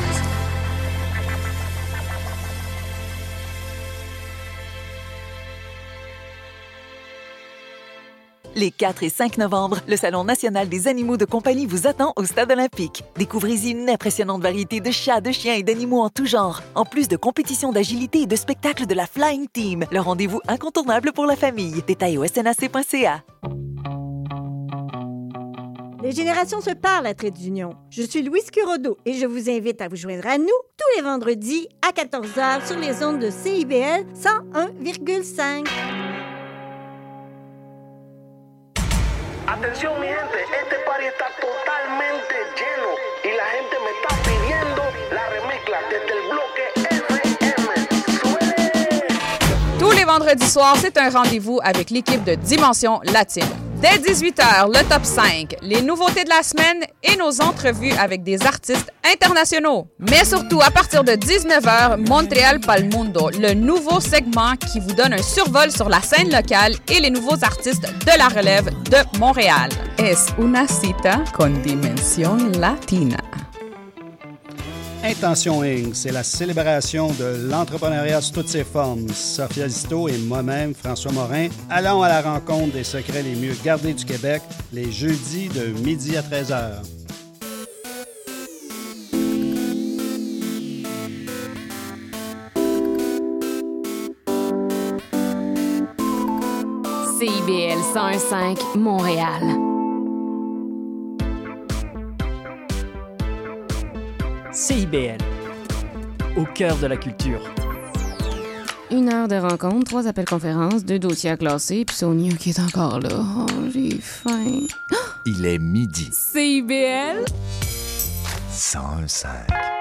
Les quatre et cinq novembre, le Salon national des animaux de compagnie vous attend au Stade olympique. Découvrez-y une impressionnante variété de chats, de chiens et d'animaux en tout genre. En plus de compétitions d'agilité et de spectacles de la Flying Team, le rendez-vous incontournable pour la famille. Détails au S N A C point C A. Les générations se parlent à Trait d'Union. Je suis Louise Curodeau et je vous invite à vous joindre à nous tous les vendredis à quatorze heures sur les ondes de C I B L cent un virgule cinq. Atención mi gente, este party está totalmente lleno y la gente me está pidiendo la remezcla desde el bloque F M. Tous les vendredis soirs, c'est un rendez-vous avec l'équipe de Dimension Latine. Dès dix-huit heures, le top cinq, les nouveautés de la semaine et nos entrevues avec des artistes internationaux. Mais surtout, à partir de dix-neuf heures, Montréal Pal Mundo, le nouveau segment qui vous donne un survol sur la scène locale et les nouveaux artistes de la relève de Montréal. Es una cita con dimensión latina. Intention Incorporated, c'est la célébration de l'entrepreneuriat sous toutes ses formes. Sophia Zito et moi-même, François Morin, allons à la rencontre des secrets les mieux gardés du Québec les jeudis de midi à treize heures. C I B L cent un virgule cinq, Montréal. C I B L, au cœur de la culture. Une heure de rencontre, trois appels conférences, deux dossiers à classer, puis Sonia qui est encore là. Oh, j'ai faim. Il est midi. C I B L cent un virgule cinq.